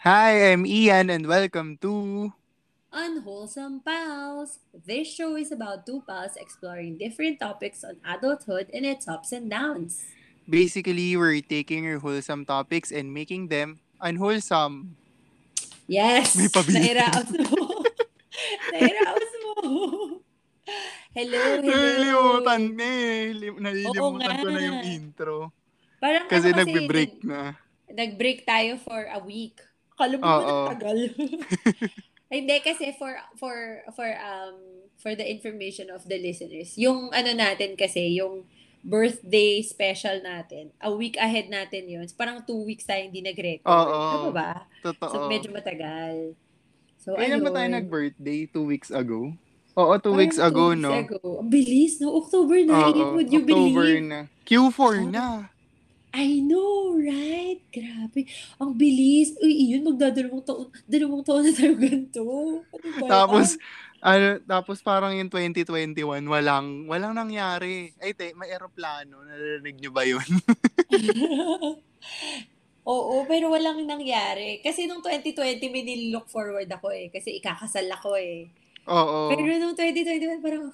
Hi, I'm Ian and welcome to Unwholesome Pals. This show is about two pals exploring different topics on adulthood and its ups and downs. Basically, we're taking your wholesome topics and making them unwholesome. Yes! May pabilis. Nairaos mo. Nairaos mo. Hello. Nalilimutan na eh. Nalilimutan ko na yung intro. Parang kasi nagbe-break na. Nag-break tayo for a week. Kala mo na tagal. Hindi kasi for the information of the listeners. Yung ano natin kasi yung birthday special natin. A week ahead natin 'yun. Parang 2 weeks tayong hindi nag-record. Tama ba? Totoo. So medyo matagal. So kailan ba tayo nag-birthday? 2 weeks ago? Oo, 2 weeks ago, no? 2 weeks ago. Ang bilis, no? October na. Would you believe? Na. Q4 na. I know, right? Grabe. Ang bilis. Uy, yun, magdadalawang taon na tayo ganito. Tapos parang yung 2021, walang nangyari. Ay, may aeroplano. Narinig nyo ba yun? Oo, pero walang nangyari. Kasi nung 2020, may nililook forward ako eh. Kasi ikakasal ako eh. Oo. Pero nung 2021, parang,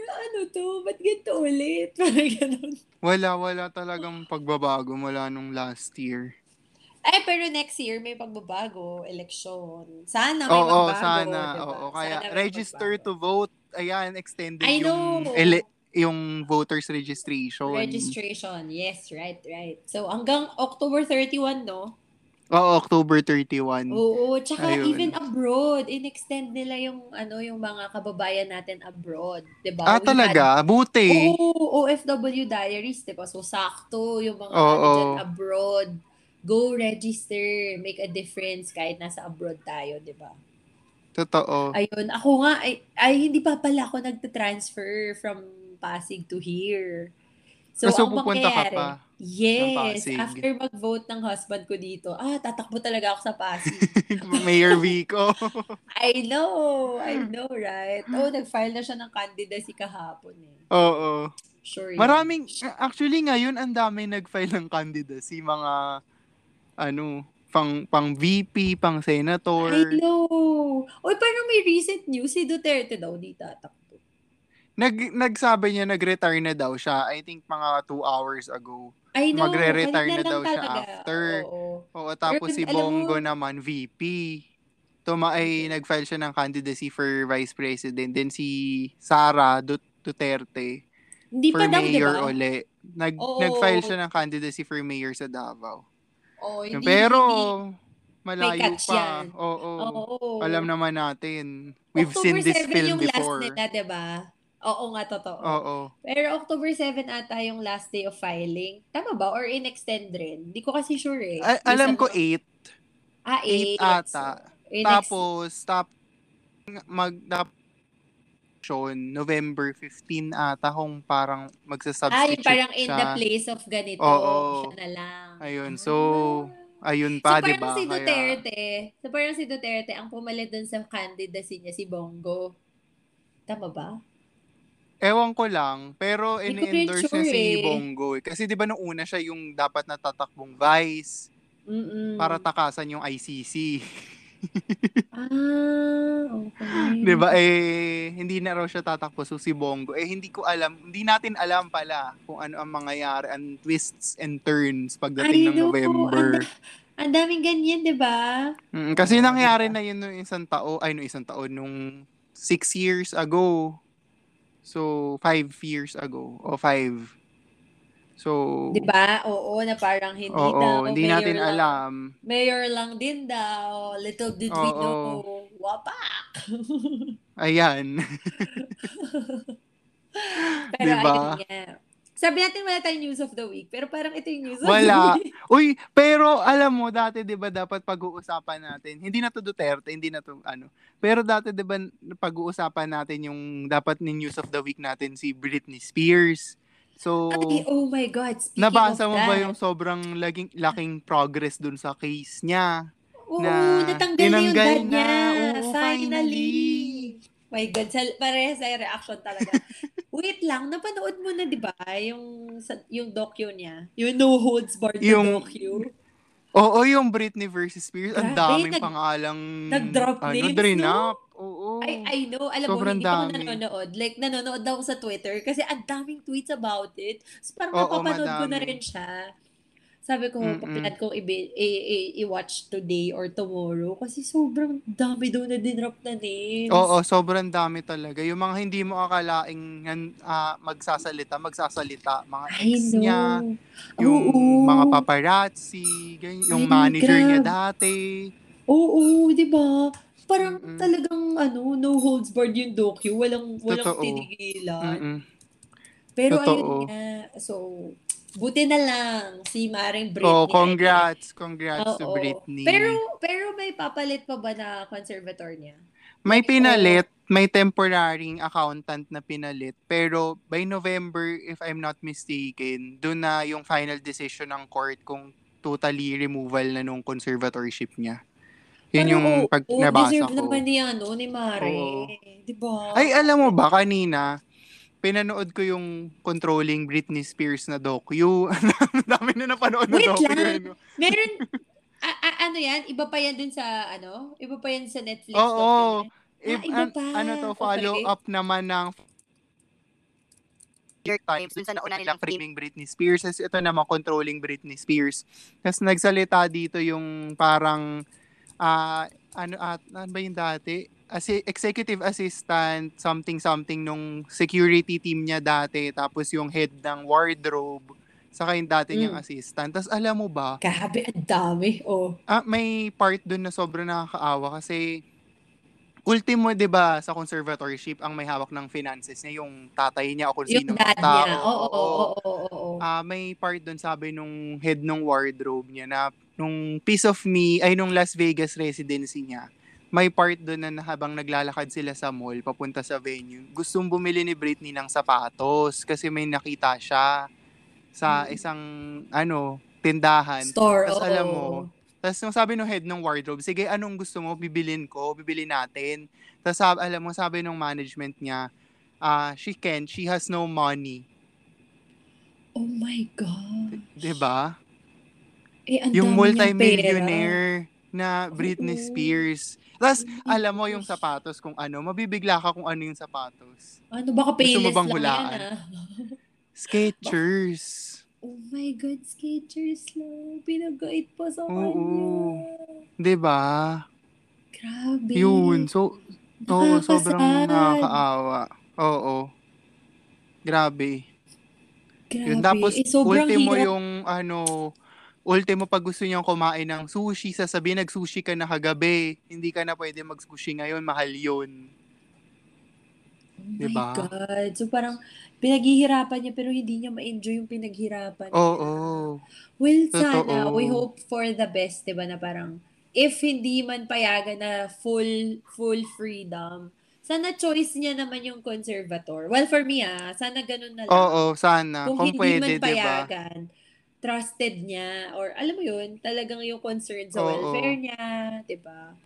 ano to? Ba't ganito ulit? Parang ganun. Wala talagang pagbabago mula nung last year. Ay, pero next year may pagbabago. Election. Sana may magbago. Sana. Diba? Oo, kaya sana register magbabago. To vote. Ayan, extended yung voters registration. Registration. Yes, right. So, hanggang October 31, no? October 31. Oo, tsaka ayun. Even abroad, in-extend nila yung mga kababayan natin abroad, 'di ba? Ah, talaga? Buti. Oo, OFW diaries, 'di ba? So sakto yung mga dyan abroad. Go register, make a difference kahit nasa abroad tayo, 'di ba? Totoo. Ayun, ako nga ay hindi pa pala ako nagte-transfer from Pasig to here. So pupunta ka pa. Yes, after mag-vote ng husband ko dito, tatakbo talaga ako sa Pasig. Mayor Vico. I know, right? Nag-file na siya ng candidacy kahapon eh. Oo. Sure. Maraming, actually ngayon, ang dami nag-file ng candidacy, mga, pang VP, pang senator. I know. Parang may recent news, si Duterte daw di tatakbo. Nagsabi niya nag-retire na daw siya. I think mga 2 hours ago. I know. Magre-retire na daw siya after. Oo, tapos si Bongbong naman, VP. Nag-file siya ng candidacy for vice president. Then si Sara Duterte hindi for pa mayor daw, diba? Ulit. Nag-file siya ng candidacy for mayor sa Davao. Hindi, pero malayo pa. Alam naman natin. We've seen this film before. October 7 yung last nila, diba? Oo nga, totoo. Oo. Pero October 7 ata yung last day of filing. Tama ba? Or in-extend rin? Hindi ko kasi sure eh. Alam ko 8. 8 ata. So, tapos, November 15 ata kung parang magsasubstitute siya. Parang in the place of ganito. Siya na lang. Ayun, so... Ayun pa, di ba? So parang si Duterte, ang pumalit dun sa candidacy niya, si Bongo. Tama ba? Ewan ko lang, pero in-endorse niya si Bongo. Kasi di ba nung una siya yung dapat natatakbong vice para takasan yung ICC. Okay. Di ba hindi na raw siya tatakbo so si Bongo. Hindi natin alam pala kung ano ang mangyayari, ang twists and turns pagdating ng November. Ang daming ganyan, di ba? Kasi nangyari na yun nung 6 years ago. So, 5 years ago. O 5. So, di ba? Oo, na parang hindi natin alam. Mayor lang din daw. Little did we know. Wapak! Ayan. Pero diba? Ayun nga. Sabi natin wala tayong news of the week. Pero parang ito yung news of the week. Uy, pero alam mo, dati diba dapat pag-uusapan natin. Hindi na to Duterte, hindi na to ano. Pero dati diba pag-uusapan natin yung dapat ni news of the week natin si Britney Spears. So, oh my God, speaking of that. Nabasa mo ba yung sobrang laking progress dun sa case niya? Oo, natanggal yung dad niya. Finally. My God, parehas ay reaction talaga. Wait lang, napanood mo na, di ba? Yung docu niya. Yung No Holds Barred docu. Oo, yung Britney versus Spears, ang daming pangalang nag-drop names, no? Oo. I know, alam mo, hindi ko nanonood. Like, nanonood ako sa Twitter kasi ang daming tweets about it. So, parang napapanood ko na rin siya. Sabi ko, papilad kong i-watch today or tomorrow kasi sobrang dami doon na dinrop na names. Oo, sobrang dami talaga. Yung mga hindi mo akalaing magsasalita. Mga ex niya, yung mga paparazzi, yung manager niya dati. Oo, di ba? Parang talagang no holds barred yung docu. Walang tinigilan. Pero ayun nga, so... Buti na lang si Maring Britney. Oh, congrats to Britney. Pero may papalit pa ba na conservator niya? May pinalit, may temporary accountant na pinalit. Pero by November, if I'm not mistaken, doon na yung final decision ng court kung totally removal na nung conservatorship niya. Yun yung nabasa ko. Deserve naman niya, no, ni Maring. Diba? Ay, alam mo ba, kanina, pinanood ko yung Controlling Britney Spears na docu. Ang dami na napanood na docu. Wait lang. Meron, ano yan? Iba pa yan dun sa, ano? Iba pa yan sa Netflix. Oo. Iba pa. Ano to, follow up naman ng times dun sa nauna nilang Framing Britney Spears. Tapos ito naman, Controlling Britney Spears. Tapos nagsalita dito yung parang, ano ba yung dati? As executive assistant, something nung security team niya dati, tapos yung head ng wardrobe, saka yung dati niyang assistant. Tapos alam mo ba? Grabe, ang dami. Oh. May part dun na sobrang nakakaawa kasi ultimo, di ba, sa conservatorship, ang may hawak ng finances niya, yung tatay niya o kung sino ng tao. Oo. May part dun, sabi nung head ng wardrobe niya na nung Piece of Me, ay nung Las Vegas residency niya, may part doon na habang naglalakad sila sa mall, papunta sa venue, gustong bumili ni Britney ng sapatos kasi may nakita siya sa isang, tindahan. Store, tas, alam mo, tapos nung sabi nung head ng wardrobe, sige, anong gusto mo? Bibilin ko, bibili natin. Tapos alam mo, sabi nung management niya, she has no money. Oh my God. Diba? Yung multi-millionaire na Britney Spears. Tapos, alam mo yung sapatos kung ano. Mabibigla ka kung ano yung sapatos. Ano, baka payless lang hulaan? Yan Skechers. Oh my God, Skechers lang. Pinagait pa sa kanya. Diba? Grabe. Yun. So, sobrang nakakaawa. Oo. Grabe. Yun, tapos, ultimo yung ultimo, pag gusto niyang kumain ng sushi, sasabihin, nag-sushi ka na kagabi. Hindi ka na pwede mag-sushi ngayon. Mahal yun. Oh diba? My God. So parang pinaghihirapan niya pero hindi niya ma-enjoy yung pinaghihirapan niya. Oo. Well, sana. Totoo. We hope for the best, diba? Na parang if hindi man payagan na full freedom, sana choice niya naman yung conservator. Well, for me, sana ganun na lang. Oo, sana. Kung hindi pwede, man payagan, diba? Trusted niya or alam mo yun, talagang yung concern sa welfare niya, diba?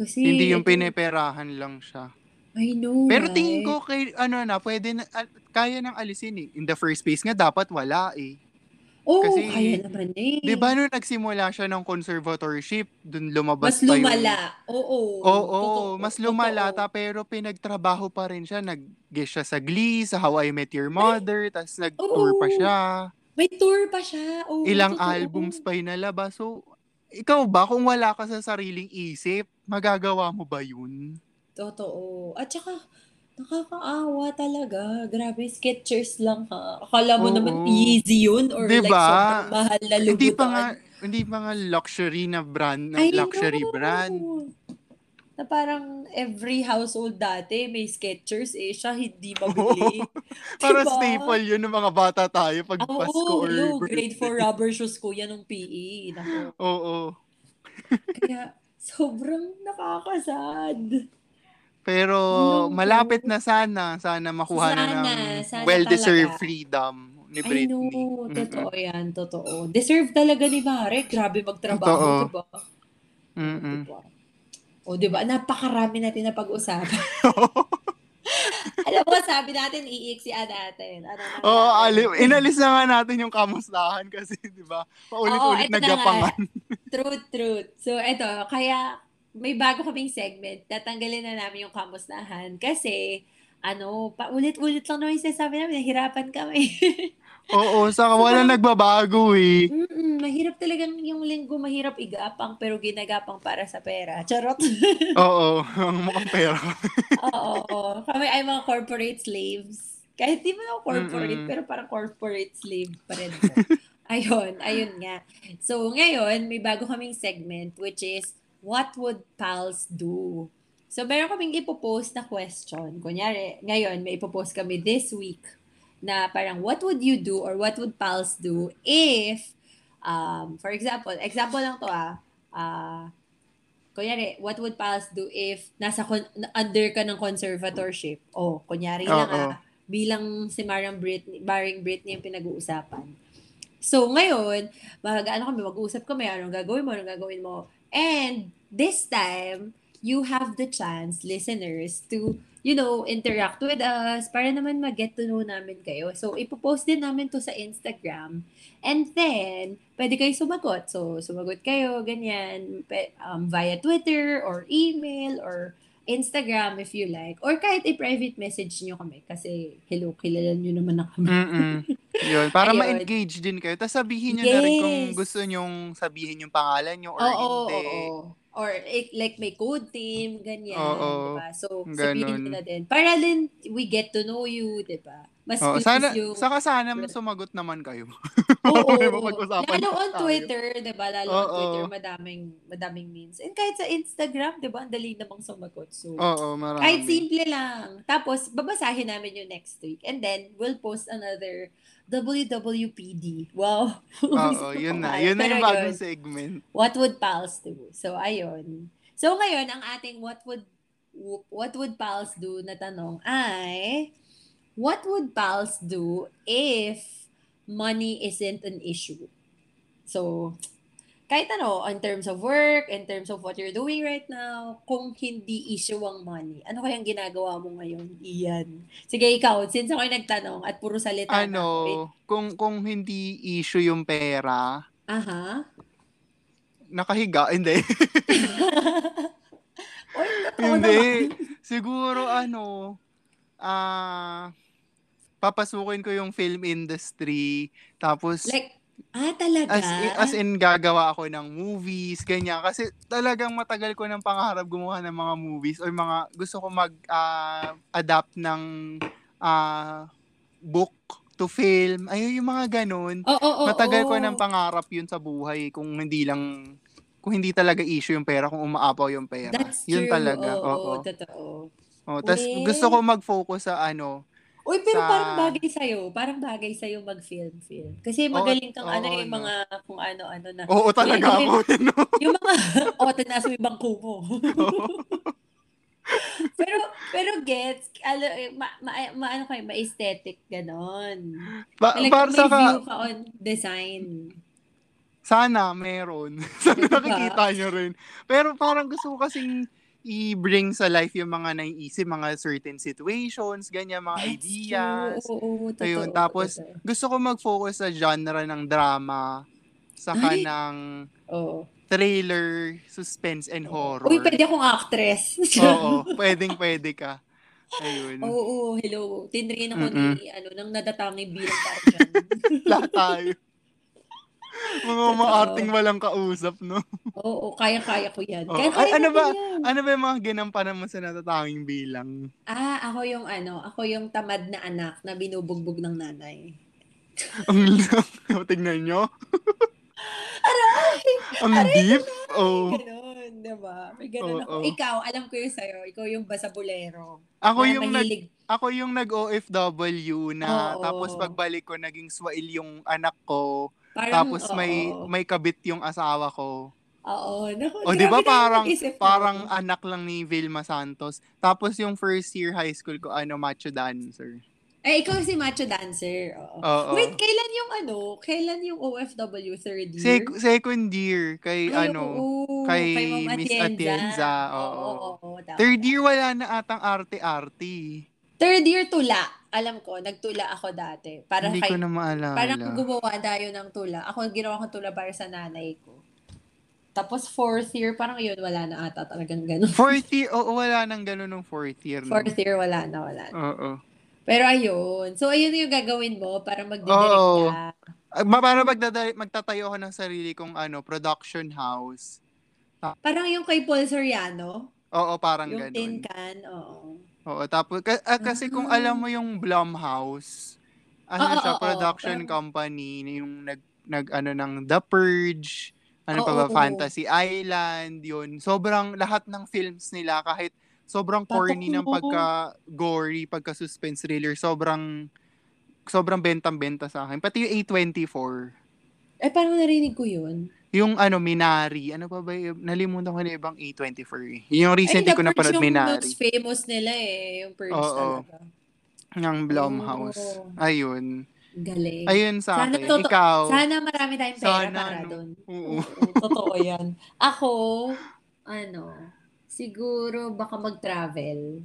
Kasi hindi yung piniperahan lang siya. I know. Pero tingin ko kay pwede na, kaya nang alisin. In the first place nga dapat wala . Kasi, kaya naman . Diba nung nagsimula siya ng conservatorship, dun lumabas mas pa yun. Mas lumala. Oo, mas lumala. Pero pinagtrabaho pa rin siya. Nag-guest siya sa Glee, sa How I Met Your Mother, tapos nag-tour pa siya. May tour pa siya. Ilang albums pa inalabas. So, ikaw ba, kung wala ka sa sariling isip, magagawa mo ba yun? Totoo. At saka, nakakaawa talaga. Grabe, Skechers lang ha. Akala mo naman easy yun or diba? Like sobrang mahal na lugutan. Hindi pa nga luxury na brand. Brand. Na parang every household dati may Skechers, siya hindi mabili. Para diba? Staple yun ng mga bata tayo pag Pasko or low grade 4 rubber shoes ko yan ng PE. Kaya sobrang nakakasad. Pero malapit na sana makuha na ng well-deserved freedom ni Britney. I know, totoo yan, totoo. Deserve talaga ni Mare. Grabe magtrabaho, diba? Diba? O, diba? Napakarami natin na pag-usapan. Alam mo, sabi natin, iiksian natin. Oo, inalis na nga natin yung kamustahan kasi, di ba? Paulit-ulit nagyapangan. True. So, eto, kaya may bago kaming segment. Tatanggalin na namin yung kamustahan kasi, paulit-ulit lang naman yung sinasabi namin, nahirapan kami. Oo, saka walang nagbabago eh. Mahirap talaga yung linggo, mahirap igapang pero ginagapang para sa pera. Charot. Oo, ang mukhang pera. Oo, kami ay mga corporate slaves. Kahit di mo na corporate, pero parang corporate slave pa rin mo. Ayun nga. So ngayon, may bago kaming segment which is, what would pals do? So meron kaming ipopost na question. Kunyari, ngayon may ipopost kami this week na parang what would you do or what would pals do if, for example lang to kunyari, what would pals do if nasa under ka ng conservatorship? O, kunyari lang bilang si barring Britney yung pinag-uusapan. So, ngayon, mag-uusap kami, anong gagawin mo. And, this time, you have the chance, listeners, to interact with us para naman mag-get to know namin kayo. So, ipopost din namin to sa Instagram. And then, pwede kayo sumagot. So, sumagot kayo, ganyan, via Twitter or email or Instagram if you like. Or kahit i-private message nyo kami kasi, hello, kilala nyo naman na kami. Yun, para ma-engage din kayo. Tapos sabihin nyo na rin kung gusto nyong sabihin yung pangalan nyo or hindi. Oo. Or like may code team, ganyan, diba? So, sabihin nyo na din. Para din, we get to know you, diba? Mas sana sumagot naman kayo. Oo. Lalo on Twitter, diba? Lalo on Twitter, madaming memes. And kahit sa Instagram, diba? Ang dali namang sumagot. So, kahit simple lang. Tapos, babasahin namin yung next week. And then, we'll post another WWPD. Wow. Yun na. Yun na yung bagong segment. What would pals do? So, ayun. So, ngayon, ang ating what would pals do na tanong ay, what would pals do if money isn't an issue? So, kahit in terms of work, in terms of what you're doing right now, kung hindi issue ang money, ano kayang ginagawa mo ngayon? Iyan. Sige, ikaw, since ako'y nagtanong at puro salita kung hindi issue yung pera, nakahiga, hindi. Oy, hindi. Siguro, papasukin ko yung film industry, tapos, like, talaga? As in, gagawa ako ng movies, ganyan. Kasi talagang matagal ko ng pangarap gumawa ng mga movies or mga, gusto ko mag-adapt ng book to film. Ayun, yung mga ganun. Matagal ko ng pangarap yun sa buhay kung hindi talaga issue yung pera, kung umaapaw yung pera. That's yun true. Talaga. Totoo. Tapos gusto ko mag-focus sa pero sa... parang bagay sa'yo mag-film. Kasi magaling kang kung ano na. Oo, talaga ako. Yung mga, tinaas mo yung bangko mo. Pero gets, ma-aesthetic, ganon. Para sa view ka on design. Sana meron. Sana nakikita nyo rin. Pero parang gusto ko kasing i-bring sa life yung mga naiisip, mga certain situations, ganyan, mga ideas. Ayun, tapos, gusto ko mag-focus sa genre ng drama, saka ng trailer, suspense, and horror. Uy, pwede akong actress. Oo, pwede ka. Ayun. Oo, hello. Tinrin ako nang nadatangin bilang parang dyan. Lahat tayo. Mga maarting walang kausap, no? Oo, kaya-kaya ko yan. Ano ba yung mga ginampanan mo sa natatanging bilang? Ako yung tamad na anak na binubugbog ng nanay. Ang lang, tignan nyo. Aray! Ang deep? Ganun, diba? May ganun ako. Ikaw, alam ko yung sa'yo. Ikaw yung basabulero. Ako yung nag-OFW na tapos pagbalik ko, naging swail yung anak ko. Parang, tapos may kabit yung asawa ko. Oo. O diba parang anak lang ni Vilma Santos. Tapos yung first year high school ko, macho dancer. Ikaw si macho dancer. Oo. Wait, kailan yung OFW third year? Second year kay Miss Atienza. Oo. Third year wala na atang arte-arte. Third year tula. Alam ko, nagtula ako dati. Para hindi ko na maalala. Parang gumawa tayo ng tula. Ako, ginawa ko tula para sa nanay ko. Tapos fourth year, parang yun, wala na ata talagang ganun. Fourth year, oo, wala nang ganun nung fourth year. Fourth year, wala na. Oo. Pero ayun. So, ayun yung gagawin mo para magdidirect ka. Para magtatayo ako ng sarili kong production house. Parang yung kay Paul Soriano. Oo, parang yung ganun. Yung tin can, oo. Oo, tapos, kasi kung alam mo yung Blumhouse, production company, yung nag ng The Purge, Fantasy Island, yun. Sobrang lahat ng films nila, kahit sobrang corny ng pagka-gory, pagka-suspense thriller, sobrang bentang-benta sa akin. Pati yung A24. Eh, parang narinig ko yun. Yung Minari. Ano pa ba? Nalimutan ko na ibang A24. Yung recently ko napanood Minari. Ay, The Purge yung most famous nila eh. Yung Purge talaga. Yung Blumhouse. Ayun. Galing. Ayun sa akin. Ikaw. Sana marami tayong pera para doon. Oo. Totoo yan. Ako, siguro baka mag-travel.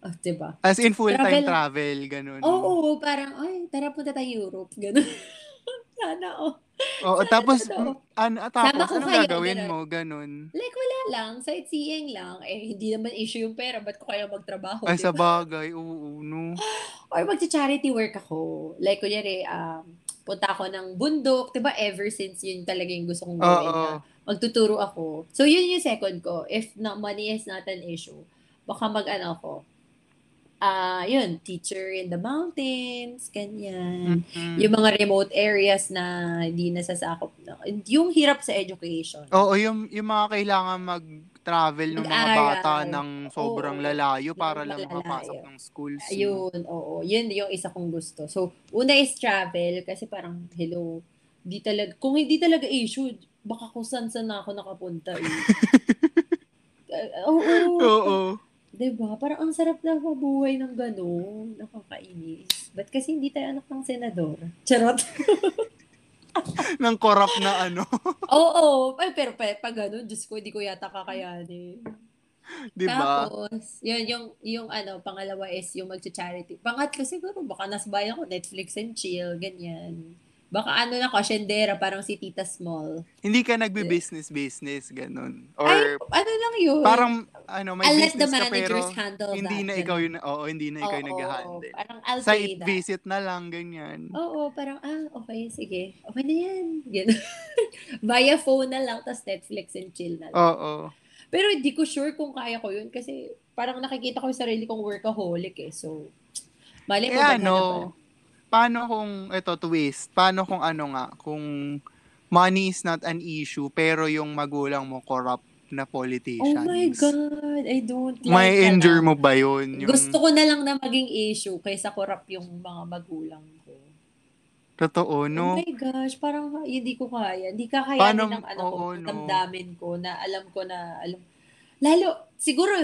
Oh, diba? As in full-time travel, ganun. Oo, parang, ay, tara punta tayo Europe, ganun. Sana, Oo, tapos, tapos anong gagawin mo, ganun? Like, wala lang, sightseeing lang. Eh, hindi naman issue yung pera, ba't ko kaya magtrabaho? Ay, diba? Sa bagay, oo, no. Or mag-charity work ako. Like, kunyari, punta ako ng bundok, diba, ever since yun talaga yung gusto kong gawin na magtuturo ako. So, yun yung second ko. If money is not an issue, baka mag-ako. Yun, teacher in the mountains, ganyan. Mm-hmm. Yung mga remote areas na hindi nasasakop. No? Yung hirap sa education. Oo, yung mga kailangan mag-travel ng mga bata ng sobrang lalayo para lang makapasok ng schools. Ayun, oo. Yun yung isa kong gusto. So, una is travel kasi parang, hello, kung hindi talaga issue, baka kung saan-saan ako nakapunta. Oo. Diba? Parang ang sarap na mabuhay ng gano'n. Nakakainis. Ba't kasi hindi tayo anak ng senador? Charot. Nang korap na Oo. Ay, pero pag gano'n, Diyos ko, hindi ko yata kakayanin. Diba? Tapos, yun, yung pangalawa is yung mag-charity. Pangatlo siguro, baka nasa bayan ko, Netflix and chill, ganyan. Baka na ko, shendera, parang si Tita Small. Hindi ka nagbe-business, ganun. Or, ay, lang yun? Parang, may I'll business ka pero hindi na ikaw yun, hindi na ikaw nag-handle. Parang I'll side visit na lang, ganyan. Oo, parang, okay, sige. Okay na yan. Ganun. Via phone na lang, tas Netflix and chill na lang. Oo. Pero hindi ko sure kung kaya ko yun kasi parang nakikita ko yung sarili kong workaholic eh. So, mali ko paano kung, ito, twist, paano kung kung money is not an issue, pero yung magulang mo corrupt na politicians. Oh my God, I don't like may that. Injure mo ba yun? Gusto ko na lang na maging issue kaysa corrupt yung mga magulang ko. Totoo, no? Oh my gosh, parang hindi ko kaya. Hindi kakayanin ng damdamin ko na alam ko. Lalo, siguro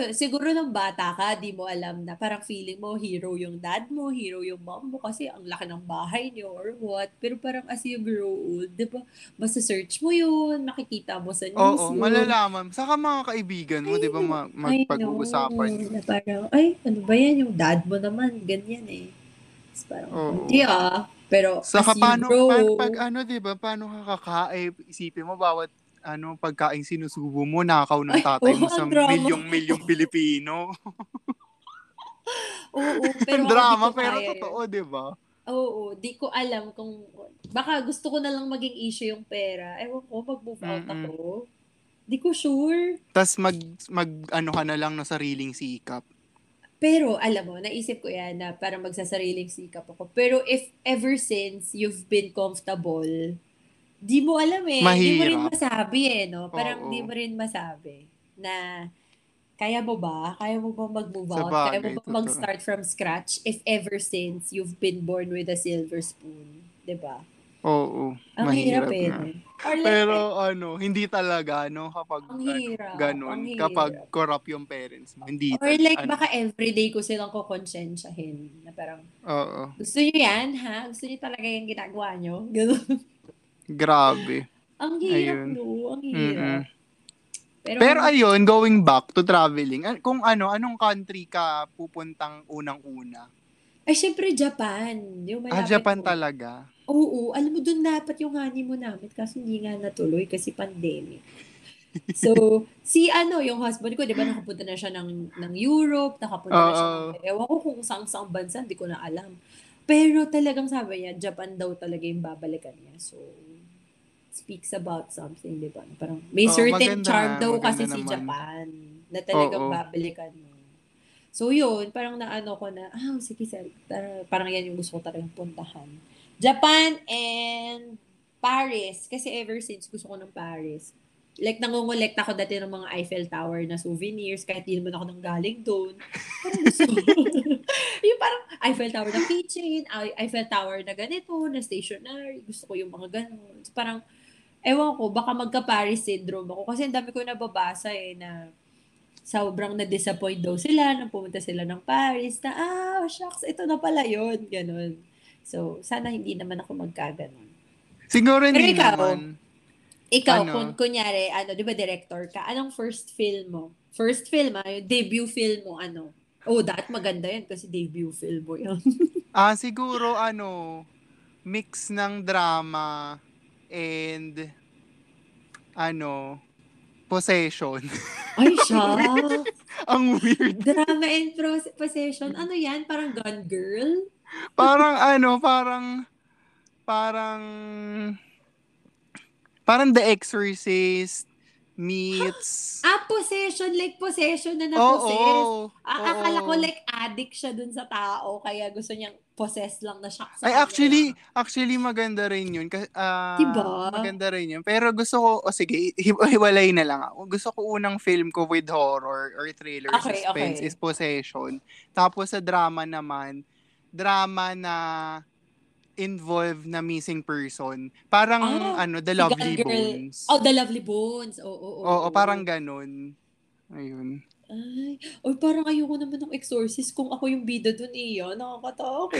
nung bata ka, di mo alam na parang feeling mo, hero yung dad mo, hero yung mom mo, kasi ang laki ng bahay niyo or what. Pero parang as you grow old, di ba, masa-search mo yun, makikita mo sa news yun. Oo, malalaman. Saka mga kaibigan mo, di ba, magpag-uusapan. Na parang, ano ba yan, yung dad mo naman, ganyan eh. It's parang, pero saka, as you grow. Saka di ba, paano kakakaib, isipin mo bawat, pagkaing sinusubo mo, nakaw ng tatay mo sa milyong-milyong Pilipino. Oo, pero drama, pero totoo, di ba? Oo, di ko alam kung, baka gusto ko na lang maging issue yung pera. Ewan ko, mag-move out ako. Di ko sure. Tapos ka na lang na sariling sikap. Pero, alam mo, naisip ko yan na parang magsasariling sikap ako. Pero if ever since you've been comfortable, di mo alam eh. Mahirap. Di mo rin masabi eh, no? Parang di mo rin masabi na kaya mo ba? Kaya mo ba mag-move out? Kaya mo ba mag-start from scratch if ever since you've been born with a silver spoon? Diba? Oo. Ang mahirap eh. Pero hindi talaga, kapag ganun, kapag corrupt yung parents mo. Hindi. Or like, baka everyday ko silang kukonsensyahin. Na parang, gusto nyo yan, ha? Gusto nyo talaga yung ginagawa nyo? Ganun. Grabe. Ang hirap, no? Ang hirap. Pero ayun, going back to traveling, kung anong country ka pupuntang unang-una? Ay, syempre Japan. Yung Japan ko. Talaga? Oo, alam mo, dun dapat yung honeymoon namin kasi hindi nga natuloy kasi pandemic. So, yung husband ko, di ba, nakapunta na siya ng Europe, nakapunta na siya ng, ewan ko kung sang bansa, hindi ko na alam. Pero talagang sabi niya, Japan daw talaga yung babalikan niya. So, speaks about something, di ba? Parang may certain charm daw kasi si Japan na talagang babalikan mo. So, yun, parang naano ko na, sige sir, parang yan yung gusto ko talagang puntahan. Japan and Paris, kasi ever since gusto ko ng Paris. Like, nangungulekt ako dati ng mga Eiffel Tower na souvenirs, kahit di naman ako nanggaling doon. Parang gusto yung parang Eiffel Tower na keychain, Eiffel Tower na ganito, na stationary, gusto ko yung mga ganon. So, parang, ewan ko, baka magka-Paris syndrome ako. Kasi ang dami ko nababasa na sobrang na-disappoint daw sila nang pumunta sila ng Paris na, shucks, ito na pala yun, ganon. So, sana hindi naman ako magkaganon. Siguro hindi naman. Ikaw, kunyari, di ba director ka, anong first film mo? First film, yung debut film mo, ano? Oh, that maganda yan kasi debut film mo yun. Siguro, mix ng drama and, possession. Ay, siya? Ang weird. Drama and possession. Ano yan? Parang Gone Girl? Parang, Parang The Exorcist meets... possession. Like, possession na na-possess. Akala ko, like, addict siya dun sa tao. Kaya gusto niyang possess lang na siya. Ay, actually, maganda rin yun. Diba? Maganda rin yun. Pero gusto ko... sige, hiwalay na lang ako. Gusto ko unang film ko with horror or thriller suspense is possession. Tapos sa drama naman, drama na... involved na missing person. Parang, The Lovely Bones. Oh, The Lovely Bones. Parang ganun. Ayun. Ay, parang ayoko naman ng Exorcist kung ako yung bida dun iyo. Nakakatakot.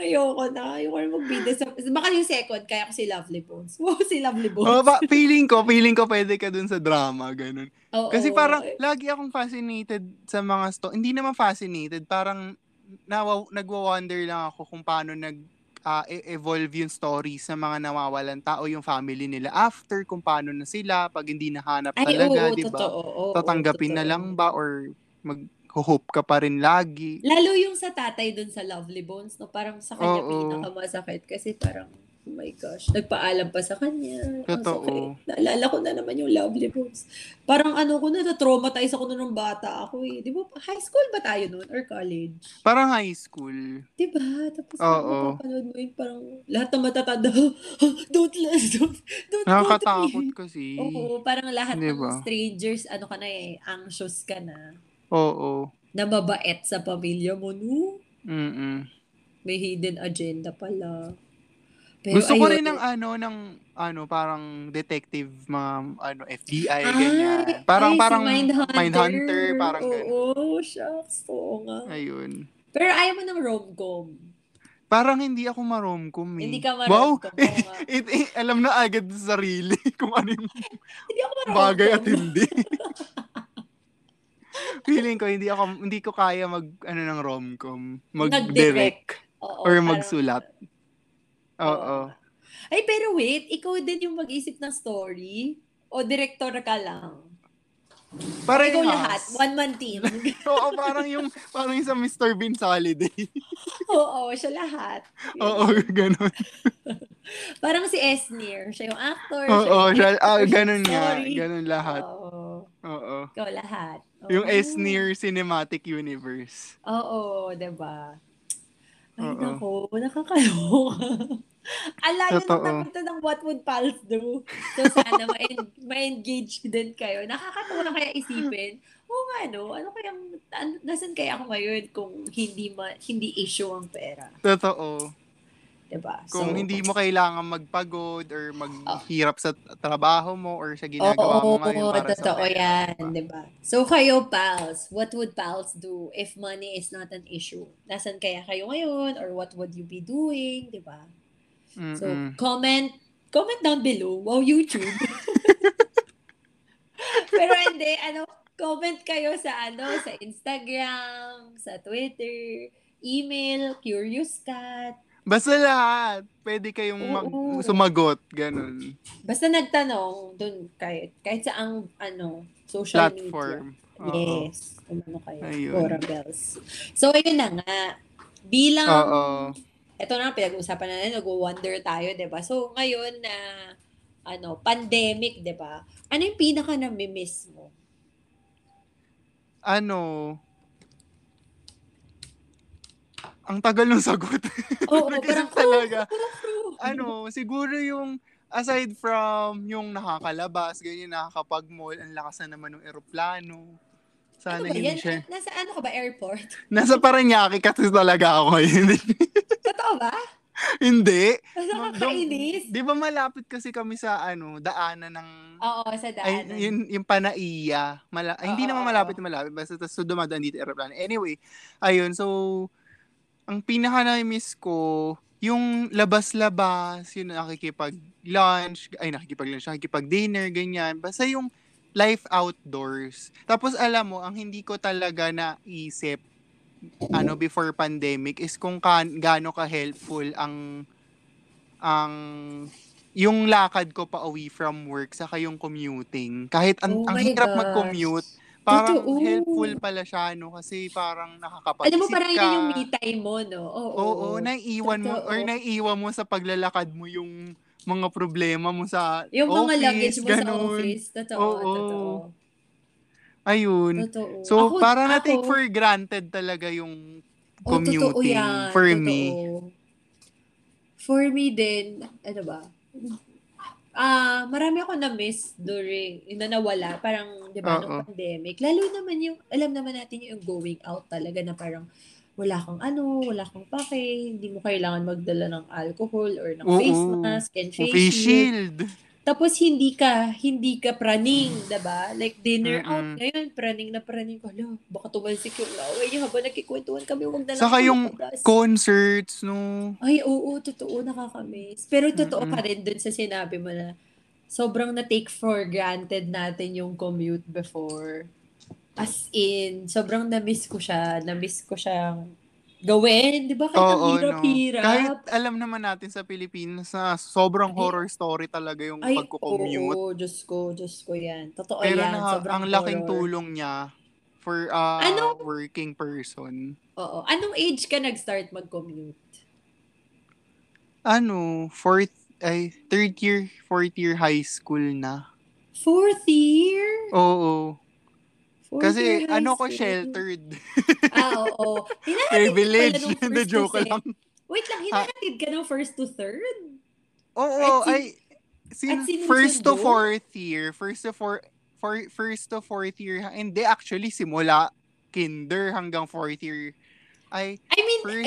Ayoko na. Ayoko na magbida. Baka yung second, kaya ko si Lovely Bones. Wow, si Lovely Bones. Feeling ko pwede ka dun sa drama. Ganun. Kasi parang, lagi akong fascinated sa mga hindi naman fascinated, parang, nagwa-wonder lang ako kung paano nag-evolve yung story sa mga nawawalan tao, yung family nila after, kung paano na sila, pag hindi nahanap talaga, di ba? Tatanggapin na lang ba or mag-hope ka pa rin lagi? Lalo yung sa tatay dun sa Lovely Bones, no? Parang sa kanya pinakamasakit kasi parang, oh my gosh, nagpaalam pa sa kanya. Totoo. Naalala ko na naman yung Lovely Bones. Parang ko na, na-traumatize ako nung bata ako . Di ba, high school ba tayo nun? Or college? Parang high school. Di ba? Tapos mapapanood mo yun, parang lahat na matatanda. Don't nakakatakot kasi. Oo, parang lahat ng strangers, ka na anxious ka na. Oo. Na mabait sa pamilya mo, no? May hidden agenda pala. Pero gusto ko rin ng parang detective, FBI, ganyan. Parang Mindhunter, parang ganyan. Shucks. Oo nga. Ayun. Pero ayaw mo ng rom-com. Parang hindi ako ma-romcom. Hindi ka ma-romcom. Wow. Alam na agad sa sarili kung ano yung bagay at hindi. Feeling ko, hindi ko kaya ng rom-com. Mag-direct. Or magsulat. Ay, pero wait, ikaw din yung mag-isip ng story o director ka lang? Parang ikaw lahat, one-man team. Oo, parang yung sa Mr. Bean's Holiday. Oo, siya lahat. Oo, ganun. Parang si Esnir, siya yung actor. Oo, ganun nga, ganun lahat. Oo. Ikaw lahat. Yung Esnir Cinematic Universe. Oo, diba? Ay, nako, nakakaloka. Alayo na napunta ng What Would Pals Do. So, sana ma-engage din kayo. Nakakatawa na kaya isipin, ano kayang, nasan kaya ako ngayon kung hindi issue ang pera? Totoo. Diba? Kung hindi mo kailangan magpagod or maghirap sa trabaho mo or sa ginagawa mo ngayon para sa pera. Totoo yan, diba? So, kayo, pals, what would pals do if money is not an issue? Nasaan kaya kayo ngayon or what would you be doing, diba? So, comment down below. Wow, YouTube. Pero hindi, comment kayo sa sa Instagram, sa Twitter, email, Curious Cat. Basta lahat. Pwede kayong sumagot. Ganun. Basta nagtanong dun kahit sa ang social platform. Media. Yes. Ano kayo? Cora Bells. So, ayun na nga. Bilang, eto na, pinag-usapan na nag-wonder tayo, diba? So, ngayon na, pandemic, diba? Ano yung pinaka nami-miss mo? Ang tagal ng sagot. Oo, parang talaga. Siguro yung aside from yung nakakalabas, ganyan, nakakapag-mall, ang lakas na naman ng eroplano. Sana hindi siya. Nasa ka ba, airport? Nasa Parañaque kasi talaga ako. Totoo ba? Hindi. Nakakainis. Di ba malapit kasi kami sa daanan ng... Oo, sa daanan. Yung Panaiya. Hindi naman malapit. Basta dumadaan dito eroplano. Anyway, ayun, so... Ang pinaka na-miss ko, yung labas-labas, yung nakikipag-dinner, ganyan. Basta yung life outdoors. Tapos alam mo, ang hindi ko talaga naisip, before pandemic, is kung gaano ka-helpful ang yung lakad ko pa away from work, saka yung commuting. Kahit ang hirap mag-commute, parang totoo. Helpful pala siya, kasi parang nakakapag-isip ka. Alam mo, parang yun yung me-time mo, no? Oo, naiiwan totoo. Mo, or naiiwan mo sa paglalakad mo yung mga problema mo sa office. Yung mga luggage mo ganun. Sa office. Totoo, totoo. Ayun. Totoo. So, parang na-take for granted talaga yung commuting for totoo. Me. For me din, marami ako na-miss during, yung nawala, parang, di ba, nung pandemic. Lalo naman yung, alam naman natin yung going out talaga na parang, wala kang pake, hindi mo kailangan magdala ng alcohol or ng face mask and face shield. Tapos, hindi ka praning, di ba? Like, dinner out ngayon, praning. Hala, baka tumalsik yung laway niya habang nagkikwentuhan kami. Saka yung concerts, no? Ay, oo, totoo, nakakamiss. Pero totoo pa rin dun sa sinabi mo na sobrang na-take for granted natin yung commute before. As in, sobrang na-miss ko siya gawin, di ba? Kahit ang hirap-hirap. No. Kahit alam naman natin sa Pilipinas na sobrang horror story talaga yung pagko-commute. Diyos ko yan. Totoo pero yan. Pero ang laking tulong niya for a working person. Oo. Anong age ka nag-start mag-commute? 4th year high school na. 4th year? Oo. Kasi sheltered. Oo. Privilege. Hindi, joke lang. Wait lang, hinahatid ka ng first to third? Oo. First to fourth year. Hindi, actually, simula kinder hanggang fourth year.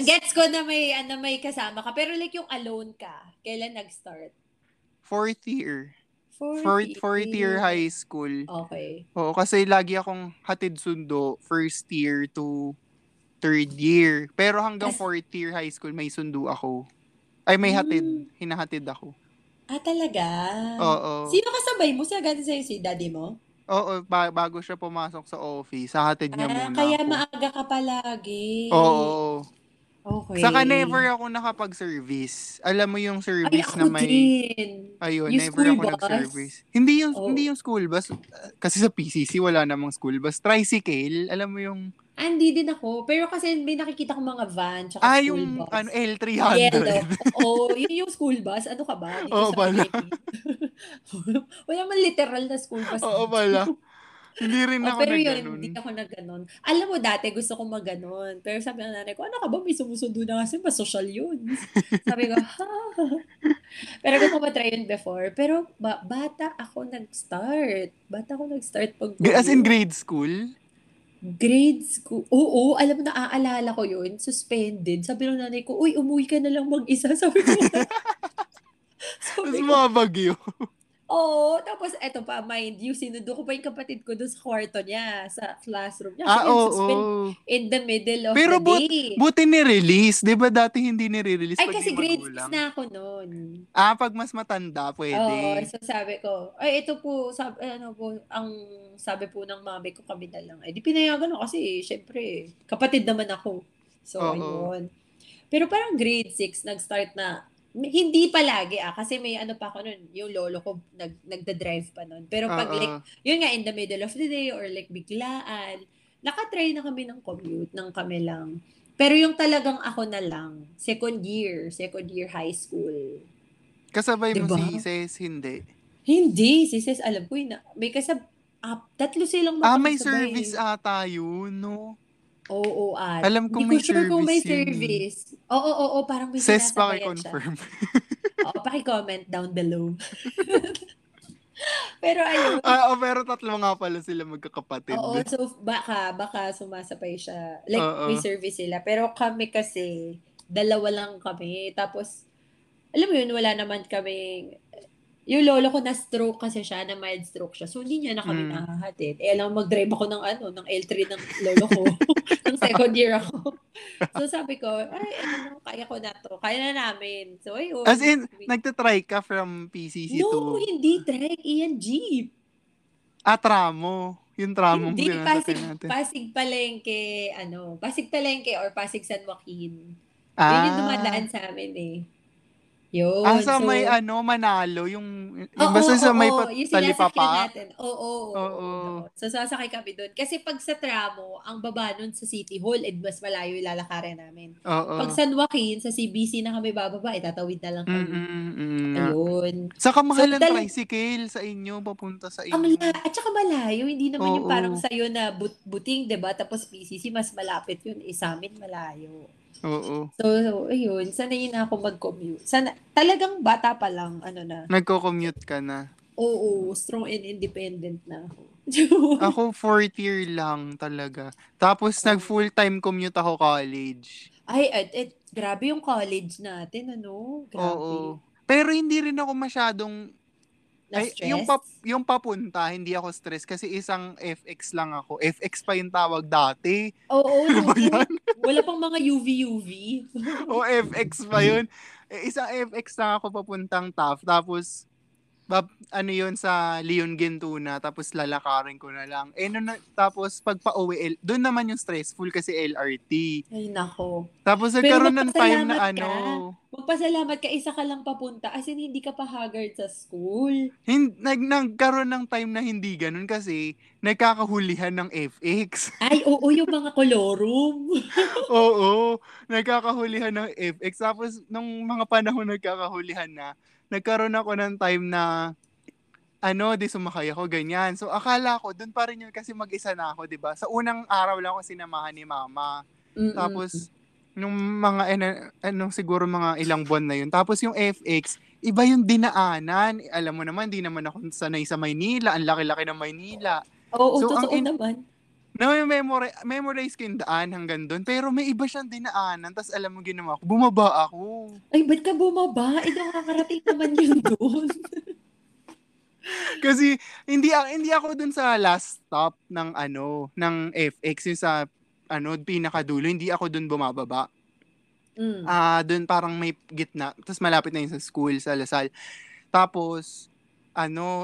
Gets ko na may kasama ka. Pero like yung alone ka, kailan nag-start? Fourth year high school. Okay. Oo, kasi lagi akong hatid sundo first year to third year. Pero hanggang fourth year high school, may sundo ako. Ay, may hatid. Hinahatid ako. Ah, talaga? Oo. Sino kasabay mo? Sagad sa'yo si daddy mo? Oo, bago siya pumasok sa office, hatid niya muna kaya ako. Maaga ka palagi. Oo. Okay. Saka never ako nakapag-service. Alam mo yung service na may... Din. Ayun, yung never ako bus? Nag-service. Hindi yung school bus. Kasi sa PCC, wala namang school bus. Tricycle, alam mo yung... Hindi din ako. Pero kasi may nakikita ko mga van, tsaka school bus. L300. Yeah, yung school bus. Ano ka ba? Oo, pala. Wala man literal na school bus. Oo, pala. Hindi rin ako pero yun, hindi ako nag-ganon. Alam mo, dati gusto ko mag-ganon. Pero sabi ng nanay ko, ano ka ba? May sumusundo na kasi masosyal yun. Sabi ko, ha? Pero gusto ko matry yun before. Pero bata ako nag-start. As in grade school? Grade school. Oo, alam mo, naaalala ko yun. Suspended. Sabi ng nanay ko, uy, umuwi ka na lang mag-isa. Sabi ko, tapos mga bagyo. Oo, tapos eto pa, mind you, sinundo ko pa yung kapatid ko doon sa kwarto niya, sa classroom niya. In the middle of the day. Pero buti ni-release. Di ba dati hindi ni-release? Ay, kasi grade 6 na ako noon. Ah, pag mas matanda, pwede. Oo, so sabi ko, ay, ito po, sabi, ano po, ang sabi po ng mami ko kami na lang. Eh, di pinayagan ako kasi, syempre, kapatid naman ako. So, ayun. Pero parang grade 6, nag-start na, hindi palagi kasi may ano pa ako nun, yung lolo ko nagda-drive pa nun. Pero pag like, yun nga in the middle of the day or like biglaan, nakatry na kami ng commute, ng kami lang. Pero yung talagang ako na lang, second year high school. Kasabay diba? Mo si Ises, hindi? Hindi, si Ises, alam ko yun, may kasab, tatlo silang makakasabay. Ah, may service ata yun, no? Oo, alam ko may service. Kung may service. Oo, parang may sinasabayan siya. Paki-confirm. Oo, paki-comment down below. Pero ayun. Pero tatlo nga pala sila magkakapatid. Oo, so baka sumasabay siya. Like, may service sila. Pero kami kasi, dalawa lang kami. Tapos, alam mo yun, wala naman kami. Yung lolo ko na-stroke kasi siya, na mild stroke siya. So, hindi niya na kami nahahatid. Eh, alam mo, mag-drive ako ng ng L3 ng lolo ko. Ng second year ako. So, sabi ko, kaya ko na to. Kaya na namin. So, ayun. As in, nagtatry ka from PCC to? No, hindi try. Iyan jeep. Tramo. Yung tramo. Hindi, Pasig Palengke or Pasig San Joaquin. Yun yung dumadaan sa amin eh. Yun. Sa so, may Manalo, yung basta sa may talipapa. Oo. So, sasakay kami doon. Kasi pag sa tramo, ang baba nun sa City Hall, mas malayo ilalakarin namin. Pag San Joaquin, sa CBC na kami bababa, itatawid na lang kami. Ayun. Saka mahal ang tricycle sa inyo, papunta sa inyo. At saka malayo, hindi naman yung parang sa'yo na buting, diba? Tapos PCC, mas malapit yun. Sa amin, malayo. Oo. So, ayun. Sanayin na ako mag-commute. Talagang bata pa lang, nagko-commute ka na. Oo. Strong and independent na ako. Ako, fourth year lang talaga. Tapos, nag-full-time commute ako college. Grabe yung college natin, Grabe. Oo. Pero hindi rin ako masyadong yung papunta, hindi ako stress kasi isang FX lang ako. FX pa yung tawag dati. Oo. Wala pang mga UV-UV. O, FX pa yun. Isang FX lang ako papuntang TAF. Tapos, sa Leon Gintuna. Tapos, lalakarin ko na lang. Tapos, pag pa-uwi, doon naman yung stressful kasi LRT. Ay, nako. Tapos, nagkaroon ng time na Magpasalamat ka, isa ka lang papunta. As in, hindi ka pa haggard sa school. Nagkaroon ng time na hindi ganun kasi nagkakahulihan ng FX. Ay, oo, yung mga kolorum. Oo, nagkakahulihan ng FX. Tapos, nung mga panahon nagkakahulihan na, nagkaroon ako ng time na di sumakay ako, ganyan. So, akala ko, dun pa rin yun kasi mag-isa na ako, diba? Sa unang araw lang ako sinamahan ni mama. Mm-mm. Tapos, nung mga siguro mga ilang buwan na yun. Tapos yung FX, iba yung dinaanan. Alam mo naman, di naman ako sanay sa Maynila. Ang laki-laki ng Maynila. Oo, so, totoo naman. Memorize ko yung daan hanggang doon. Pero may iba siyang dinaanan. Tapos alam mo, ginawa ko, bumaba ako. Ay, ba't ka bumaba? Nakakarating naman yun doon. Kasi hindi ako doon sa last stop ng FX. Yung sa pinakadulo, hindi ako doon bumababa. Doon parang may gitna, tapos malapit na yun sa school, sa Lasal. Tapos,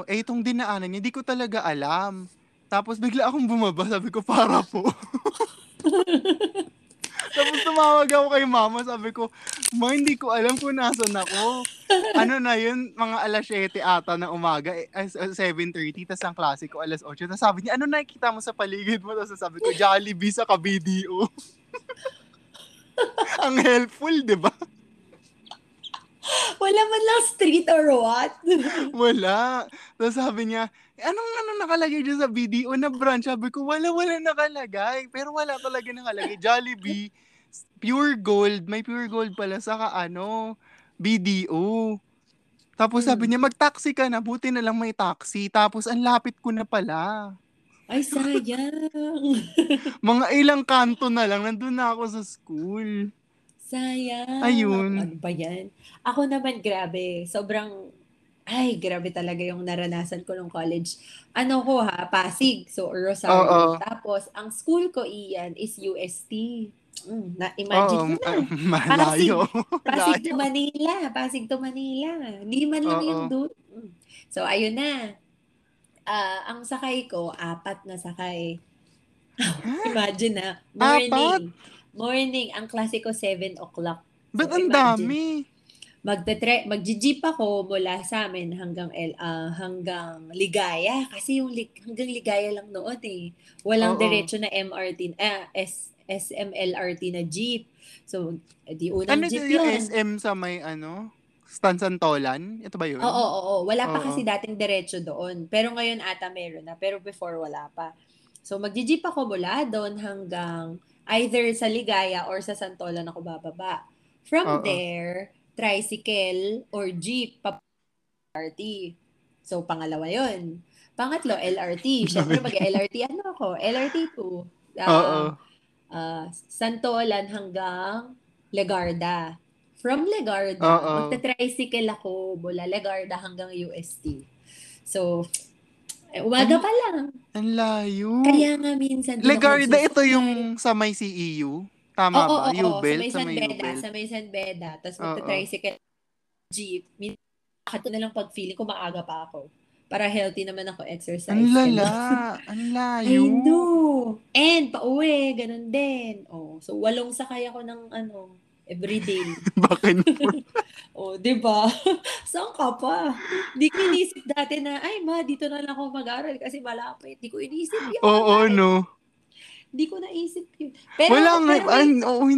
itong dinaanan niya, hindi ko talaga alam. Tapos, bigla akong bumaba, sabi ko, para po. Tapos, tumawag ako kay mama, sabi ko, ma, hindi ko alam kung nasan ako. Na yun, mga alas 7 ata na umaga, 7:30, tas ang klase ko, alas 8. Tapos sabi niya, nakikita mo sa paligid mo? Tapos sabi ko, Jollibee sa ka-BDO. Ang helpful, di ba? Wala man lang street or what? Wala. Tapos sabi niya, anong nakalagay dyan sa BDO na branch? Sabi ko, wala nakalagay. Pero wala talaga nakalagay. Jollibee, pure gold. May pure gold pala saka BDO. Tapos sabi niya, mag-taxi ka na. Buti na lang may taxi. Tapos ang lapit ko na pala. Ay, sayang. Mga ilang kanto na lang. Nandun na ako sa school. Sayang. Ayun. Ano ba yan? Ako naman, grabe. Sobrang ay, grabe talaga yung naranasan ko nung college. Ano ko ha, Pasig. So, Rosario. Tapos, ang school ko, Ian, is UST. Na-imagine ko na. Malayo. Pasig to Manila. Pasig to Manila. Hindi man lang yung doon. So, ayun na. Ang sakay ko, 4 na sakay. Imagine na. Morning. Morning. Ang klase ko, 7 o'clock. But so, ang dami. Mag-jeep ako mula sa amin hanggang Ligaya. Kasi yung hanggang Ligaya lang noon eh. Walang diretso na MRT, SMLRT na jeep. So, di unang jeep yun. Ano yung SM sa may Stansantolan? Ito ba yun? Oo. Wala pa kasi dating diretso doon. Pero ngayon ata meron na. Pero before wala pa. So, mag-jeep ako mula doon hanggang either sa Ligaya or sa Santolan ako bababa. From there, tricycle or jeep pa LRT. So, pangalawa yun. Pangatlo, LRT. Siyempre, mag-LRT ako? LRT2. Santolan hanggang Legarda. From Legarda, magta-tricycle ako mula Legarda hanggang UST. So, umaga pa lang. Ang layo. Kaya nga minsan. Legarda, ito yung sa may CEU? Tama ba? U-belt? Sa may San Beda. Sa may San Beda. Tapos magta-tricycle jeep. Ito na lang pag-feeling ko, maaga pa ako. Para healthy naman ako exercise. Ang lala. Ang layo. I know. And pauwi. Ganun din. So, 8 sakay ako ng everyday. Bakin po. Diba? Saan ka pa? Di ko inisip dati na, ay ma, dito na lang ako mag-aral kasi malapit. Di ko inisip yan. Hindi ko naisip yun.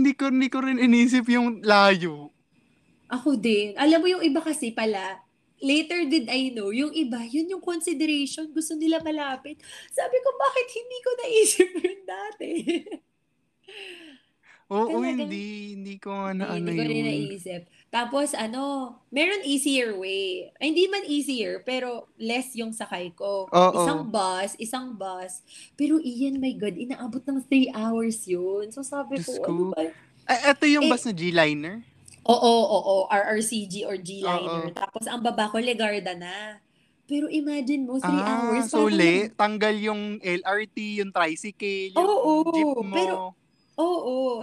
Hindi ko rin inisip yung layo. Ako din. Alam mo yung iba kasi pala, later did I know, yung iba, yun yung consideration, gusto nila malapit. Sabi ko, bakit hindi ko naisip yun dati? Hindi ko rin naisip. Tapos meron easier way. Ay, hindi man easier, pero less yung sakay ko. Isang bus. Pero Ian, my God, inaabot ng 3 hours yun. So sabi ko, ano ba? Ito yung bus na G-Liner? Oo. RRCG or G-Liner. Tapos ang baba ko, Legarda na. Pero imagine mo, 3 hours. So late. Tanggal yung LRT, yung tricycle, yung jeep mo.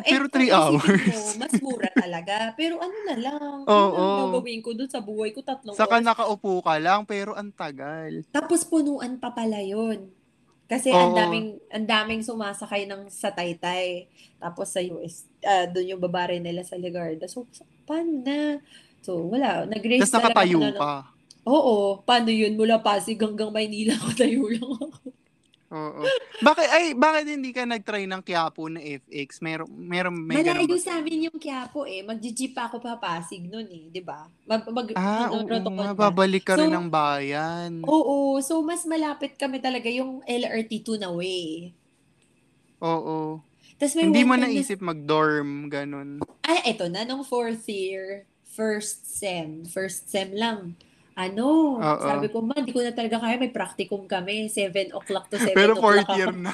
Pero 3 hours. Mas mura talaga. Pero ang gagawin ko doon sa buhay ko, 3 hours. Saka nakaupo ka lang, pero ang tagal. Tapos punuan pa pala yun. Kasi ang daming sumasakay ng sa Taytay. Tapos sa US, doon yung babare nila sa Legarda. So, paano na? So, wala. Nag-race talaga. Tapos nakatayo pa. Paano yun? Mula Pasig hanggang Maynila ko tayo lang ako. Bakit hindi ka nag-try ng Quiapo na FX? May malayo sa amin yung Quiapo eh. Mag-jeep ako pa Pasig nun eh, di ba? Babalik ka rin ng bayan. So mas malapit kami talaga yung LRT2 na way. Hindi mo naisip mag-dorm, ganun. Eto na, nung 4th year, first sem lang. Sabi ko, man, di ko na talaga kaya, may practicum kami, 7 o'clock to 7 o'clock. Pero 4th year na.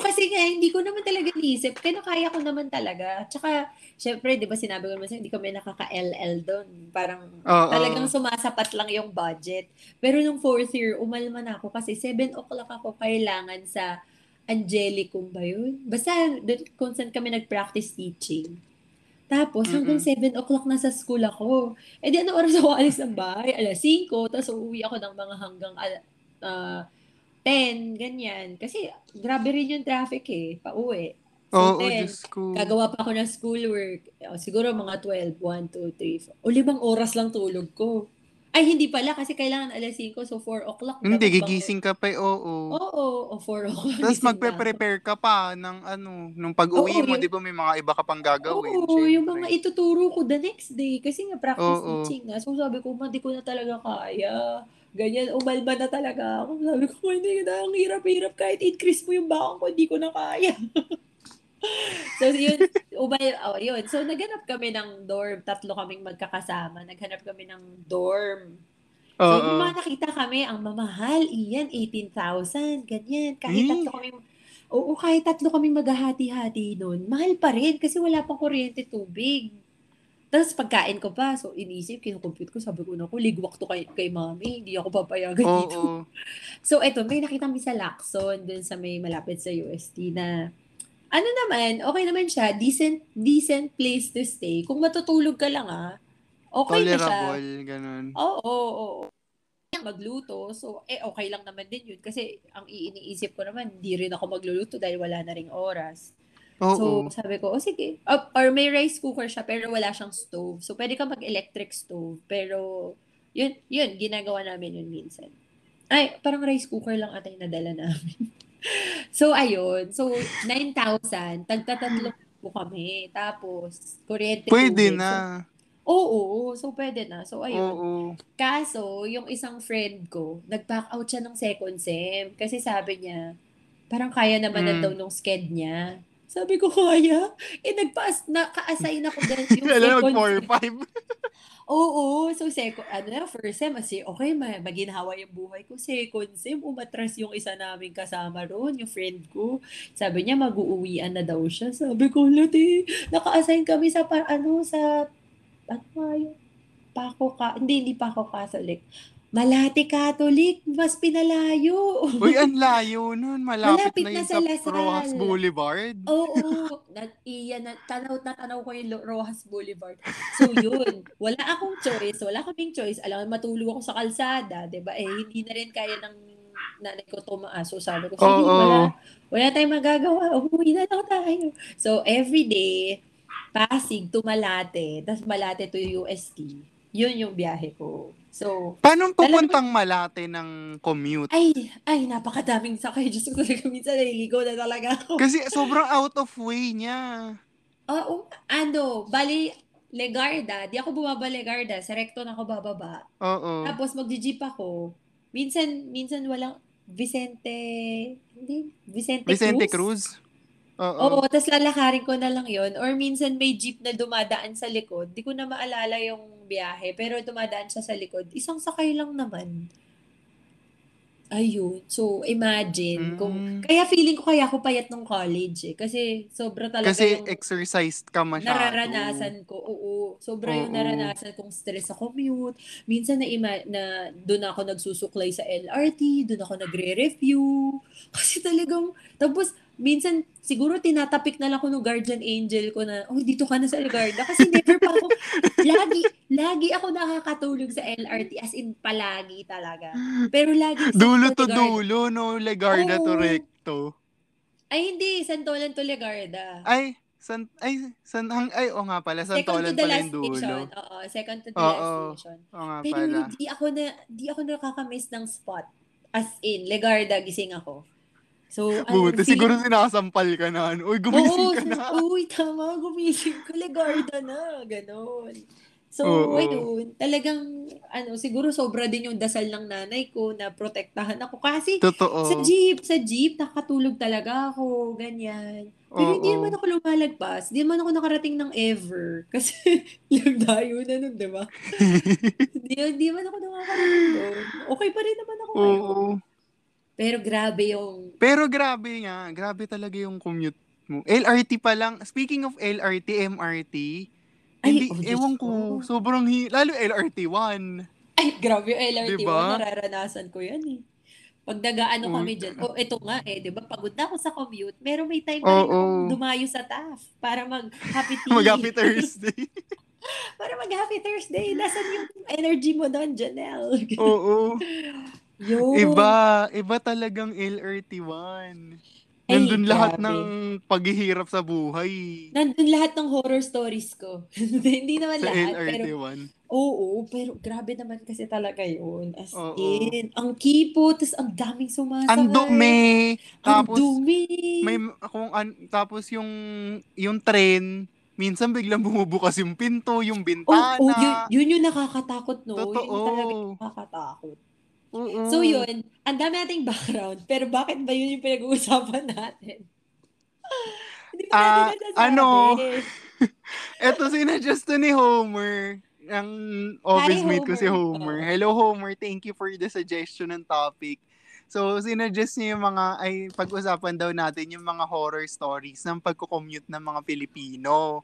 Kasi nga, hindi ko naman talaga naisip, pero kaya ko naman talaga. Tsaka, syempre, di ba sinabi ko naman, hindi kami nakaka-LL doon. Parang, talagang sumasapat lang yung budget. Pero nung 4th year, umalma na ako kasi 7 o'clock ako kailangan sa Angelicum ba yun? Basta, kung saan kami nag-practice teaching. Tapos, hanggang 7 o'clock nasa school ako. E di, oras ako alis ng bahay? Alas 5, tapos uuwi ako ng mga hanggang 10, ganyan. Kasi, grabe rin yung traffic eh, pauwi. So, gagawa pa ako ng schoolwork. Siguro mga 12, 1, 2, 3, 4. 5 oras lang tulog ko. Ay, hindi pala, kasi kailangan alas 5, so 4 o'clock. Hindi, gigising ka pa eh, Oo, 4 o'clock. Tapos magpe-prepare ka pa ng nung pag-uwi mo, di ba may mga iba ka pang gagawin? Yung mga ituturo ko the next day, kasi nga practice teaching na. So sabi ko, hindi ko na talaga kaya. Ganyan, umalma na talaga ako. Sabi ko, hindi na, ang hirap-hirap. Kahit increase mo yung bakang ko, hindi ko na kaya. So yun. So naghanap kami ng dorm, 3 kaming magkakasama. Naghanap kami ng dorm. So yung mga nakita kami, ang mamahal, iyan, 18,000, ganyan. Kahit 3 kaming maghahati-hati noon, mahal pa rin kasi wala pang kuryente, tubig. Tapos pagkain ko pa, so iniisip, kinukompute ko, sabi ko na ako, ligwak to kay mami, hindi ako papayagan dito. Oh. So eto, may nakita kami sa Lacson, dun sa may malapit sa UST na, ano naman, okay naman siya, decent place to stay. Kung matutulog ka lang okay na siya. Tolerable, ganun. Oo. Magluto, so okay lang naman din yun. Kasi ang iniisip ko naman, hindi rin ako magluluto dahil wala na ring oras. So, sabi ko, sige. Or may rice cooker siya, pero wala siyang stove. So, pwede ka mag-electric stove. Pero, yun, ginagawa namin yun minsan. Ay, parang rice cooker lang ata yung nadala namin. So, ayun. So, 9,000. Tagtatatlo po kami. Tapos, kuryente. Pwede tubig. Na. Oo. So, pwede na. So, ayun. Oo. Kaso, yung isang friend ko, nag-back out siya ng second sem. Kasi sabi niya, parang kaya naman na daw nung sked niya. Sabi ko, kaya? Naka-assign ako dahil yung second sem. Oo. So, first sem, kasi okay, maginhawa yung buhay ko. Second sem, umatras yung isa naming kasama roon, yung friend ko. Sabi niya, mag-uuwian na daw siya. Sabi ko, lati, naka-assign kami sa, hindi pa ako Catholic. Malate Catholic, mas pinalayo. Uy, ang layo nun. Malapit na sa Rojas Boulevard. Oo. Tanaw ko yung Rojas Boulevard. So yun, wala akong choice. Wala kaming choice. Alam, matulog ako sa kalsada, diba? Hindi na rin kaya ng nanay ko tumaas. So sabi ko, wala tayong magagawa. Umuwi na lang tayo. So everyday, Pasig to Malate. Tapos Malate to UST. Yun yung biyahe ko. So, paano pupuntang Malate ng commute? Ay, napakadaming sakay. Diyos ko talaga, minsan naliligo na talaga ako. Kasi sobrang out of way niya. Oo, bali, Legarda. Di ako bumaba Legarda. Sa Recto na ako bababa. Oo. Tapos magji-jeep ako. Minsan walang Vicente Cruz? Oo, tapos lalakarin ko na lang yon. Or minsan may jeep na dumadaan sa likod. Di ko na maalala yung biyahe, pero dumadaan siya sa likod. Isang sakay lang naman. Ayun. So, imagine. Kaya feeling ko kaya ako payat nung college eh. Kasi sobra talaga kasi yung... Kasi exercised ka masyado. Nararanasan ko. Oo. Sobra yung naranasan kong stress sa commute. Minsan na doon ako nagsusuklay sa LRT. Doon ako nagre-review. Kasi talagang... Tapos... Minsan, siguro tinatapik na lang ko ng guardian angel ko na, dito ka na sa Legarda. Kasi never pa ako, lagi ako nakakatulog sa LRT. As in, palagi talaga. Pero lagi... Dulo to dulo, no? Legarda to Recto. Ay, hindi. Santolan to Legarda. Nga pala. Santolan pala yung dulo. Oo, second to the last station. Oo nga pala. Pero di ako nakakamiss ng spot. As in, Legarda, gising ako. So, siguro sinasampal ka na. Uy, gumising ka na. Uy, tama. Gumising ka. Legarda na. Ganon. So, ayun. Talagang, siguro sobra din yung dasal ng nanay ko na protektahan ako. Kasi, totoo. Sa jeep, nakatulog talaga ako. Ganyan. Pero hindi naman ako lumalagpas. Hindi naman ako nakarating ng ever. Kasi, lagdayo na nun, diba? Hindi naman ako nakarating doon. Okay pa rin naman ako ngayon. Pero grabe nga. Grabe talaga yung commute mo. LRT pa lang. Speaking of LRT, MRT, ewan ko. Sobrang lalo LRT 1. Ay, grabe yung LRT 1. Diba? Nararanasan ko yan eh. Pag nag-aano kami dyan. Ito nga eh. Diba? Pagod na ako sa commute. Pero may time na dumayo sa TAF para mag-happy tea. Mag-happy Thursday. Para mag-happy Thursday. Nasaan yung energy mo doon, Janelle? Oo. Yo. Iba talagang LRT1. Nandun lahat ng paghihirap sa buhay. Nandun lahat ng horror stories ko. Hindi naman sa lahat. LRT1. Pero grabe naman kasi talaga yun. As in, ang kipo, tas ang daming sumasakay. Ang dumi. Tapos yung tren, minsan biglang bumubukas yung pinto, yung bintana. Yun yung nakakatakot, no? Totoo. Yun talaga yung nakakatakot. So yun, ang dami nating background, pero bakit ba yun yung pinag-uusapan natin? Hindi pa natin nasasabi. Eto sinadjust to ni Homer. Ang office mate ko si Homer. Hello Homer, thank you for the suggestion ng topic. So sinadjust niya yung pag-usapan daw natin yung mga horror stories ng pagko-commute ng mga Pilipino.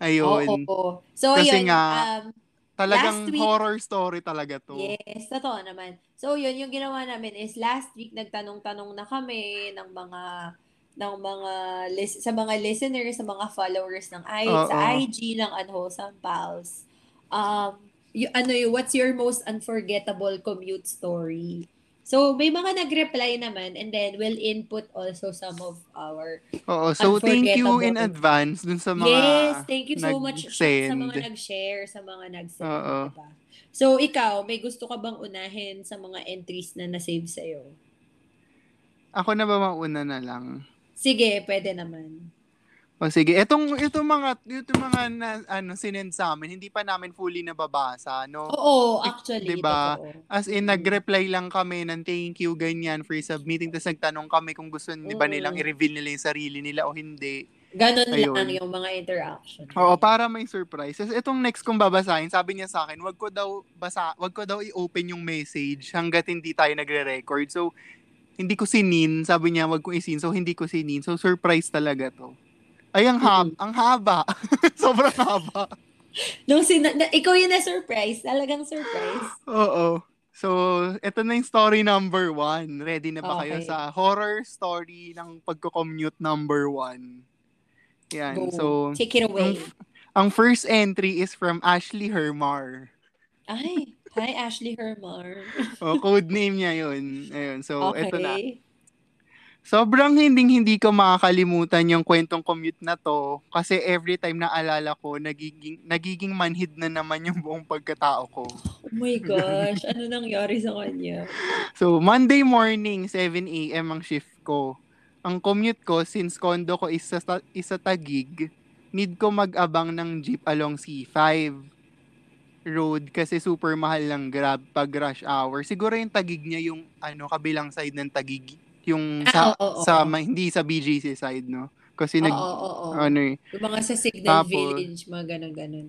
Ayun. Oo. So, kasi yun, nga, talagang week, horror story talaga to. Yes, totoo naman. So, yun, yung ginawa namin is last week, nagtanong-tanong na kami ng mga listeners, sa mga followers ng IG ng Unwholesome Pals. What's your most unforgettable commute story? So, may mga nag-reply naman and then we'll input also some of our so thank you in advance dun sa mga thank you so much sa mga nag-share, sa mga nag-send. Diba? So, ikaw, may gusto ka bang unahin sa mga entries na na-save sa'yo? Ako na ba mauna na lang? Sige, pwede naman. O sige, itong mga sinend sa amin, hindi pa namin fully nababasa, no? Oo, actually. Diba? Totoo. As in, nag-reply lang kami ng thank you, ganyan, for submitting. Tapos nagtanong kami kung gusto diba nilang i-reveal nila yung sarili nila o hindi. Ganon lang yung mga interaction. Oo, para may surprise. Itong next kong babasahin, sabi niya sa akin, wag ko daw i-open yung message hanggat hindi tayo nagre-record. So, hindi ko sinin. Sabi niya, wag ko isin. So, hindi ko sinin. So, surprise talaga to. Ay, ang haba. Sobrang haba. Ikaw yun na-surprise. Talagang surprise. Oo. So, ito na yung story number 1. Ready na ba kayo sa horror story ng pagko-commute number 1? Yan. Go. So, take it away. Ang first entry is from Ashley Hermar. Ay. Hi, Ashley Hermar. Code name niya yun. Ayun. So, ito na. Sobrang hindi ko makakalimutan yung kwentong commute na to kasi every time na alala ko, nagiging manhid na naman yung buong pagkatao ko. Oh my gosh, ano nangyari sa kanya? So, Monday morning, 7 a.m. ang shift ko. Ang commute ko, since condo ko is sa Taguig, need ko mag-abang ng jeep along C5 road kasi super mahal lang Grab pag rush hour. Siguro yung Taguig niya yung kabilang side ng Taguig. Yung hindi sa BGC side, no? Kasi yung mga sa Signal Tapos, Village, mga ganun-ganun.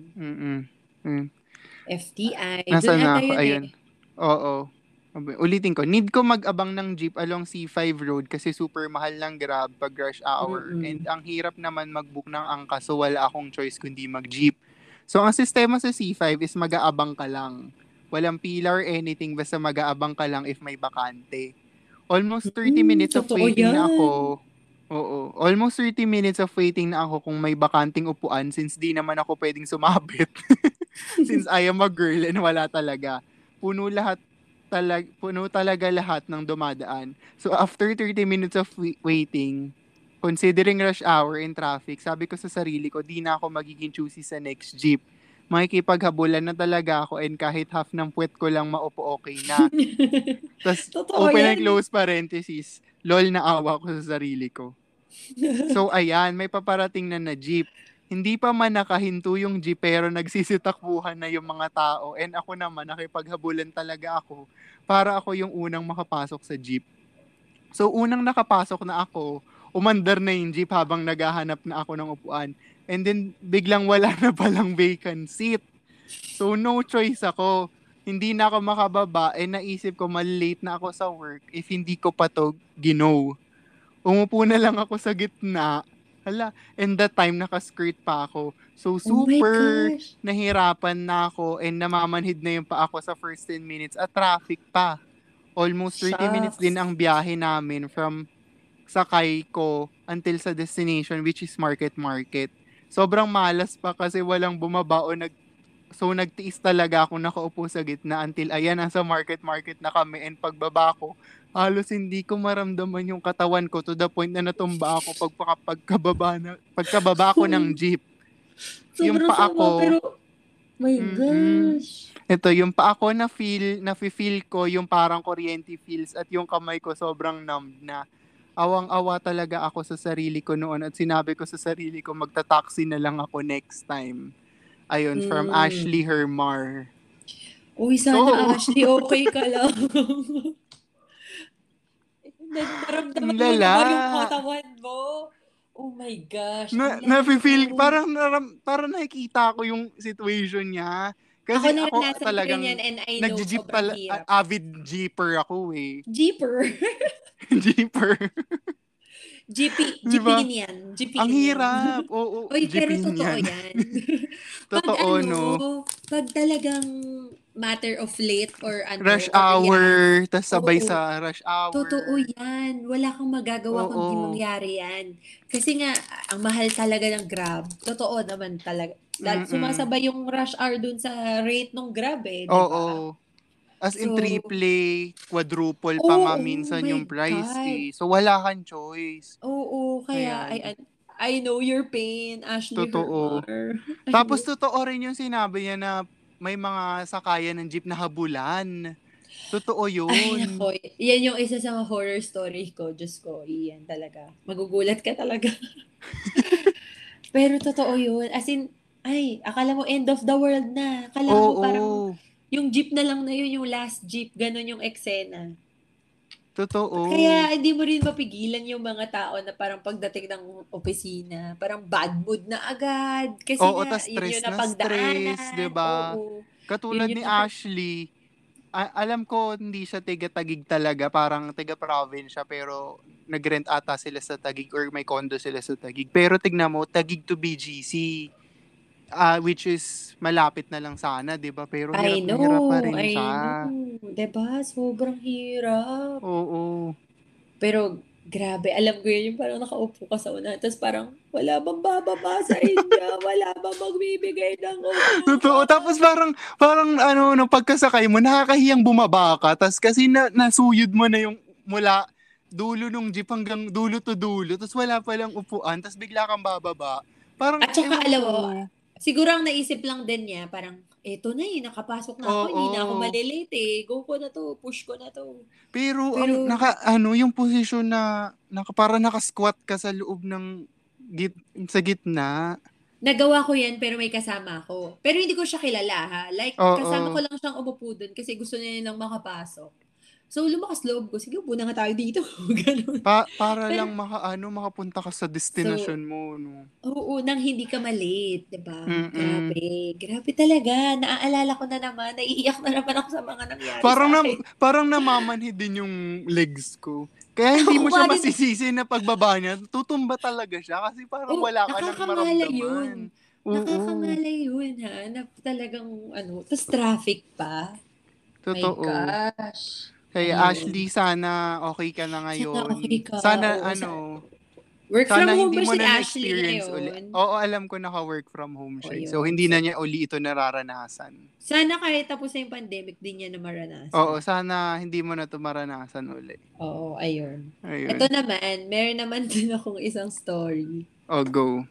FTI. Nasaan na ako? Ayun. Ulitin ko. Need ko mag-abang ng jeep along C5 road kasi super mahal ng Grab pag rush hour. And ang hirap naman mag-book ng angka so wala akong choice kundi mag-jeep. So, ang sistema sa C5 is mag-aabang ka lang. Walang pila or anything basta mag-aabang ka lang if may bakante. Almost 30 minutes of waiting na ako. Oo. Almost 30 minutes of waiting na ako kung may bakanting upuan since di naman ako pwedeng sumabit. Since I am a girl and wala talaga. Puno talaga lahat ng dumadaan. So after 30 minutes of waiting, considering rush hour and traffic, sabi ko sa sarili ko, di na ako magiging choosy sa next jeep. Makikipaghabulan na talaga ako and kahit half ng puwet ko lang maupo okay na. Tapos open and close parenthesis. Lol, naawa ko sa sarili ko. So ayan, may paparating na jeep. Hindi pa man nakahinto yung jeep pero nagsisitakbuhan na yung mga tao and ako naman nakipaghabulan talaga ako para ako yung unang makapasok sa jeep. So unang nakapasok na ako, umandar na yung jeep habang naghahanap na ako ng upuan. And then, biglang wala na palang vacant seat. So, no choice ako. Hindi na ako makababa and naisip ko malilate na ako sa work if hindi ko pa to ginaw. Umupo na lang ako sa gitna. Hala, and that time nakaskirt pa ako. So, super nahirapan na ako and namamanhid na yung pa ako sa first 10 minutes at traffic pa. Almost 30 minutes din ang biyahe namin from sakay ko until sa destination which is market. Sobrang malas pa kasi walang bumaba so nagtiis talaga ako nakaupo sa gitna until ayan, nasa market na kami and pagbaba ko, halos hindi ko maramdaman yung katawan ko to the point na natumba ako pagkababa ko ng jeep. Sobrang yung paa ko, pero my gosh. Ito, yung paa ko na feel ko yung parang kuryente feels at yung kamay ko sobrang numb na. Awang-awa talaga ako sa sarili ko noon at sinabi ko sa sarili ko magta-taxi na lang ako next time. Ayun, from Ashley Hermar. Uy, sana Ashley, okay ka lang. Naramdaman mo yung katawan mo. Oh my gosh. Nafe-feel, parang nakikita ko yung situation niya. Kasi ako talagang nag-jeep avid jeeper ako eh. Jeeper? GP yan. GP ang hirap. Oo, oy, GP pero totoo yan. Totoo, pag, ano, no? Pag talagang matter of late or ano. Rush hour. Tapos sabay sa rush hour. Totoo yan. Wala kang magagawa kung di mangyari yan. Kasi nga, ang mahal talaga ng Grab. Totoo naman talaga. Dahil sumasabay yung rush hour dun sa rate ng Grab eh. Diba? Oo. As in, so, triple, quadruple pa nga minsan yung price eh. So, wala kang choice. Oo, kaya I know your pain, Ashley. Totoo. Tapos, totoo rin yung sinabi niya na may mga sakayan ng jeep na habulan. Totoo yun. Ay, ako. Yan yung isa sa mga horror story ko. Diyos ko, iyan talaga. Magugulat ka talaga. Pero totoo yun. As in, ay, akala mo end of the world na. Akala mo parang... Yung jeep na lang na yun, yung last jeep, ganun yung eksena. Totoo. Kaya hindi mo rin mapigilan yung mga tao na parang pagdating ng opisina, parang bad mood na agad. Kasi na, yun yung napagdaanan. Stress, diba? Katulad yun ni Ashley, alam ko hindi siya taga-Tagig talaga, parang taga-province siya, pero nag-rent ata sila sa Tagig or may condo sila sa Tagig. Pero tignan mo, Tagig to BGC. Which is malapit na lang sana, 'di ba? Pero hirap pa rin siya. I know. 'Di ba? Sobrang hirap. Oo. Pero grabe, alam ko 'yun, yung parang nakaupo ka sa una, tapos parang wala bang bababa sa inyo, wala bang magbibigay ng upo. Totoo, tapos parang ano, nung pagkasakay mo, nakakahiyang bumaba ka, tapos kasi nasuyod mo na yung mula dulo ng jeep hanggang dulo to dulo, tapos wala pa lang upuan, tapos bigla kang bababa. Parang, at saka alam mo, siguro ang naisip lang din niya, parang, eto na eh, nakapasok na ako, hindi na ako malilate eh, go ko na to, push ko na to. Pero yung posisyon na, para nakasquat ka sa loob ng, sa gitna. Nagawa ko yan, pero may kasama ako. Pero hindi ko siya kilala ha, like, kasama ko lang siyang umupo dun, kasi gusto niya lang makapasok. So, lumakas loob ko. Sige, upo na nga tayo dito. Ganun. Pero, lang makapunta ka sa destination mo. No? Oo, nang hindi ka malate, diba? Grabe. Grabe talaga. Naaalala ko na naman. Naiiyak na naman ako sa mga nangyari. Parang namamanhid din yung legs ko. Kaya hindi mo siya masisisi na pagbaba niya. Tutumba talaga siya kasi parang wala ka nang maramdaman. Yun. Nakakamala yun, ha? Talagang, tapos traffic pa. Totoo. My gosh. Kaya Ashley, sana okay ka na ngayon. Sana okay ka. Work from home ba si Ashley ngayon? Oo, alam ko naka-work from home siya. So, hindi na niya uli ito nararanasan. Sana kahit tapos na yung pandemic, din niya na maranasan. Oo, sana hindi mo na ito maranasan uli. Oo, ayun. Ito naman, meron naman din akong isang story. Oh, go.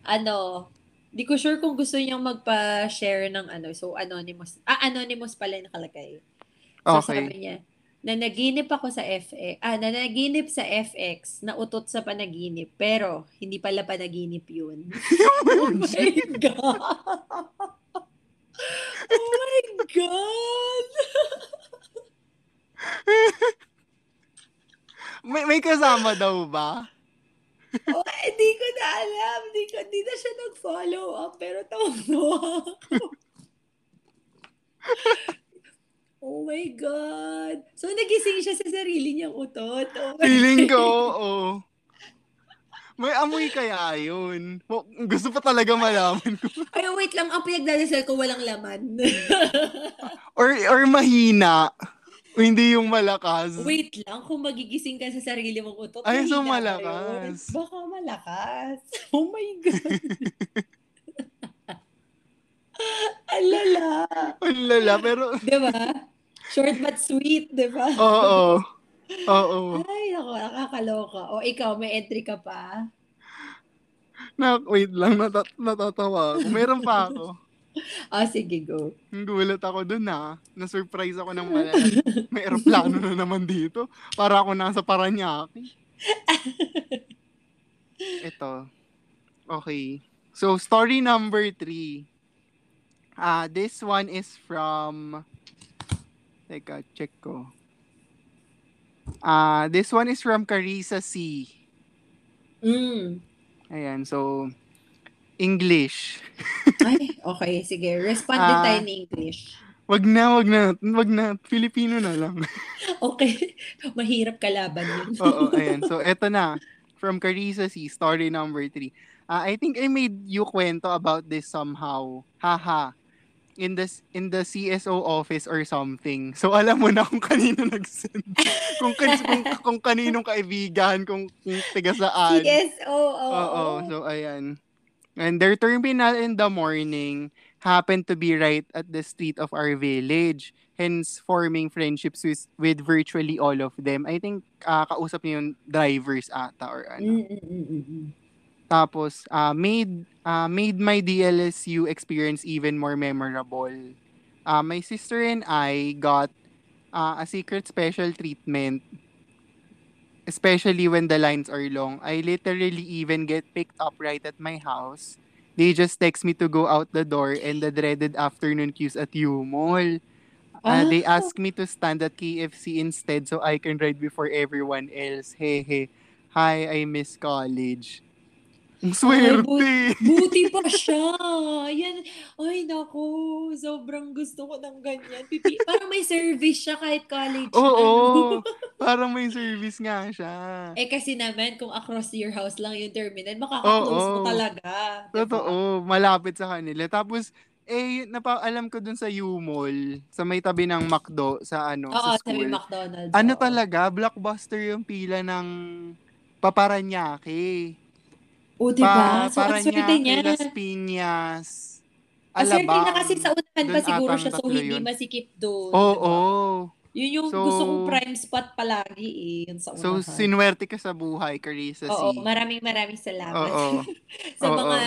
Di ko sure kung gusto niyang magpa-share ng So, anonymous. Anonymous pala yung nakalagay. So, sabi niya, nanaginip sa FX, nautot sa panaginip, pero hindi pala panaginip yun. Oh my God! Oh my God! may kasama daw ba? Hindi ko na alam. Hindi na siya nag-follow up, pero tawag ako. Oh my God. So, nagising siya sa sarili niyang utot. Feeling ko, may amoy kaya yun. Gusto pa talaga malaman ko. Ay, wait lang. Ang pinagdadasal ko, walang laman. or mahina. Hindi yung malakas. Wait lang. Kung magigising ka sa sarili mong utot, ay, so malakas. Kayo. Baka malakas. Oh my God. Alala. Pero... diba? Short but sweet, diba? Oo. Ay, ako, nakakaloka. O, ikaw, may entry ka pa? Wait lang, natatawa. Meron pa ako. Sige, go. Gulat ako dun, ha? Na-surprise ako ng malala. May aeroplano na naman dito. Para ako nasa Paranaque. Ito. Okay. So, story number 3. This one is from... Teka, check ko. This one is from Carissa C. Ayan, so... English. Ay, okay, sige. Respond din tayo ni English. Wag na. Filipino na lang. Okay. Mahirap kalaban yun. Oo, ayan. So, eto na. from Carissa C, story number 3. I think I made you kwento about this somehow. Haha. In the CSO office or something. So alam mo na kung kanino nag-send. kung kaninong kaibigan, kung tiga saan. CSO. Oo, so ayan. And their terminal in the morning happened to be right at the street of our village, hence forming friendships with virtually all of them. I think kausap niya yung drivers ata or ano. Tapos made my DLSU experience even more memorable. My sister and I got a secret special treatment, especially when the lines are long. I literally even get picked up right at my house. They just text me to go out the door and the dreaded afternoon queues at U-Mall. They ask me to stand at KFC instead so I can ride before everyone else. Hehe. Hi, I miss college. Swerte. Buti pa siya. Yan. Ay, naku. Sobrang gusto ko ng ganyan. Parang may service siya kahit college. Oo. Parang may service nga siya. Eh kasi naman, kung across your house lang yung terminal, makaka-close mo talaga. Totoo. Diba? Malapit sa kanila. Tapos, eh, napaalam ko dun sa U-Mall, sa may tabi ng McDo, sa ano, sa school. Oo, sa may McDonald's. Ano talaga, blockbuster yung pila ng Paparanyake. O, diba? So, ang swerte niya. Las Piñas, Alabang. Ang swerte na kasi sa unahan pa siguro siya, so hindi masikip doon. Oo. Diba? Yun yung gusto kong prime spot palagi eh. Yun sa unahan. So, sinuwerte ka sa buhay, Carissa C. Oo, maraming salamat. Sa mga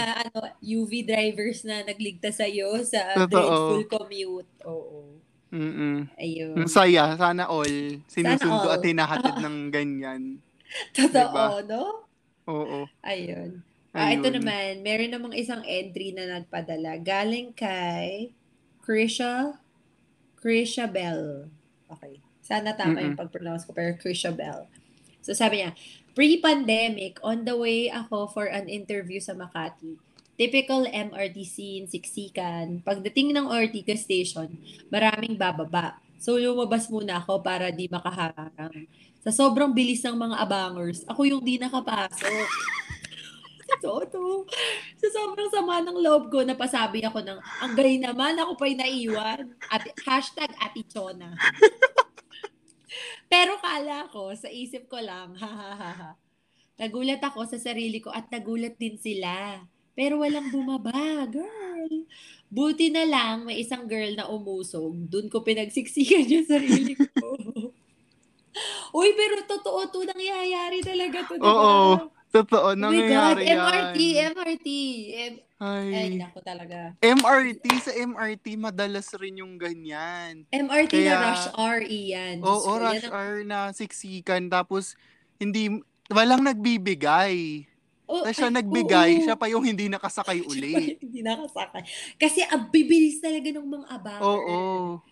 UV drivers na nagligtas sa'yo sa dreadful commute. Oo. Ayun. Saya. Sana all. Sinusundo at hinahatid ng ganyan. Totoo, diba? No? Oo. Ayun. Ito naman, meron namang isang entry na nagpadala. Galing kay Krisha Bell. Okay. Sana tama yung pag-pronounce ko, pero Krisha Bell. So sabi niya, pre-pandemic, on the way ako for an interview sa Makati. Typical MRT scene, siksikan. Pagdating ng Ortigas Station, maraming bababa. So lumabas muna ako para di makaharang. Sa sobrang bilis ng mga abangers, ako yung di nakapasok. Sa sobrang sama ng loob ko, napasabi ako ng, ang gay naman, ako pa'y naiwan. #Atichona. Pero kala ko, sa isip ko lang, nagulat ako sa sarili ko at nagulat din sila. Pero walang bumaba, girl. Buti na lang, may isang girl na umusog. Doon ko pinagsiksikan yung sarili ko. Uy, pero totoo to, nangyayari talaga to. Totoo, nangyayari yan. MRT. Ay, naku talaga. MRT, sa MRT, madalas rin yung ganyan. MRT kaya, na rush hour yan. Oo, rush hour na siksikan, tapos hindi, walang nagbibigay. Tapos siya nagbigay, siya pa yung hindi nakasakay uli. Hindi nakasakay. Kasi abibilis talaga ng mga abang.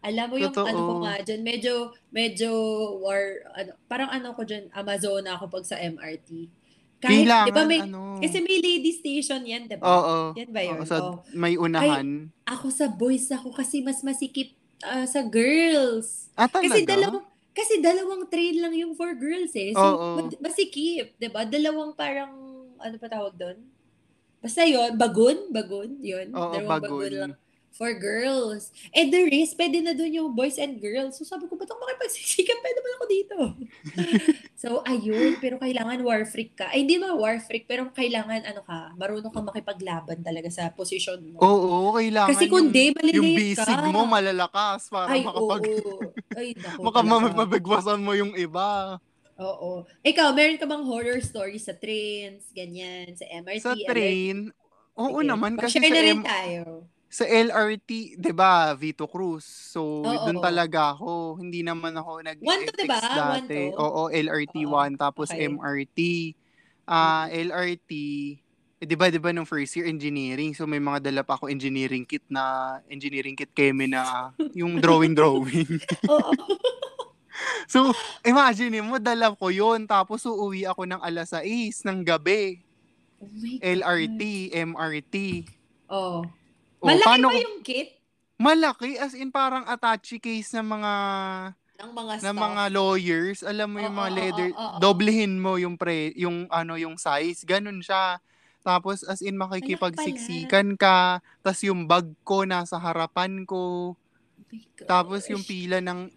Alam mo yung ano ko nga dyan, medyo war, ano, parang ano ko dyan, Amazona ako pag sa MRT. Kahit, kailangan, diba may, kasi may lady station yan, diba? Yan ba yun? Sa, may unahan. Ay, ako sa boys ako kasi mas masikip sa girls. Ah, talaga? Kasi dalawang train lang yung for girls eh. So, masikip, diba? Dalawang parang, ano pa tawag doon? Basta yun, bagon, yun. Dalawang bagon lang. For girls. And there is, pwede na doon yung boys and girls. So sabi ko, ba't ako makipagsisikap? Pwede naman ako dito. So, ayun. Pero kailangan war freak ka. Ay, hindi ba war freak, pero kailangan, marunong ka makipaglaban talaga sa posisyon mo. Oo, kailangan. Kasi kung di, maliliit ka. Yung basic mo, malalakas para makapag... Makamabagwasan mo yung iba. Oo. Ikaw, meron ka bang horror story sa trains, ganyan, sa MRT? Sa train? Oo naman. Kasi share na rin tayo. Sa LRT, 'di ba, Vito Cruz. So doon talaga ako. Hindi naman ako nag-FX dati. LRT 1 tapos MRT. LRT, 'di ba nung first year engineering. So may mga dala pa ako engineering kit kami na yung drawing. So imagine mo, dala ko 'yon tapos uuwi ako ng alas 6 ng gabi. LRT, MRT. Malaki ba yung kit? Malaki, as in parang attache case ng mga ng mga staff, ng mga lawyers, alam mo yung mga leather, doblehin mo yung size, ganun siya. Tapos as in makikipagsiksikan ka, tapos yung bag ko nasa harapan ko. Oh, tapos yung pila ng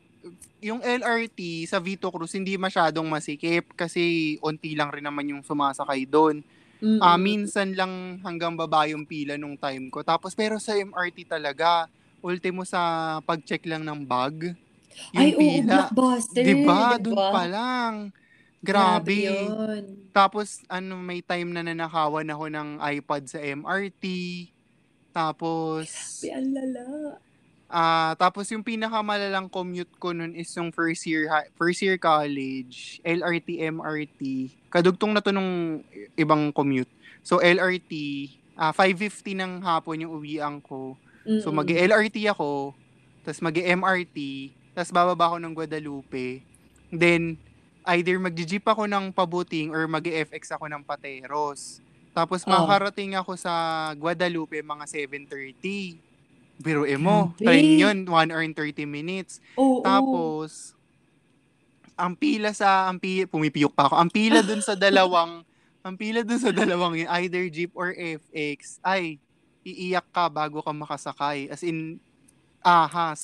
yung LRT sa Vito Cruz hindi masyadong masikip kasi unti lang rin naman yung sumasakay doon. Minsan lang hanggang baba yung pila nung time ko. Tapos pero sa MRT talaga, ultimo sa pag-check lang ng bag. Yung pila, blockbuster. Diba? Doon pa lang. Grabe. Tapos may time na nanakawan ako ng iPad sa MRT. Tapos tapos yung pinakamalalang commute ko nun is yung first year college, LRT, MRT. Kadugtong na to nung ibang commute. So LRT, 5:50 ng hapon yung uwian ko. So mag-LRT ako, tapos mag-MRT, tapos bababa ako ng Guadalupe. Then either mag-jeep ako ng Pabuting or mag-FX ako ng Pateros. Tapos makarating ako sa Guadalupe mga 7:30. Biruin mo, train yun, 1 hour and 30 minutes. Tapos, pumipiyok pa ako. Ang pila dun sa dalawang yun, either jeep or FX, ay, iiyak ka bago ka makasakay. As in,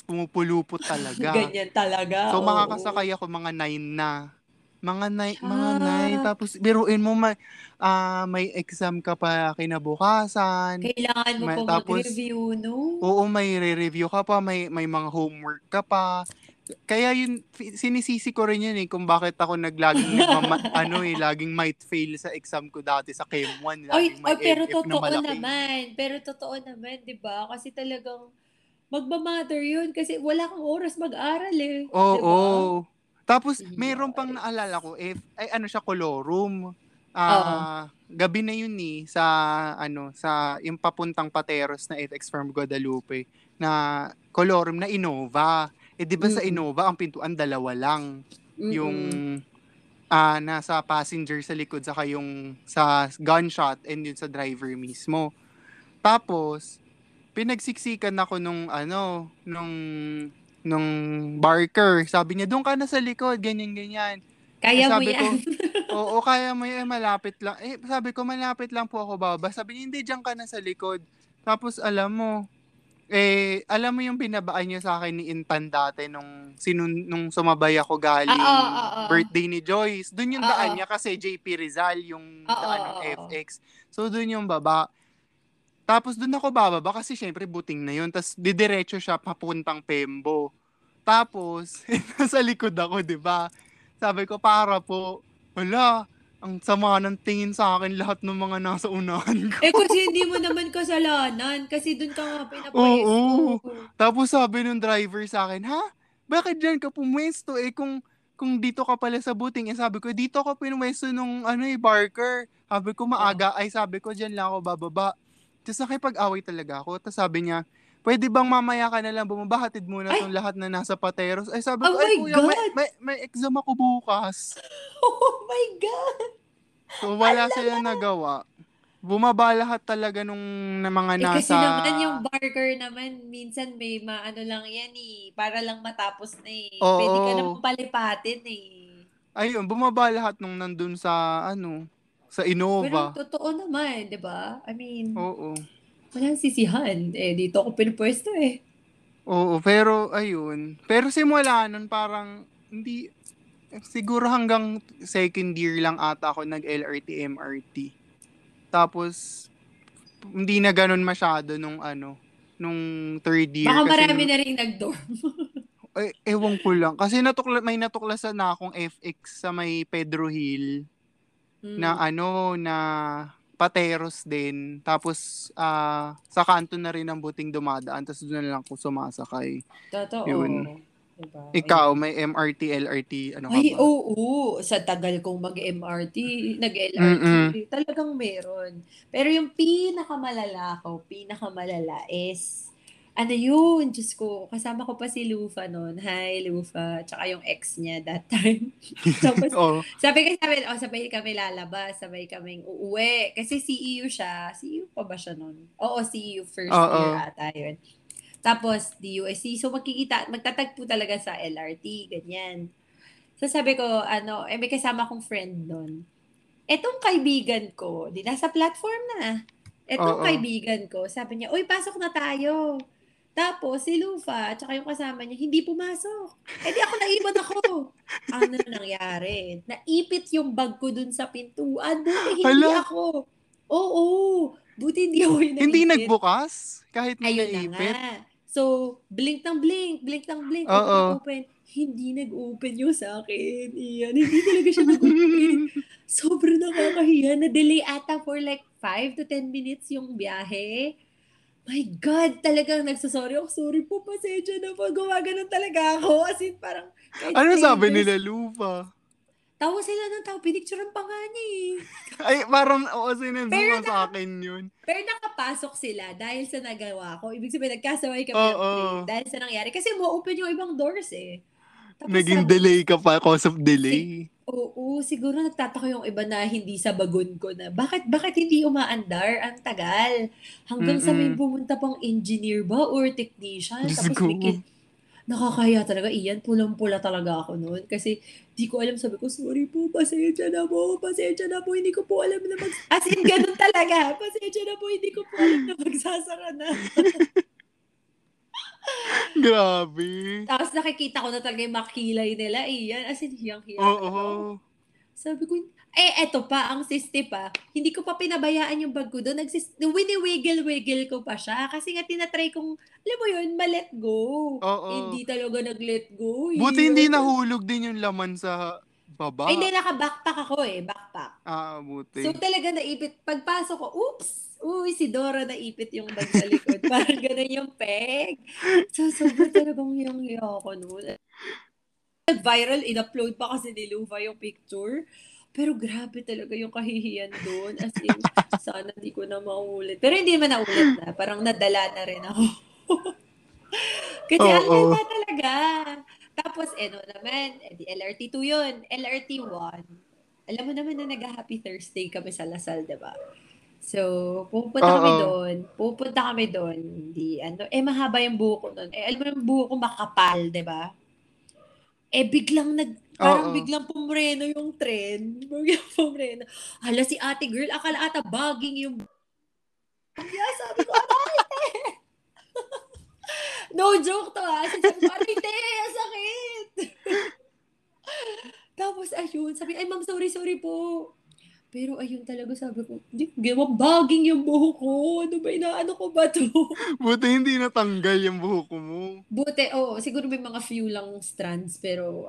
pumupulupot talaga. Ganyan talaga. So, makakasakay ako mga 9 na. Mga nine. Tapos, biruin mo, may exam ka pa kinabukasan. Kailangan mo pong mag-review, no? Oo, may re-review ka pa, may mga homework ka pa. Kaya yun, sinisisi ko rin yun kung bakit ako laging might fail sa exam ko dati sa Chem 1. Pero totoo naman, di ba? Kasi talagang magmamatter yun kasi wala kang oras mag-aral eh. Oo. Tapos, mayroon pang naalala ko, colorum. Gabi na yun sa yung papuntang Pateros na FX from Guadalupe, na colorum na Innova. Eh, di ba sa Innova, ang pintuan dalawa lang. Yung nasa passenger sa likod, saka yung sa gunshot, and yun sa driver mismo. Tapos, pinagsiksikan ako nung barker. Sabi niya, doon ka na sa likod, ganyan-ganyan. Kaya mo yan. Oo, kaya mo yan. Malapit lang. Sabi ko, malapit lang po ako bababa. Sabi niya, hindi, diyan ka na sa likod. Tapos alam mo yung binabaan niya sa akin ni Intan dati nung sumabay ako galing birthday ni Joyce. Doon yung daan niya kasi JP Rizal yung daan ng FX. So, doon yung baba. Tapos doon ako bababa kasi syempre buting na yun. Tapos didiretso siya papuntang Pembo. Tapos nasa likod ako, di ba? Sabi ko, wala, ang sama ng tingin sa akin lahat ng mga nasa unahan ko. Kasi hindi mo naman kasalanan kasi doon ka nga pinapwesto. Oo. Tapos sabi nung driver sa akin, ha? Bakit dyan ka pumwesto? Kung dito ka pala sa buting, sabi ko, dito ka pinwesto nung barker. Sabi ko, maaga. Sabi ko, dyan lang ako bababa. Tapos nakipag-away talaga ako. Tapos sabi niya, pwede bang mamaya ka na lang bumabahatid muna itong lahat na nasa Pateros? Sabi ko, kuya, may exam ako bukas. Oh my God! So wala silang nagawa. Bumaba lahat talaga nung mga nasa... Kasi naman yung barker naman, minsan may lang yan para lang matapos na Pwede ka lang palipatin Ayun, bumaba lahat nung nandun sa sa Innova. Pero totoo naman, di ba? I mean, walang sisihan. Dito ako pinupwesto Oo, pero ayun. Pero simula nun parang hindi, siguro hanggang second year lang ata ako nag-LRT, MRT. Tapos, hindi na ganun masyado nung third year. Baka marami na rin nag-dorm. Ewan ko lang. Kasi may natuklasan na akong FX sa may Pedro Hill. Na Pateros din. Tapos, sa kanto na rin ang buting dumadaan. Tapos doon na lang ako sumasakay. Totoo. Yun. Diba? Ikaw, may MRT, LRT, ka ba? Sa tagal kong mag-MRT, nag-LRT, talagang meron. Pero yung pinakamalala is, Diyos ko, kasama ko pa si Lufa noon. Hi, Lufa. Tsaka yung ex niya that time. Tapos, sabay kami lalabas, sabay kaming uuwi. Kasi CEU siya. CEU pa ba siya noon? Oo, CEU first year ata yun. Tapos, DUSC. So, magtatagpo talaga sa LRT, ganyan. So, sabi ko, may kasama akong friend nun. Etong kaibigan ko, di nasa platform na. Etong kaibigan ko, sabi niya, uy, pasok na tayo. Tapos, si Lufa, tsaka yung kasama niya, hindi pumasok. Eh di ako, naibot ako. Ano nangyari? Naipit yung bag ko dun sa pintuan. Buti hindi ako. Oo. Buti hindi ako yung naipit. Hindi nagbukas? Kahit na ayun naipit? Na nga. So, blink ng blink, blink ng blink. Open. Hindi nag-open yung sa akin. Iyan. Hindi talaga siya nag-open. Sobrang nakakahiya. Na-delay ata for like 5 to 10 minutes yung biyahe. My God, talagang nagsasorry ako. Sorry po, pasensya na po. Gumagano talaga ako. As in, parang... Ano sabi nila, Lupa? Tawa sila ng tao. Pinicturean pa nga niya eh. Ay, parang sinensuma sa akin yun. Pero nakapasok sila dahil sa nagawa ko. Ibig sabihin, nagkasaway kami ng dahil sa nangyari. Kasi ma-open yung ibang doors eh. Tapos naging delay ka pa cause of delay. Oo, siguro nagtataka yung iba na hindi sa bagon ko na, bakit hindi umaandar? Ang tagal. Hanggang sa may pumunta pang engineer ba or technician. Just tapos nakakaya talaga. Iyan, pulang-pula talaga ako noon. Kasi di ko alam, sabi ko, sorry po, pasensya na po, hindi ko po alam na as in, ganun talaga. Pasensya na po, hindi ko po alam na magsasara na. Grabe. Tapos nakikita ko na talaga yung makilay nila. Iyan, as in, hiyang-hiyang. Sabi ko, eto pa, ang siste pa. Hindi ko pa pinabayaan yung bag ko doon. Wini-wiggle-wiggle ko pa siya. Kasi nga tinatry kong, alam mo yun, ma-let go. Hindi talaga nag-let go. Buti hindi nahulog din yung laman sa baba. Ay, hindi, naka-backpack ako eh. Backpack. Ah, buti. So talaga naipit. Pagpasok ko, oops! Uy, si Dora naipit yung bag sa likod. Parang ganun yung peg. So, sobrang talagang hiyang-hiya ako noon. Viral, in-upload pa kasi ni Luva yung picture. Pero grabe talaga yung kahihiyan doon. As in, sana hindi ko na maulit. Pero hindi naman naulit na. Parang nadala na rin ako. Kasi ang ganda talaga. Tapos, naman, LRT2 yun. LRT1. Alam mo naman na nag-happy Thursday kami sa Lasal, diba? So, pupunta kami doon. Hindi, mahaba yung buho ko doon. Eh, alam mo yung buho ko makapal, diba? Eh, biglang pumreno yung trend. Biglang pumreno. Hala, si ate girl, akala ata baging yung... Yeah, sabi ko, no joke to ha. Sabi ko, ate, sakit. Tapos, ayun, sabi, ay ma'am, sorry po. Pero ayun talaga, sabi ko, gawang baging yung buho ko. Ano ba, inaano ko ba to? Buti hindi natanggal yung buho ko mo. Buti, siguro may mga few lang strands, pero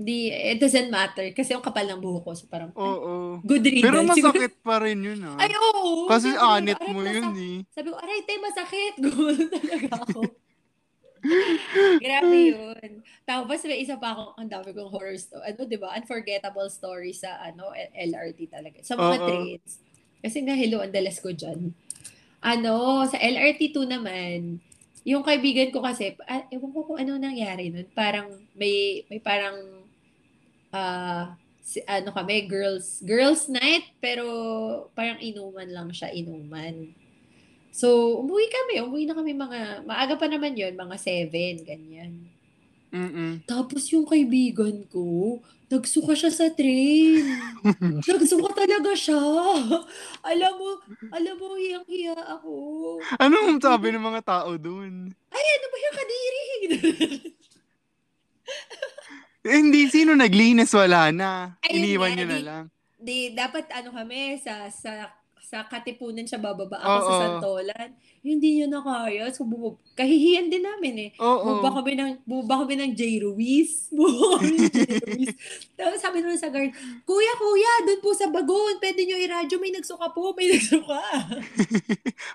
it doesn't matter. Kasi yung kapal ng buho ko, so parang, good reason. Pero masakit siguro, pa rin yun, ha? Ay, oo. Kasi anit mo yun, eh. Sabi ko, aray, tayo masakit. Gulo talaga ako. Grabe yun. Tapos may isa pa akong, ang dami kong horror story. Diba? Unforgettable story sa, LRT talaga. Sa mga trains. Kasi nga, hello, ang dalas ko dyan. Sa LRT 2 naman, yung kaibigan ko kasi, ewan ko kung ano nangyari nun. Parang, may parang, kami, girls night, pero parang inuman lang siya. So, umuwi na kami mga, maaga pa naman yon, mga 7, ganyan. Tapos yung kaibigan ko, nagsuka siya sa train. Nagsuka talaga siya. Alam mo, hiyang-hiya ako. Anong sabi ng mga tao dun? Ay, ano ba yung kadiri? Hindi, sino naglinis, wala na. Iniwan niya na lang. Di, dapat kami, sa Katipunan siya bababa ako sa Santolan. Hindi niya nakaya. So, kahihiyan din namin eh. Buba kami ng J. Ruiz. Tapos sabi naman sa guard, Kuya, doon po sa bagon. Pwede niyo i-radyo. May nagsuka.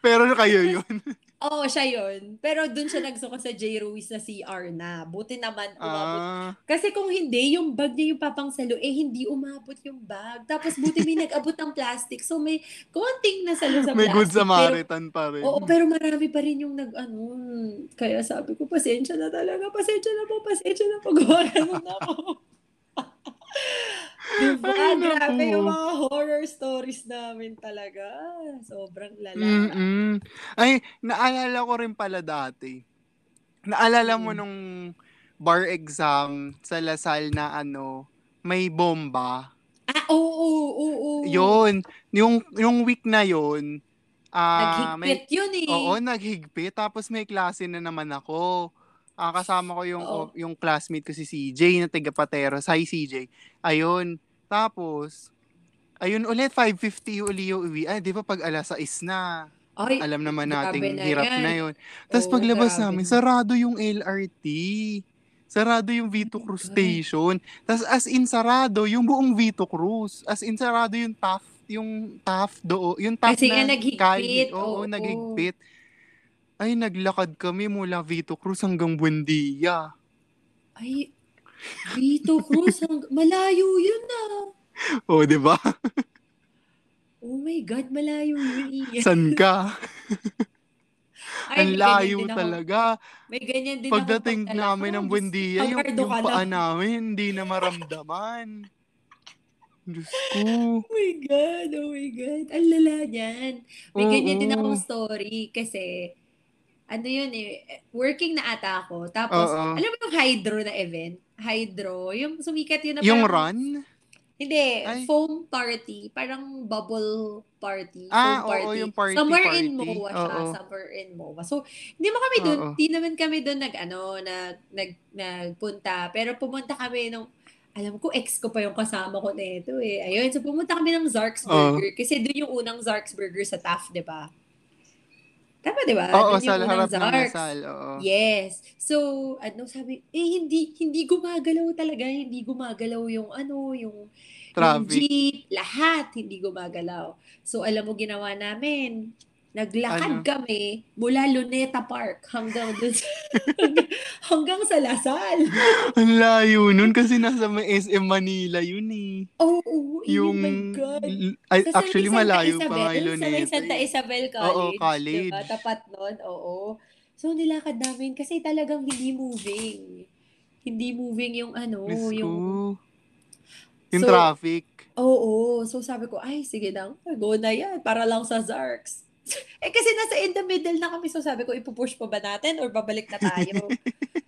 Pero kayo yun. Oo, siya yun. Pero doon siya nagsuka sa J. Ruiz na CR na. Buti naman umabot. Kasi kung hindi, yung bag niya yung papangsalo, hindi umabot yung bag. Tapos buti may nag-abot ng plastic. So, may konting nasalo sa plastic. May good Samaritan pa rin. Oo, pero marami pa rin yung kaya sabi ko, pasensya na po, gawin mo na ako. Diba? Ay, grabe yung mga horror stories namin talaga. Sobrang lalala. Mm-mm. Ay, naalala ko rin pala dati. Naalala mo nung bar exam sa Lasal na ano, may bomba. Ah, oo. Yun. Yung week na yun. Naghigpit yun eh. Oo, naghigpit. Tapos may klase na naman ako. Kasama ko yung classmate ko si CJ na taga-Pateros. Hi CJ. Ayun. Tapos, ayun ulit, 5:50 uli yung uwi. Di ba pag alas 6 na? Ay, alam naman nating hirap na yun. Tapos paglabas namin, sarado yung LRT. Sarado yung Vito Cruz Station. Tapos as in sarado yung buong Vito Cruz. As in sarado yung Taft doon. Yung Taft kasi na naghigpit. Oo, naghigpit. Ay, naglakad kami mula Vito Cruz hanggang Buendia. Ay, Vito Cruz malayo yun ah. Oh, di ba? Oh my God, malayo yun. San ka? Ang layo talaga. May ganyan din ako. Pagdating namin ng Buendia, yung paa namin, hindi na maramdaman. Diyos ko. Oh my God. Ang lala niyan. May ganyan din akong story kasi... Ano yun eh, working na ata ako. Tapos, alam mo yung hydro na event? Hydro, yung sumikat yun na yung parang... Yung run? Hindi, foam party. Parang bubble party. Foam party. Oo, yung party. Somewhere in Moa siya. Somewhere in Moa. So, hindi mo kami doon, hindi naman kami doon nagpunta. Pero pumunta kami nung... Alam ko, ex ko pa yung kasama ko nito eh. Ayun, so pumunta kami ng Zark's Burger. Kasi doon yung unang Zark's Burger sa Taft, di ba? Tama, di ba? Oo, sa harap ng Lasal. Yes. So, sabi, hindi gumagalaw talaga. Hindi gumagalaw yung jeep, lahat hindi gumagalaw. So, alam mo, ginawa namin, naglakad kami mula Luneta Park hanggang hanggang sa Lasal. Ang layo nun kasi nasa SM Manila yun eh. Oo. Yung, my God. Actually, malayo pa kay Luneta. Sa Santa Isabel College. Oo, college. Diba? Tapat nun, oo. So, nilakad namin kasi talagang hindi moving. Hindi moving yung yung traffic. Oo. So, sabi ko, ay, sige lang. Go na yan. Para lang sa Zarks. Kasi nasa in the middle na kami. So sabi ko, ipupush pa ba natin or babalik na tayo?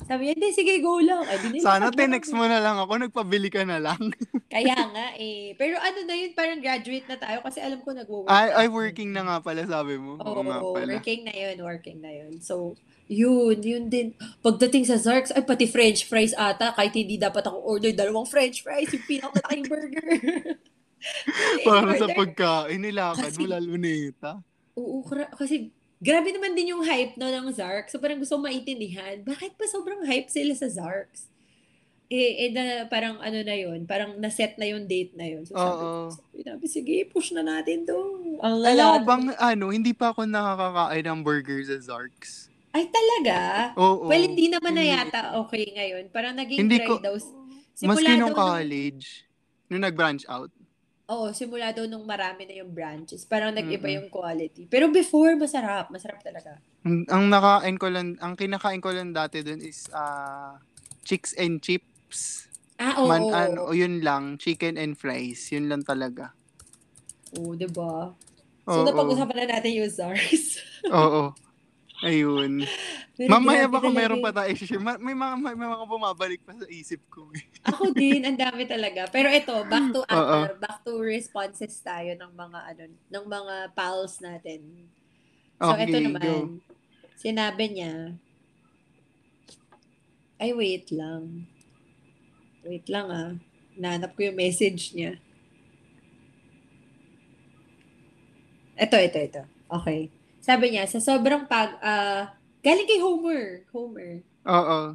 Sabi niya, hindi, sige, go lang. Sana tinext mo na lang ako, nagpabili ka na lang. Kaya nga eh. Pero na yun, parang graduate na tayo kasi alam ko nag-work. Ay, working na nga pala, sabi mo. Oo, working na yun. So, yun din. Pagdating sa Zark's, ay pati french fries ata, kahit hindi dapat ako order, 2 french fries, yung pinakamalaking burger. Parang sa pagkain, nilakad mo lalo nita. Oo, kasi grabe naman din yung hype ng Zarks. So parang gusto maintindihan, bakit pa sobrang hype sila sa Zarks? Parang na yun, parang naset na yung date na yun. So sabi, sige, push na natin to. Ang lala. Alam bang, hindi pa ako nakakakain ng burger sa Zarks. Ay, talaga? Oo. Well, hindi naman na yata okay ngayon. Parang naging try daw. Maski nung college, nung nag-branch out. Oo, simula daw nung marami na yung branches. Parang nag-iba yung quality. Pero before, masarap. Masarap talaga. Ang kinakain ko lang dati dun is chicks and chips. Oo. Yun lang. Chicken and fries. Yun lang talaga. Oo, diba? So, napag-usapan na natin yung Zars. Oo. Ayun. Mamaya baka meron pa tayo i-share. May mga bumabalik pa sa isip ko. Ako din, ang dami talaga. Pero ito, back to responses tayo ng mga pals natin. So ito naman. Go. Sinabi niya, ay wait lang. Wait lang ah. Nahanap ko yung message niya. Ito. Okay. Sabi niya, sa sobrang galing kay Homer. Oo.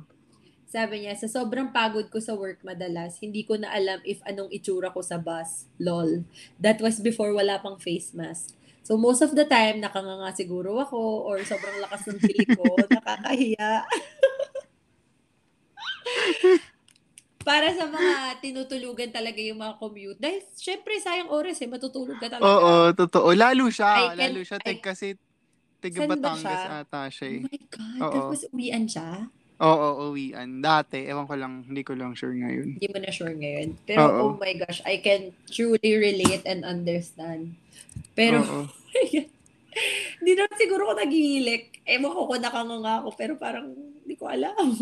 Sabi niya, sa sobrang pagod ko sa work madalas, hindi ko na alam if anong itsura ko sa bus. Lol. That was before wala pang face mask. So most of the time, nakanganga siguro ako or sobrang lakas ng pili ko. Nakakahiya. Para sa mga tinutulugan talaga yung mga commute. Dahil syempre, sayang oras eh. Matutulog ka talaga. Oo, totoo. Lalo siya. Kasi tiga Batangas ata siya eh. Oh my God, tapos uwian siya? Oo, uwian. Dati, ewan ko lang, hindi ko lang sure ngayon. Hindi mo na sure ngayon. Pero oh my gosh, I can truly relate and understand. Pero, hindi naman siguro ko naghihilik. Ewan ko kung nakanganga ako, pero parang hindi ko alam.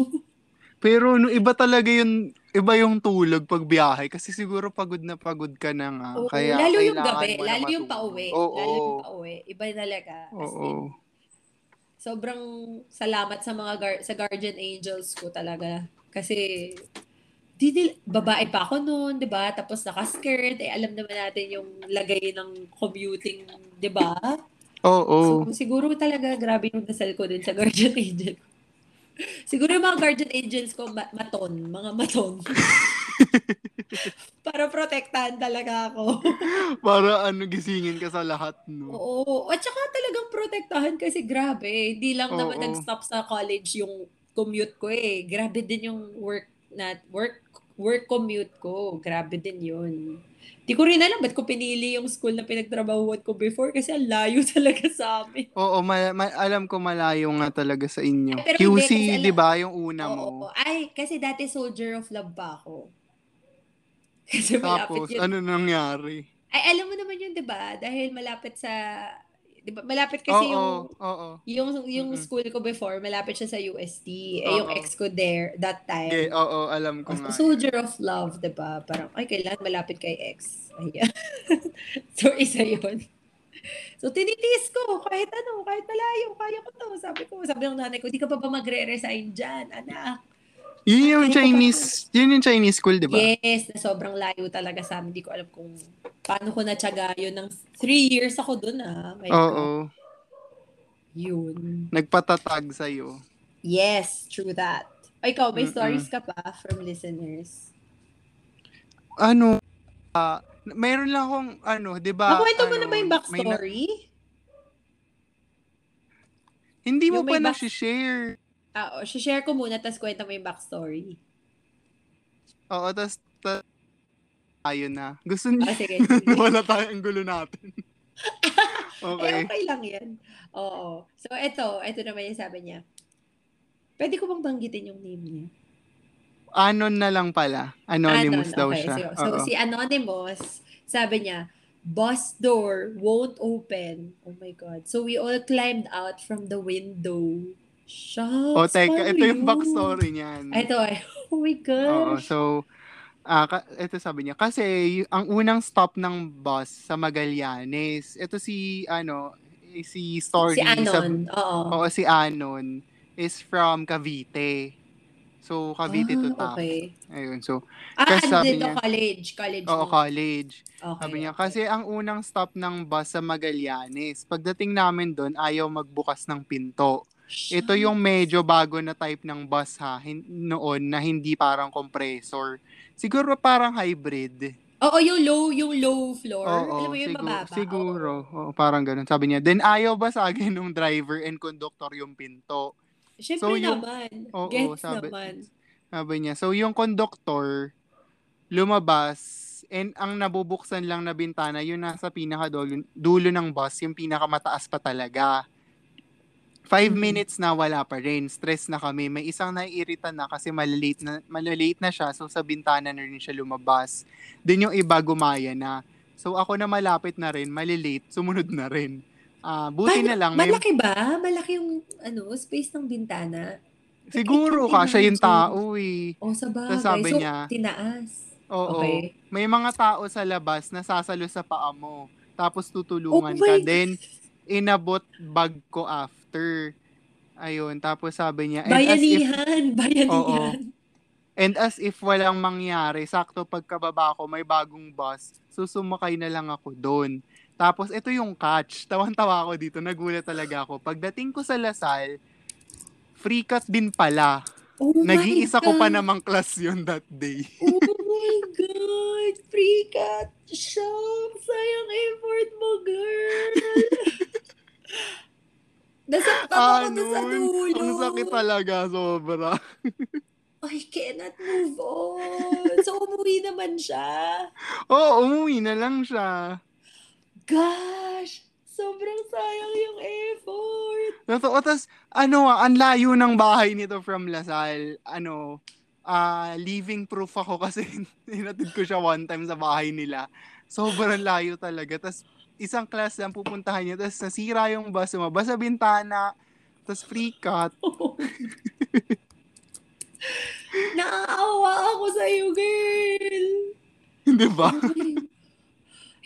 Pero no, iba talaga yun, iba yung tulog pag biyahe. Kasi siguro pagod na pagod ka na nga. Oo, kaya lalo yung gabi, lalo yung pauwi. Lalo yung pauwi. Iba talaga. Oo. Sobrang salamat sa mga sa guardian angels ko talaga. Kasi, babae pa ako noon, di ba? Tapos nakaskirt. Eh, alam naman natin yung lagay ng commuting, di ba? Oo. So, siguro talaga, grabe yung dasal ko dun sa guardian angel. Siguro yung mga guardian angels ko, mga maton. Para protektahan talaga ako. Para gisingin ka sa lahat, no? Oo. At saka talagang protektahan kasi grabe. Hindi lang naman nag-stop sa college yung commute ko eh. Grabe din yung work commute ko. Grabe din yun. Hindi ko rin alam ba't ko pinili yung school na pinagtrabahuan ko before kasi ang layo talaga sa amin. Oo, alam ko malayo nga talaga sa inyo. Ay, QC, di ba? Yung una mo. Oo. Ay, kasi dati soldier of love pa ako. Kasi tapos, ano nangyari? Ay, alam mo naman yun, di ba? Dahil malapit sa... Diba, malapit kasi yung school ko before, malapit siya sa UST. Eh, yung ex ko there that time. Okay, alam ko nga. Soldier of Love, diba? Parang, ay, kailan malapit kay ex. Ayan. So, isa yun. So, tinitiis ko. Kahit ano, kahit malayo, kaya ko to. Sabi ng nanay ko, di ka pa ba magre-resign dyan, anak? Yun yung Chinese school, diba? Yes, na sobrang layo talaga sa amin. Hindi ko alam kung paano ko natyaga yun. Ng 3 years ako dun, ah. Oo. Yun. Nagpatatag sa'yo. Yes, true that. O ikaw, may stories ka pa from listeners? Ano? Mayroon lang akong, diba? Makwento mo na ba yung backstory? Hindi mo pa na-share. Oo, share ko muna, tapos kwenta mo yung backstory. Oo, tapos ayun na. Gusto niyo? Sige. Wala tayong gulo natin. Okay. Eh, okay lang yan. Oo. So, ito naman yung sabi niya. Pwede ko bang banggitin yung name niya? Anon na lang pala. Anonymous daw siya. So, si Anonymous, sabi niya, bus door won't open. Oh my God. So, we all climbed out from the window. Shucks, teka, ito yung backstory niyan. Ito ay, oh my gosh. Ito sabi niya, kasi ang unang stop ng bus sa Magallanes, ito si story. Si Anon, si Anon is from Cavite. So, Cavite to Taft. Okay. Ayun, so. Dito niya, college. College. Okay, sabi niya, kasi ang unang stop ng bus sa Magallanes, pagdating namin doon, ayaw magbukas ng pinto. Ito yung medyo bago na type ng bus noon na hindi parang compressor. Siguro parang hybrid. Oo, yung low floor. Alam mo yun, mababa. Siguro, parang ganun. Sabi niya, then ayaw ba sa akin nung driver and conductor yung pinto? Siyempre so, naman. Gets naman. Sabi niya, so yung conductor lumabas and ang nabubuksan lang na bintana, yung nasa pinakadulo ng bus, yung pinakamataas pa talaga. 5 minutes na wala pa rin. Stress na kami. May isang naiirita na kasi malilate na siya. So, sa bintana na rin siya lumabas. Then, yung iba gumaya na. So, ako na malapit na rin, malilate, sumunod na rin. Buti na lang. Malaki ba? Malaki yung space ng bintana? Siguro kasi yung tao eh. Sa bagay. So, niya, tinaas. Oo. Okay. May mga tao sa labas na sasalo sa paa mo. Tapos tutulungan ka. Then, inabot bag ko after. Ayun, tapos sabi niya, bayanihan. And as if walang mangyari, sakto pagkababa ko, may bagong bus, susumakay na lang ako doon. Tapos ito yung catch, tawang-tawa ako dito, nagulat talaga ako. Pagdating ko sa Lasal, free cut din pala. Oh nag-iisa ko pa namang class yun that day. Oh my God! Free cut! Shucks! Sayang effort mo, girl! Nasaktan ako doon sa dulo. Ang sakit talaga, sobra. I cannot move on. So, umuwi naman siya? Oo, umuwi na lang siya. Gosh! Sobrang sayang yung effort. Tapos, ang layo ng bahay nito from Lasal. Living proof ako kasi hinatid ko siya one time sa bahay nila. Sobrang layo talaga. Tapos, isang class lang pupuntahan niya. Tapos, nasira yung bus. Sumaba sa bintana. Tapos, free cut. Nakaawa ako sa'yo, girl. Hindi ba?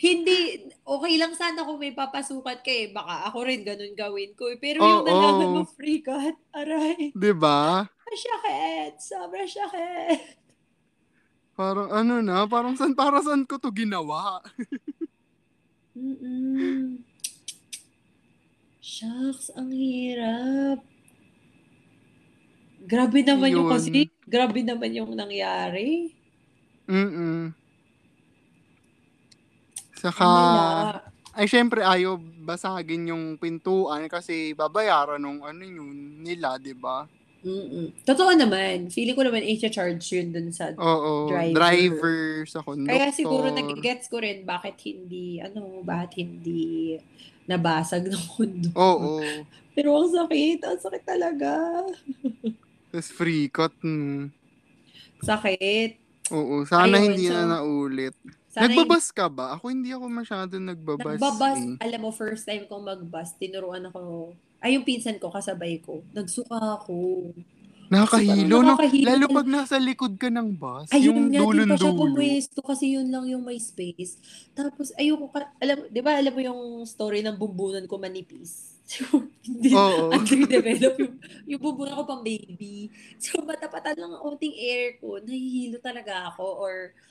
Hindi, okay lang sana kung may papasukat ka eh. Baka ako rin ganun gawin ko eh. Pero yung nalaman mo free cut, aray. Diba? Masyakit, sobra syakit. Parang parang saan ko to ginawa? Shucks, ang hirap. Grabe naman yun. Grabe naman yung nangyari. Saka, ay syempre ayaw basagin yung pintuan kasi babayaran nung nila, diba? Totoo naman. Feeling ko naman i-charge yun dun sa driver, sa conductor. Kaya siguro nag-gets ko rin bakit hindi nabasag ng conductor. Pero ang sakit talaga. Tapos free cut. Sakit. Sana hindi na naulit. Nagbabas ka ba? Ako hindi ako masyado nagbabas. Alam mo, first time kong magbas, tinuruan ako. Ay, yung pinsan ko, kasabay ko. Nagsuka ako. Nakakahilo. Lalo pag nasa likod ka ng bus, yung dulo-dulo. Ayun nga, di pa siya pumwesto kasi yun lang yung may space. Tapos, ayoko ka, alam mo yung story ng bumbunan ko manipis? Underdevelop yung bumbunan ko pang baby. So, matapatan lang ang onting air ko. Nahihilo talaga ako.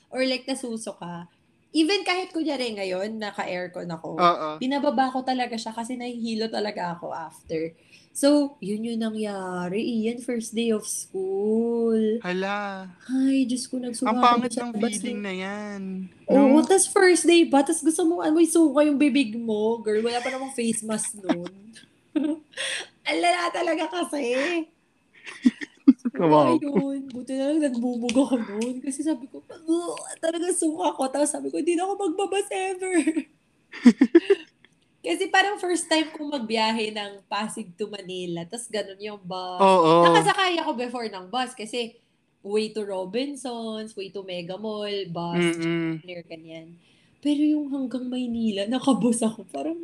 Or like, nasuso ka. Even kahit kunyari ngayon, naka-aircon ako. Binababa ko talaga siya kasi nahihilo talaga ako after. So, yun yung nangyari. Iyan, first day of school. Hala. Ay, Diyos ko, nagsuka. Ang pangit ng feeling na yan. Oo, tas first day ba? Tas gusto mo, may suka yung bibig mo. Girl, wala pa namang face mask nun. Alala talaga kasi. Wow. Ayun, buti na lang nagbubog ako noon kasi sabi ko, talaga suka ako. Tapos sabi ko, hindi na ako magbabas ever. Kasi parang first time ko magbiyahe ng Pasig to Manila. Tapos ganun yung bus. Nakasakay ako before ng bus kasi way to Robinsons, way to Mega Mall, bus, near kanyan. Pero yung hanggang Maynila, nakabus ako. Parang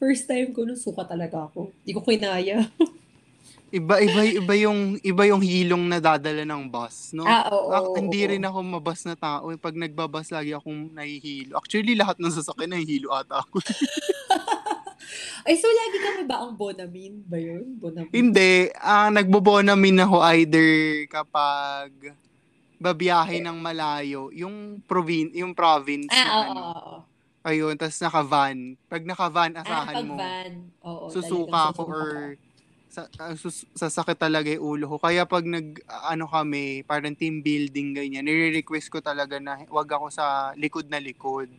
first time ko nun, suka talaga ako. Hindi ko kinaya. Iba yung hilong na dadala ng bus, no? Hindi rin ako mabas na tao. Pag nagbabas, lagi akong nahihilo. Actually, lahat ng sasakyan nahihilo ata ako. Ay, so lagi kami ba ang bonamin? Ba yun? Bonamin? Hindi. Nagbobonamin ako either kapag babiyahe ng malayo. Yung province. Ayun, tas naka-van. Pag naka-van, asahan mo. Susuka ako or... sasakit talaga yung ulo ko. Kaya pag kami, parang team building ganyan, nire-request ko talaga na wag ako sa likod na likod.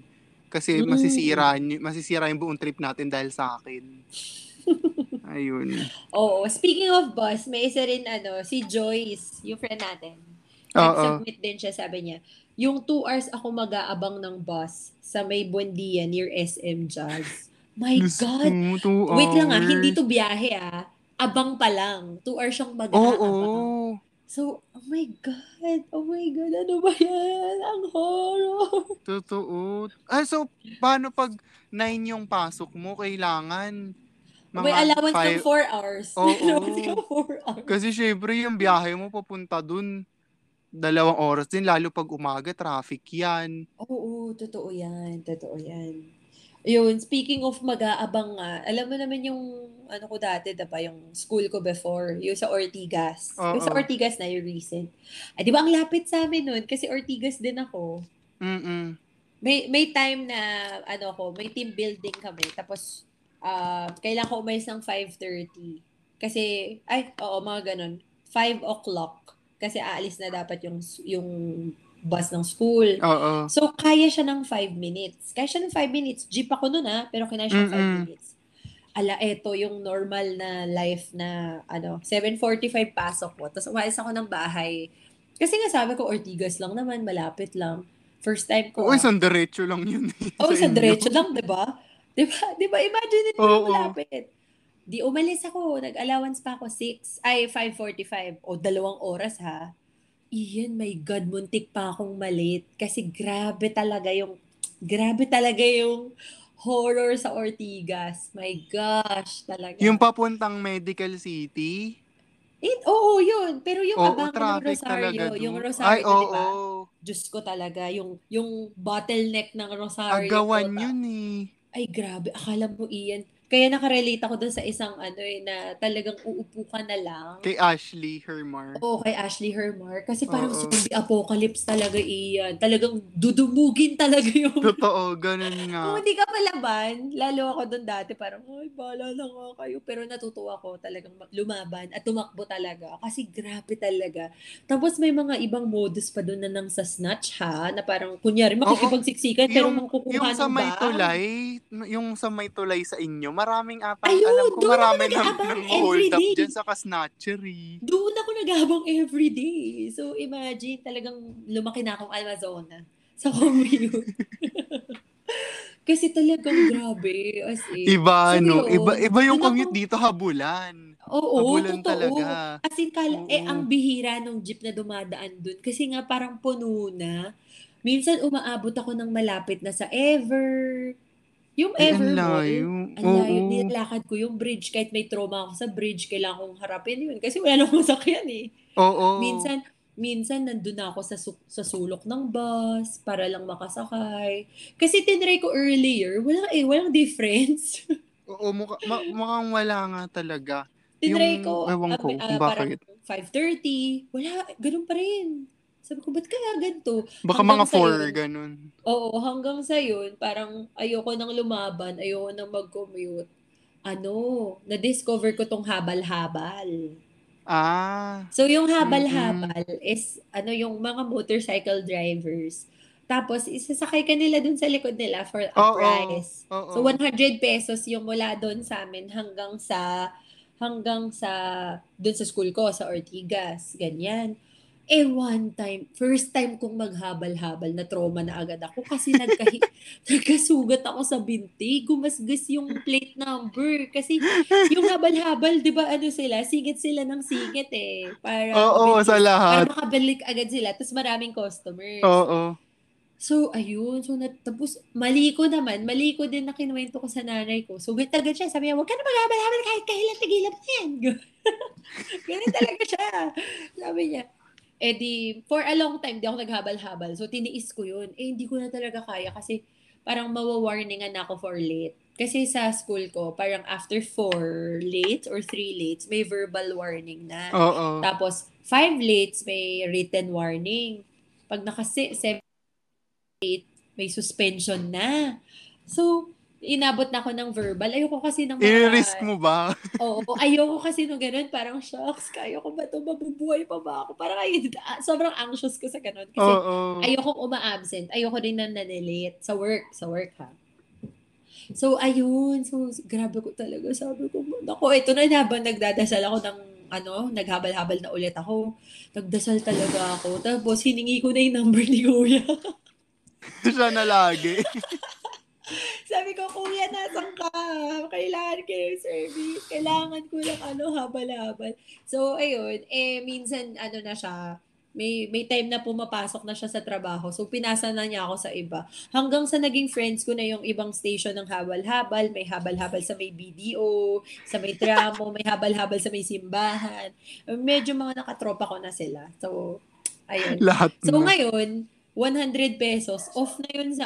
Kasi masisira yung buong trip natin dahil sa akin. Ayun. Speaking of bus, may isa rin si Joyce, yung friend natin. Nag-submit din siya, sabi niya. Yung 2 hours ako mag-aabang ng bus sa may Buendia near SM Jazz. My God! Wait lang hindi to biyahe abang pa lang. 2 hours siyang mag-aabang. So, oh my God, ano ba yan? Ang horror. Totoo. Ay, so, paano pag 9 yung pasok mo, kailangan may allowance ng 4 hours. Kasi syempre, yung biyahe mo papunta dun, 2 oras din, lalo pag umaga, traffic yan. Totoo yan. Yun, speaking of mag-aabang nga, alam mo naman yung, ko dati, diba, yung school ko before, yung sa Ortigas. Yung sa Ortigas na, yung recent. Di ba, ang lapit sa amin nun, kasi Ortigas din ako. May time na, may team building kami, tapos, kailangan ko umalis ng 5:30. Kasi, mga ganun, 5 o'clock. Kasi aalis na dapat yung bus ng school. So, kaya siya ng 5 minutes. Jeep ako nun, pero kaya siya ng 5 minutes. Ala, eto yung normal na life na, 7:45 pasok ko. Tapos, umalis ako ng bahay. Kasi nga sabi ko, Ortigas lang naman, malapit lang. First time ko. Isang derecho lang yun. Isang derecho lang, diba? Imagine, malapit. Di umalis ako, nag-allowance pa ako 5:45. O, 2 oras ha. Iyan, my God, muntik pa akong malate. Kasi grabe talaga yung horror sa Ortigas. My gosh, talaga. Yung papuntang Medical City? Oo, yun. Pero yung abang Rosario, yung Rosario, di ba? Diyos ko talaga, yung bottleneck ng Rosario. Agawan yun eh. Ay, grabe. Akala mo, Ian. Kaya nakarelate ako doon sa isang na talagang uupo ka na lang. Kay Ashley Hermar. Oo, kay Ashley Hermar. Kasi parang zombie apocalypse talaga, Ian. Talagang dudumugin talaga yung... Totoo, ganun nga. Kung hindi ka palaban, lalo ako doon dati parang, ay, bala na nga kayo. Pero natutuwa ko talagang lumaban at tumakbo talaga. Kasi grabe talaga. Tapos may mga ibang modus pa doon na nang sa snatch, ha? Na parang, kunyari, makikipagsiksikan pero makukuha ng ba? Yung sa may tulay sa inyo, maraming atang alam ko marami nang hold up dyan sa snatchery. Doon ako naghabang everyday. So imagine talagang lumaki na akong Amazona sa commute. Kasi talagang grabe. As in, iba, no? Iba yung commute dito, habulan. Oo, habulan totoo. Talaga. As in, ang bihira ng jeep na dumadaan dun. Kasi nga parang puno na. Minsan umaabot ako ng malapit na sa Ever. Yung Evermore, nilalakad ko yung bridge. Kahit may trauma ako sa bridge, kailangan kong harapin yun. Kasi wala namang sakyan eh. Oo. Minsan nandun ako sa sulok ng bus para lang makasakay. Kasi tinry ko earlier, walang difference. Oo, mukhang wala nga talaga. Tinry ko, ewan ko, bakit? 5:30, wala, ganun pa rin. Sabi ko, ba't kaya ganito? Baka hanggang mga 4, ganun. Oo, hanggang sa yun, parang ayoko nang lumaban, ayoko nang mag-commute. Na-discover ko tong habal-habal. Ah. So, yung habal-habal is, yung mga motorcycle drivers. Tapos, isasakay ka nila dun sa likod nila for a price. So, ₱100 yung mula dun sa amin hanggang sa dun sa school ko, sa Ortigas. Ganyan. One time, first time kong maghabal-habal, na trauma na agad ako kasi nagkasugat ako sa binti, gumasgas yung plate number. Kasi yung habal-habal, di ba singit sila ng singit eh. Sa lahat. Para makabalik agad sila, tapos maraming customers. Oo. So, ayun. Tapos, maliko din na kinuwento ko sa nanay ko. So, agad siya. Sabi niya, huwag ka na maghabal-habal kahit kahilan, tigilan na yan. Ganun talaga siya. Sabi niya. For a long time, di ako naghabal-habal. So, tiniis ko yun. Hindi ko na talaga kaya kasi parang mawawarningan ako for late. Kasi sa school ko, parang after 4 late or 3 late, may verbal warning na. Uh-oh. Tapos, 5 late, may written warning. Pag naka 7 late, may suspension na. So, inabot na ako ng verbal. Ayoko kasi ng mga... I-risk mo ba? Oo. Ayoko kasi nung ganun. Parang, shocks, kaya ko ba ito? Mabubuhay pa ba ako? Parang sobrang anxious ko sa ganun. Kasi ayokong uma-absent. Ayoko rin na nanilate. Sa work ha. So, ayun. So, grabe ko talaga. Sabi ko, naku, ito na habang nagdadasal ako ng naghabal-habal na ulit ako. Nagdasal talaga ako. Tapos, hiningi ko na yung number ni Kuya. Siya na lagi. Sabi ko, Kuya, nasan ka? Kailangan ko yung service. Kailangan ko lang habal-habal. So, ayun. Minsan, na siya, may time na pumapasok na siya sa trabaho. So, pinasa na niya ako sa iba. Hanggang sa naging friends ko na yung ibang station ng habal-habal. May habal-habal sa may BDO, sa may tramo, may habal-habal sa may simbahan. Medyo mga nakatropa ko na sila. So, ayun. So, ngayon, ₱100 off na yun sa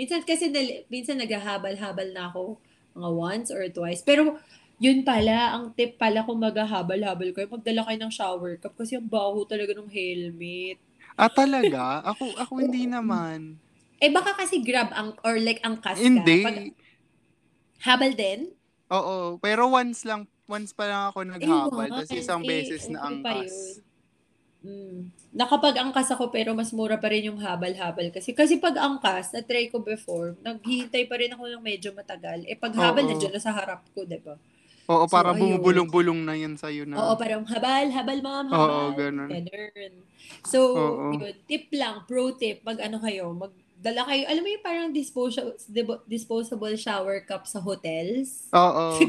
minsan kasi minsan naghahabal-habal na ako mga once or twice. Pero yun pala, ang tip pala kung maghahabal-habal kayo, magdala kayo ng shower cup kasi ang baho talaga ng helmet. Ah, talaga? Ako hindi naman. Baka kasi grab angkas ka. Hindi. Habal din? Oo. Pero once pa lang ako naghabal. Tapos isang beses na angkas. Nakapag-angkas ako pero mas mura pa rin yung habal-habal kasi pag angkas, na-try ko before, naghihintay pa rin ako ng medyo matagal. Pag habal nandiyan na sa harap ko, diba? Oo, so, para bumubulong-bulong na yan sa'yo na. Oo, parang habal, ma'am, habal. Oo, ganun. So, yun, tip lang, pro tip, mag dala kayo, alam mo yung parang disposable shower cup sa hotels? Oo.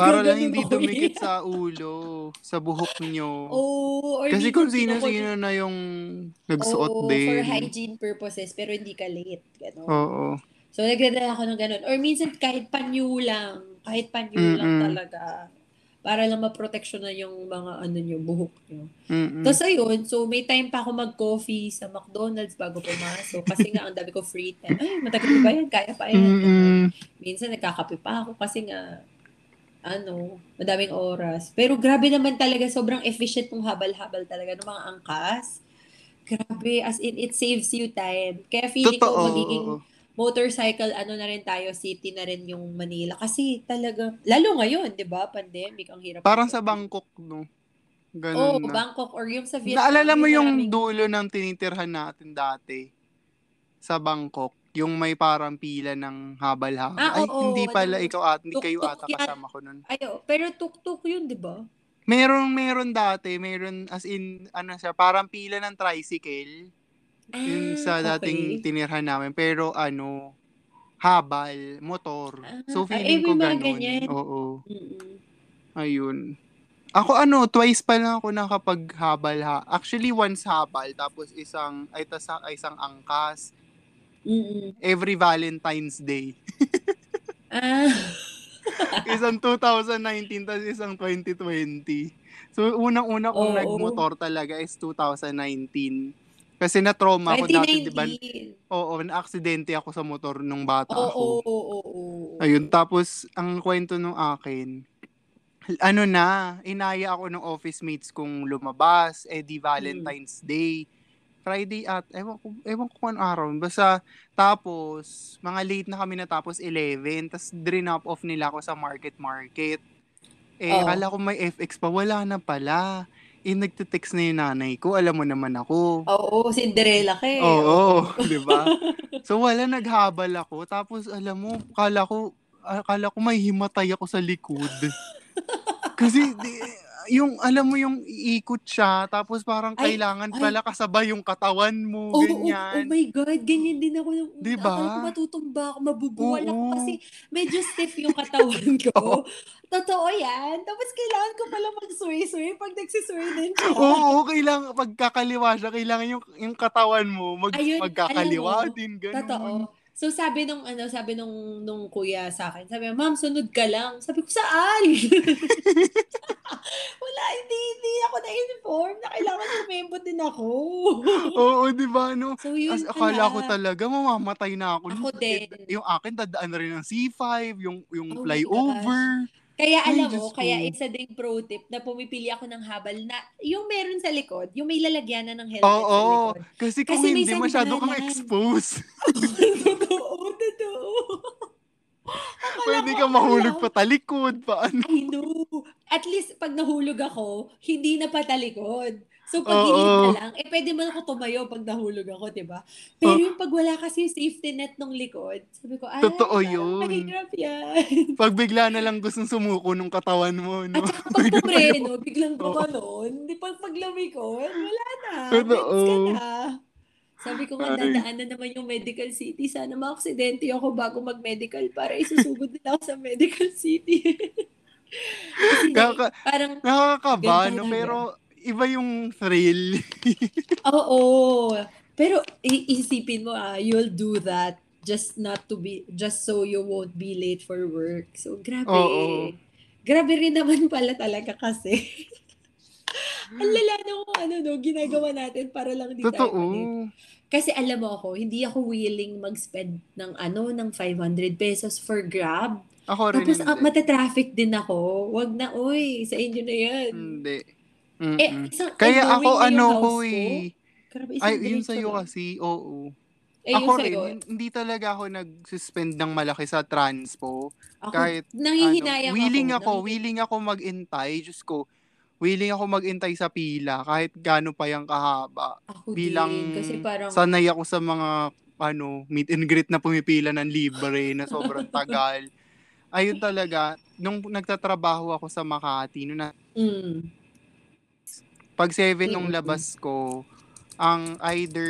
Para lang hindi dumikit sa ulo, sa buhok niyo. Oo. Kasi kung sino-sino na yung nagsuot din. Oo, for hygiene purposes, pero hindi ka late. Ganun. Oo. So, nagdadala ako ng ganun. Or minsan, kahit panyo lang. Kahit panyo lang talaga. Para lang ma-protection na yung mga ano nyo, buhok nyo. Tapos ayun, so may time pa ako mag-coffee sa McDonald's bago pumasok. Kasi nga, ang dami ko free time. Ay, matagal ba yan? Kaya pa yan. Minsan, nagkakape pa ako kasi nga, ano, madaming oras. Pero grabe naman talaga, sobrang efficient ng habal-habal talaga ng mga angkas. Grabe, as in, it saves you time. Kaya feeling ko magiging motorcycle, ano na rin tayo, city na rin yung Manila. Kasi talaga, lalo ngayon, di ba, pandemic, ang hirap. Parang sa Bangkok, no? Ganun Bangkok or yung sa Vietnam. Naalala mo yung dulo ng tinitirhan natin dati sa Bangkok? Yung may parang pila ng habal-habal. Hindi pala ikaw at hindi kayo ata kasama ko nun. Ayo, pero tuk-tuk yun, di ba? Meron dati. Meron, as in, ano siya, parang pila ng tricycle. Yung sa dating tinirhan namin. Pero ano, habal, motor. So feeling ko ganun. Oo. Ayun. Ako ano, twice pa lang ako nakapaghabal ha. Actually, once habal. Tapos isang angkas. Every Valentine's Day. Isang 2019, tapos isang 2020. So unang-una kong nagmotor talaga is 2019. Kasi na-trauma ako dati, diba? Oo, na-aksidente ako sa motor nung bata ako. Ayun, tapos ang kwento nung akin, ano na, inaya ako ng office mates kong lumabas, di Valentine's Day, Friday at, ewan ko ano araw. Basta, tapos, mga late na kami natapos 11, tapos drop off nila ako sa market. Akala ko may FX pa, wala na pala. Nagte-text na yung nanay ko, alam mo naman ako. Oo, Cinderella ka eh. Oo, di ba? So wala, naghabal ako. Tapos alam mo, akala ko may himatay ako sa likod. Kasi yung alam mo yung iikot siya, tapos parang kailangan pala kasabay yung katawan mo, ganyan. Oh my God, ganyan din ako. Diba? Akala ko matutumba ako, mabubuwal ako kasi medyo stiff yung katawan ko. Totoo yan. Tapos kailangan ko pala magsuri-suri pag nagsisuri din siya. Oo, kailangan pagkakaliwa siya, kailangan yung katawan mo magkakaliwa din. Ganun. Totoo. So sabi nung kuya sa akin, sabi, "Ma'am, sunod ka lang." Sabi ko, "Saan?" Wala, hindi ako na-inform na kailangan sumembot din ako. Oo, di ba, no? So, akala ko talaga mamamatay na ako. Ako din. Yung akin, dadaan na rin ng C5, yung flyover. Kaya alam mo, kaya isa ding pro tip na pumipili ako ng habal na yung meron sa likod, yung may lalagyanan ng helmet sa likod. Kasi kung hindi, masyado kang exposed. Totoo. Pwede kang mahulog patalikod. Paano? I know. At least, pag nahulog ako, hindi na patalikod. So, pag hinihit na lang, pwede man ako tumayo pag nahulog ako, diba? Pero yung pag wala kasi yung safety net ng likod, sabi ko, totoo yun. Mahirap yan. Pag bigla na lang gustong sumuko nung katawan mo, no? At saka pag tupreno, biglang gumanon, di pag paglamikon, wala na. Totoo. Mets ka na. Sabi ko nga, dadaan na naman yung medical city. Sana ma-aksidente ako bago mag-medical para isusugod na ako sa medical city. Kasi parang nakakaba, no? Pero iba yung thrill. Oo. Pero isipin mo, you'll do that just so you won't be late for work. So, grabe. Oo. Grabe rin naman pala talaga kasi. Ang lala nung ginagawa natin para lang di tayo manip. Kasi alam mo ako, hindi ako willing mag-spend ng 500 pesos for Grab. Ako rin. Tapos matatraffic din ako. Wag na, sa inyo na yan. Hindi. Kaya ako yun sa'yo kasi, oo. Ako rin, hindi talaga ako nag-suspend ng malaki sa transpo. Ako, kahit, nangihinayang ako. Willing ako mag-intay. Diyos ko, willing ako mag-intay sa pila kahit gaano pa yung kahaba. Ako bilang din, kasi parang sanay ako sa mga meet and greet na pumipila ng libre na sobrang tagal. Ayun talaga, nung nagtatrabaho ako sa Makati, pag 7 nung labas ko, ang either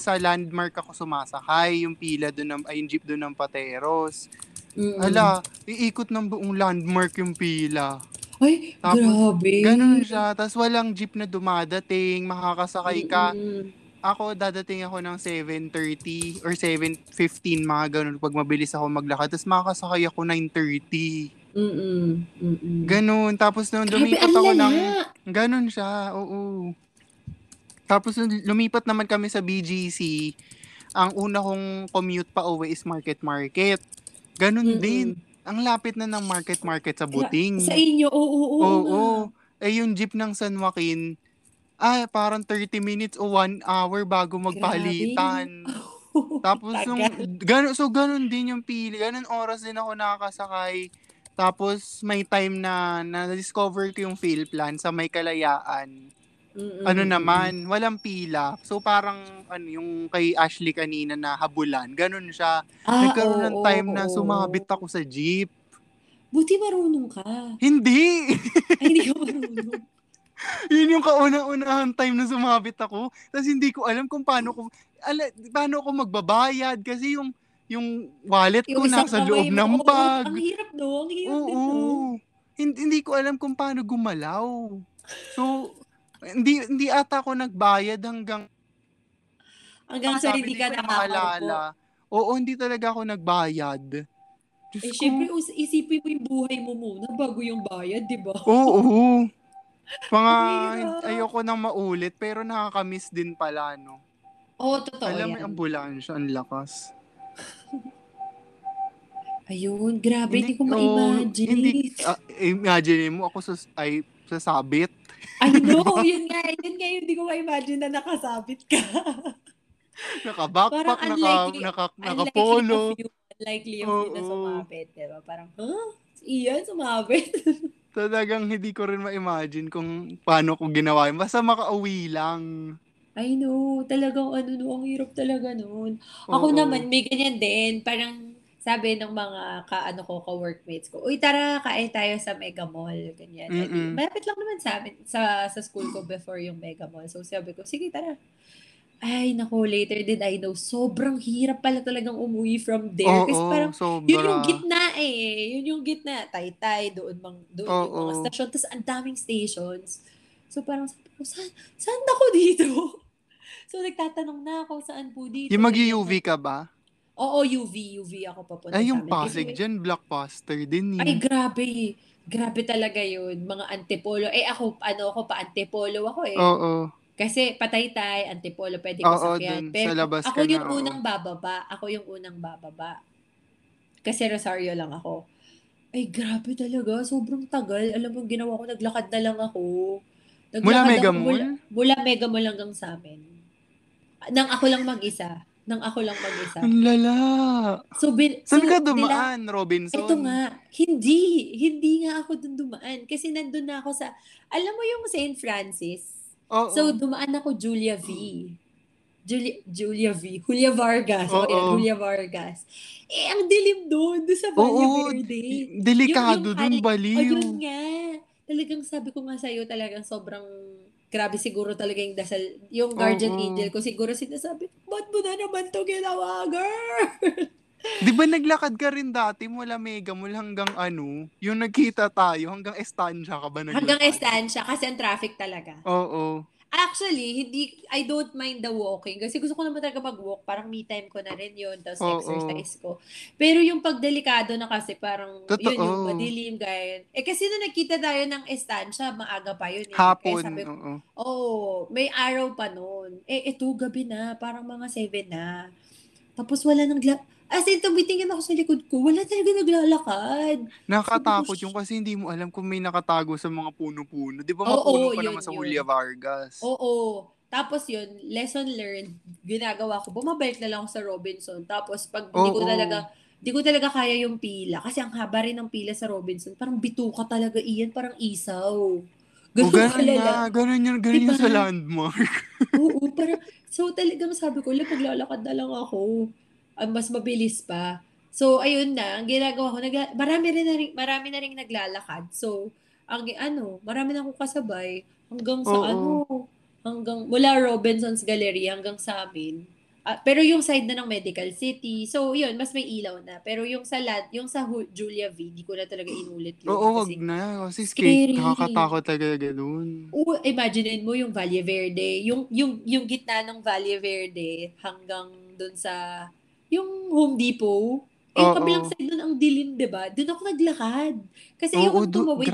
sa landmark ako sumasakay, yung pila doon ay yung jeep doon ng Pateros. Mm-hmm. Ala, iikot ng buong landmark yung pila. Ay, tapos, grabe. Ganun siya. Tapos walang jeep na dumadating, makakasakay ka. Mm-hmm. Ako, dadating ako ng 7:30 or 7:15, mga ganun, pag mabilis ako maglakad. Tapos makakasakay ako 9:30. Ganun. Tapos noon lumipat ako ng... Ganun siya. Oo. Tapos lumipat naman kami sa BGC. Ang una kong commute pa uwi is Market Market. Ganun din. Ang lapit na ng Market Market sa Buting. Sa inyo, oo. Eh yung jeep ng San Joaquin, parang 30 minutes o 1 hour bago magpalitan. Tapos so ganun din yung pili. Ganun oras din ako nakakasakay. Tapos, may time na na-discover ko yung field plan sa may Kalayaan. Mm-mm. Ano naman, walang pila. So, parang ano, yung kay Ashley kanina na habulan. Ganun siya. Nagkaroon ng time na sumabit ako sa jeep. Buti marunong ka. Hindi! Ay, hindi ka marunong. Yun yung kauna-unahan time na sumabit ako. Tapos, hindi ko alam kung paano ko magbabayad. Kasi yung wallet ko nasa loob ng bag. Ang hirap no? Ang hirap din no? Hindi ko alam kung paano gumalaw. So, hindi ata ako nagbayad hanggang sa hindi ka nakaalala. Oo, hindi talaga ako nagbayad. Diyos ko. Siyempre, isipin mo yung buhay mo muna bago yung bayad, di ba? Oo. Ayoko nang maulit, pero nakakamiss din pala, no? Oo, totoo yan. Alam, may ambulansya, ang lakas. Ayun, grabe, hindi ko ma-imagine. Imagine mo ako sa sabit. I know, yun nga, hindi ko ma-imagine na nakasabit ka. Naka-backpack, naka-polo. Unlikely yung na sumabit, diba? Parang, iyan, sumabit. Talagang hindi ko rin ma-imagine kung paano ko ginawa. Basta makauwi lang. I know, talagang ang hirap talaga noon. Ako naman, may ganyan din. Parang sabi ng mga ka-workmates ko, uy, tara, kain tayo sa Mega Mall. Ganyan. Malapit lang naman sa amin, sa school ko before yung Mega Mall. So sabi ko, sige, tara. Ay, naku, later did I know. Sobrang hirap pala talagang umuwi from there. Kasi parang, yun yung gitna eh. Yun yung gitna. Taytay, doon yung mga station. Tapos ang daming stations. So parang sabi ko, saan ako dito? So, nagtatanong na ako, saan po dito? Yung mag-UV ka ba? Oo, UV ako papunta. Ay, yung Pasig dyan, blockbuster din. Ay, grabe. Grabe talaga yun. Mga Antipolo. Eh, ako, pa Antipolo ako eh. Oo. Kasi Pataytay, Antipolo, pwede ko sakyan. Pero ako yung unang bababa. Kasi Rosario lang ako. Ay, grabe talaga. Sobrang tagal. Alam mo, ginawa ko, naglakad na lang ako. Mula Mega Mall hanggang sa amin. Nang ako lang mag-isa. Ang lala. So, saan ka dumaan, Robinson? Ito nga. Hindi nga ako dun dumaan. Kasi nandun na ako sa, alam mo yung St. Francis? Oh, so, dumaan ako Julia Vargas. Julia Vargas. Eh, ang dilim doon sa Valle Verde. Delikado doon, baliw. Yun nga. Talagang sabi ko nga sa'yo, talagang sobrang grabe siguro talaga yung dasal. Yung guardian angel ko siguro sinasabi, ba't mo na naman ito ginawa, girl? Di ba naglakad ka rin dati mula Mega Mall hanggang yung nagkita tayo, hanggang Estancia ka ba naglakad? Hanggang Estancia, kasi ang traffic talaga. Oo. Actually, I don't mind the walking kasi gusto ko naman talaga mag-walk. Parang me time ko na rin yun, tapos exercise ko. Pero yung pagdelikado na kasi parang, yun yung madilim, ganyan. Eh kasi nung nakita tayo ng Estancia, maaga pa yun. Hapon. May araw pa noon. Eh, ito, gabi na. Parang mga 7 na. Tapos wala nang as in, tumitingin ako sa likod ko, wala talaga naglalakad. Nakatakot yung kasi hindi mo alam kung may nakatago sa mga puno-puno. Di ba mapuno pa naman sa Julia Vargas? Oo. Tapos yun, lesson learned, ginagawa ko, bumabalik na lang ako sa Robinson. Tapos pag hindi ko talaga kaya yung pila. Kasi ang haba rin ng pila sa Robinson. Parang bituka talaga iyan, parang isaw. Ganun yung sa landmark. Oo, parang, so talagang sabi ko, paglalakad na lang ako. Mas mabilis pa. So, ayun na. Ang ginagawa ko, marami na rin naglalakad. So, marami na akong kasabay. Hanggang sa hanggang mula Robinson's Gallery hanggang sa amin. Pero yung side na ng Medical City, so yun, mas may ilaw na. Pero yung sa lad, yung sa Julia V, di ko na talaga inulit yun. Oo, wag na. Kasi scary. Nakakatakot talaga ganun. Oo, imaginein mo yung Valle Verde, yung gitna ng Valle Verde hanggang dun sa, yung Home Depot. Eh, yung kabilang side nun ang dilim, diba? Dun ako naglakad. Kasi yung tumawid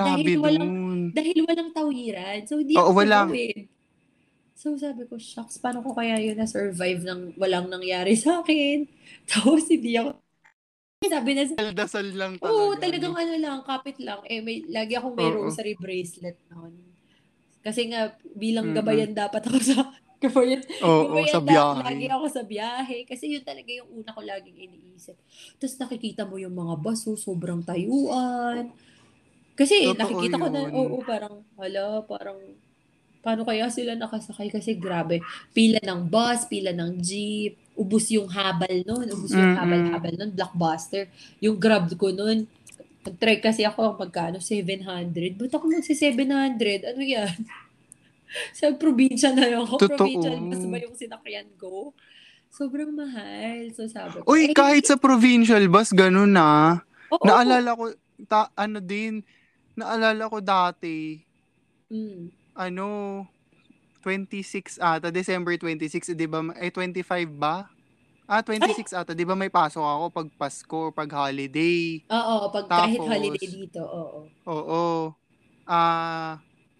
dahil walang tawiran. So, hindi ako tumawid. So, sabi ko, shucks, paano ko kaya yun na-survive nang walang nangyari sa akin? Tapos, hindi ako... Sabi na... Daldasal lang talaga. Oo, talagang ano lang, kapit lang. Eh, lagi akong may rosary bracelet noon. Kasi nga, bilang gabayan dapat ako sa... sa biyahe. Lagi ako sa biyahe. Kasi yun talaga yung una ko laging iniisip. Tapos, nakikita mo yung mga baso, sobrang tayuan. Kasi, totoo nakikita yun. Ko na, parang, hala, parang... Paano kaya sila nakasakay? Kasi grabe, pila ng bus, pila ng jeep, ubus yung habal nun, yung habal nun, blockbuster. Yung grab ko nun, nag-try kasi ako, magkano, 700. Ba't ako nun si 700? Ano yan? Sa probinsya na yun ako. Totoo. Provincial, mas ba yung sinakyan ko? Sobrang mahal. So sabi ko, uy, kahit sa provincial bus, ganun na. Naalala ko dati, ano, 26 ata, December 26, di ba? Eh, 25 ba? 26 ata, di ba may pasok ako pag Pasko, pag holiday. Oo, pag tapos, kahit holiday dito, oo.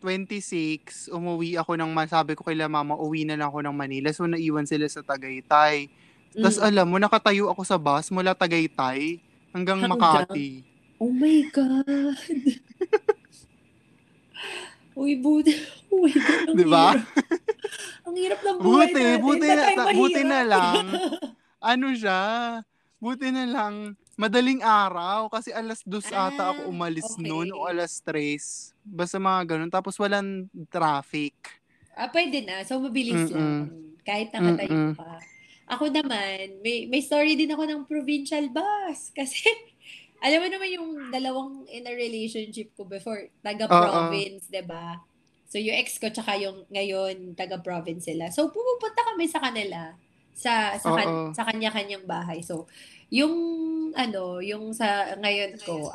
26, umuwi ako ng, sabi ko kila mama, uwi na lang ako ng Manila. So, naiwan sila sa Tagaytay. Tapos, alam mo, nakatayo ako sa bus mula Tagaytay hanggang Makati. Oh my God! Uy, buti. Diba? Ang hirap ng buhay natin. Buti na lang. Ano siya? Buti na lang. Madaling araw. Kasi 2:00 ata ako umalis noon o 3:00. Basta mga ganun. Tapos walang traffic. Pwede na. So, mabilis lang. Kahit nakatayo pa. Ako naman, may story din ako ng provincial bus. Kasi... Alam mo naman yung dalawang in a relationship ko before, taga-province, diba? So, yung ex ko, tsaka yung ngayon, taga-province sila. So, pupunta kami sa kanila, sa kanya-kanyang bahay. So, yung sa ngayon ko,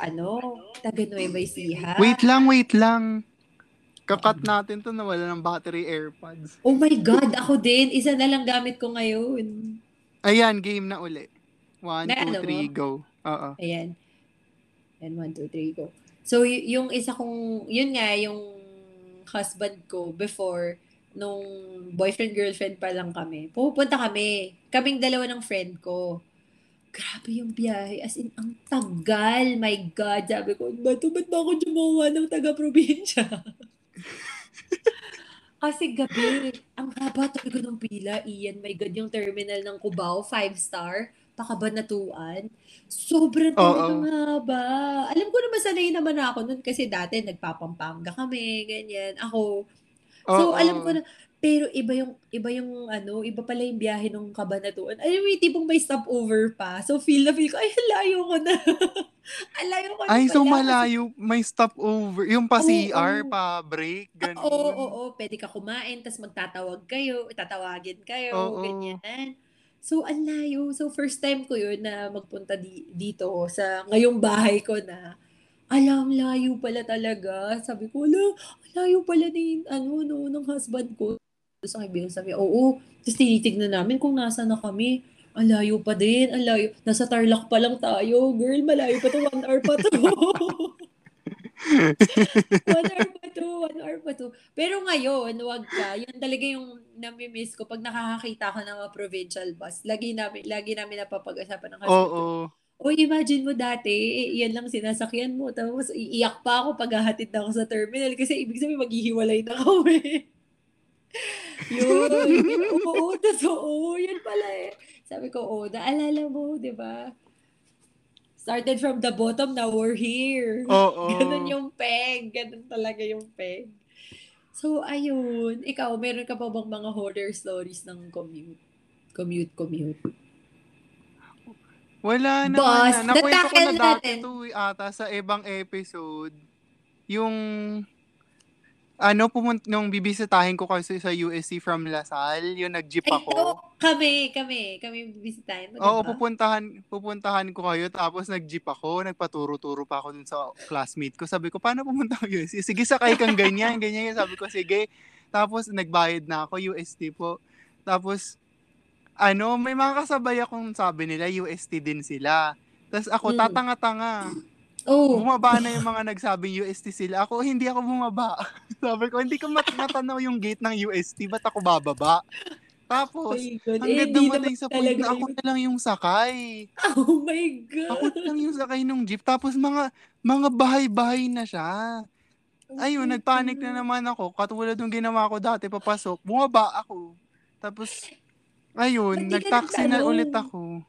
taga-Nueva Ecija. Wait lang. Kakat natin to, nawala ng battery AirPods. Oh my God, ako din. Isa na lang gamit ko ngayon. Ayan, game na uli. 1, 2, 3, go. Ayan. And 1, 2, 3, go. So, yung isa kong, yun nga, yung husband ko before, nung boyfriend-girlfriend pa lang kami, pupunta kami. Kaming dalawa ng friend ko. Grabe yung biyahe. As in, ang tagal. My God. Sabi ko, ba't ba ako jumawa ng taga-probinsya? Kasi gabi, ang haba talaga ng pila, Ian. My God, yung terminal ng Cubao, 5-star. Pakabanatuan. Sobrang talagang haba. Alam ko naman, sanay naman ako nun kasi dati nagpapampanga kami, ganyan. Ako. So, alam ko na, pero iba pala yung biyahe ng Kabanatuan. Alam mo, tipong may stopover pa. So, feel ko, ay, layo ko na. Alayo ko na. Ay, so malayo, may stopover. Yung pa CR, pa break, ganyan. Oo. Pwede ka kumain, tas tatawagin kayo, ganyan. So, ang layo. So, first time ko yun na magpunta dito sa ngayong bahay ko na, alam, layo pala talaga. Sabi ko, layo pala din, ng husband ko. Tapos ang kaibigan sabi, oo. Tapos tinitignan namin kung nasa na kami. Ang layo pa din, ang layo. Nasa Tarlac pa lang tayo. Girl, malayo pa to, 1 hour pa to. 1 hour pa to. Pero ngayon, wag ka. Yun talaga yung nami-miss ko. Pag nakakakita ko ng mga provincial bus, lagi namin napapag-usapan ng husband. O imagine mo dati, yan lang sinasakyan mo. Tapos iiyak pa ako paghahatid na ako sa terminal kasi ibig sabihin maghihiwalay na kami. Yun. Totoo. Yun pala eh. Sabi ko, naalala mo, di ba? Started from the bottom, now we're here. Ganun yung peg. Ganun talaga yung peg. So, ayun. Ikaw, meron ka pa bang mga horror stories ng commute? Wala naman. Nakwento ko na dati ito ata sa ibang episode. Yung ano, nung bibisitahin ko kasi sa USC from Lasal, yung nag-jeep ako. Ay, oh, kami bibisitahin. Oo, pupuntahan ko kayo, tapos nag-jeep ako, nagpaturo-turo pa ako dun sa classmate ko. Sabi ko, paano pumunta ako USC? Sige, sakay kang ganyan. Sabi ko, sige. Tapos nagbayad na ako, UST po. Tapos, ano, may mga kasabay akong sabi nila, UST din sila. Tapos ako, tatanga-tanga. Oh. Bumaba na yung mga nagsabing UST sila. Ako, hindi ako bumaba. Sabi ko, hindi ko matanaw yung gate ng UST. Ba't ako bababa? Tapos, hanggang dumating sa point na ako na lang yung sakay. Oh my God! Ako na lang yung sakay ng jeep. Tapos mga bahay-bahay na siya. Ayun, nagpanic na naman ako. Katulad ng ginawa ko dati, papasok. Bumaba ako. Tapos, ayun, nagtaxi na ulit ako.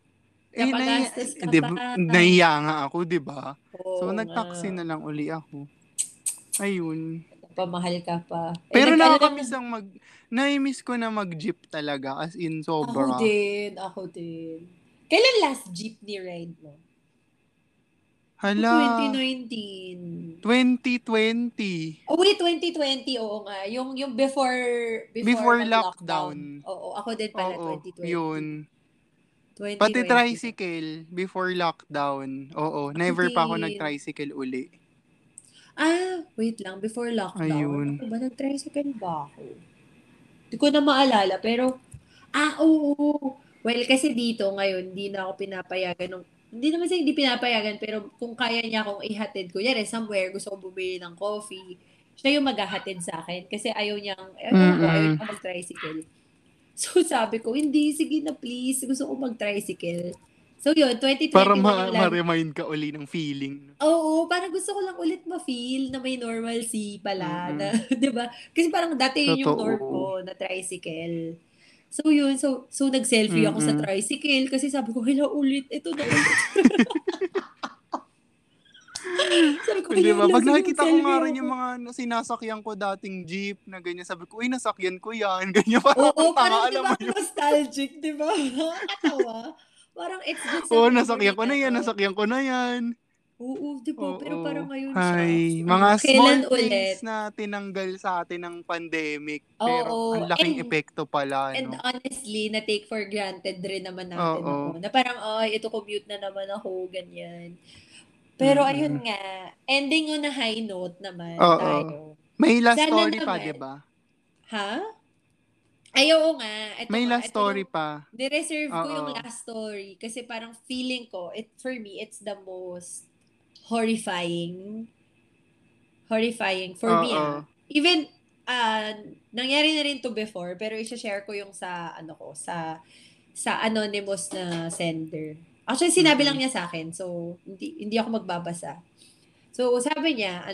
Napagastos ka pa. Nahiya nga ako, diba? Oh, so, nag-taxi na lang uli ako. Ayun. Pamahal ka pa. Pero nakakamiss ang Naimiss ko na mag-jeep talaga. As in, sobra. Ako din. Kailan last jeepney ride mo? Hala. 2019. 2020. Oh, wait, 2020. Oo nga. Yung before lockdown. Oo, ako din pala, 2020. Yun. 2020. Pati tricycle, before lockdown. Oo, never pa ako nag-tricycle uli. Ah, wait lang, before lockdown. Ayun. Ako ba nag-tricycle ba ako? Hindi ko na maalala, pero, oo. Well, kasi dito ngayon, hindi na ako pinapayagan. Hindi naman siya hindi pinapayagan, pero kung kaya niya akong ihatid ko, yari, somewhere, gusto kong bumili ng coffee, siya yung maghahatid sa akin, kasi ayaw niya mag-tricycle. So, sabi ko, hindi, sige na, please. Gusto ko mag-tricycle. So, yun, 2021 para ma-remind ka uli ng feeling. Oo, parang gusto ko lang ulit ma-feel na may normalcy pala. Mm-hmm. Diba? Kasi parang dati yun yung norm ko na tricycle. So, yun. So nag-selfie ako sa tricycle kasi sabi ko, hala, ulit. Ito na ulit. Sabi ko, diba? Pag nakikita ko nga rin yung mga sinasakyan ko dating jeep na ganyan, sabi ko, uy, nasakyan ko yan. Ganyan, parang parang diba nostalgic, diba? Nakakatawa. Parang it's just... Oo, nasakyan ko na yan. Oo, diba? Pero parang ngayon siya. Ay, mga small things na tinanggal sa atin ng pandemic. Pero ang laking epekto pala. And honestly, na-take for granted rin naman natin. Na parang, ito commute na naman ako, ganyan. Pero ayun nga, ending on a high note naman tayo. May last sana story naman, pa, diba? Ha? Ay, oo nga. Ito, may last story pa. Nireserve ko yung last story kasi parang feeling ko, for me, it's the most horrifying. Horrifying for me. Even, nangyari na rin to before, pero isa-share ko yung sa anonymous na sender. Actually, sinabi lang niya sa akin. So, hindi ako magbabasa. So, sabi niya,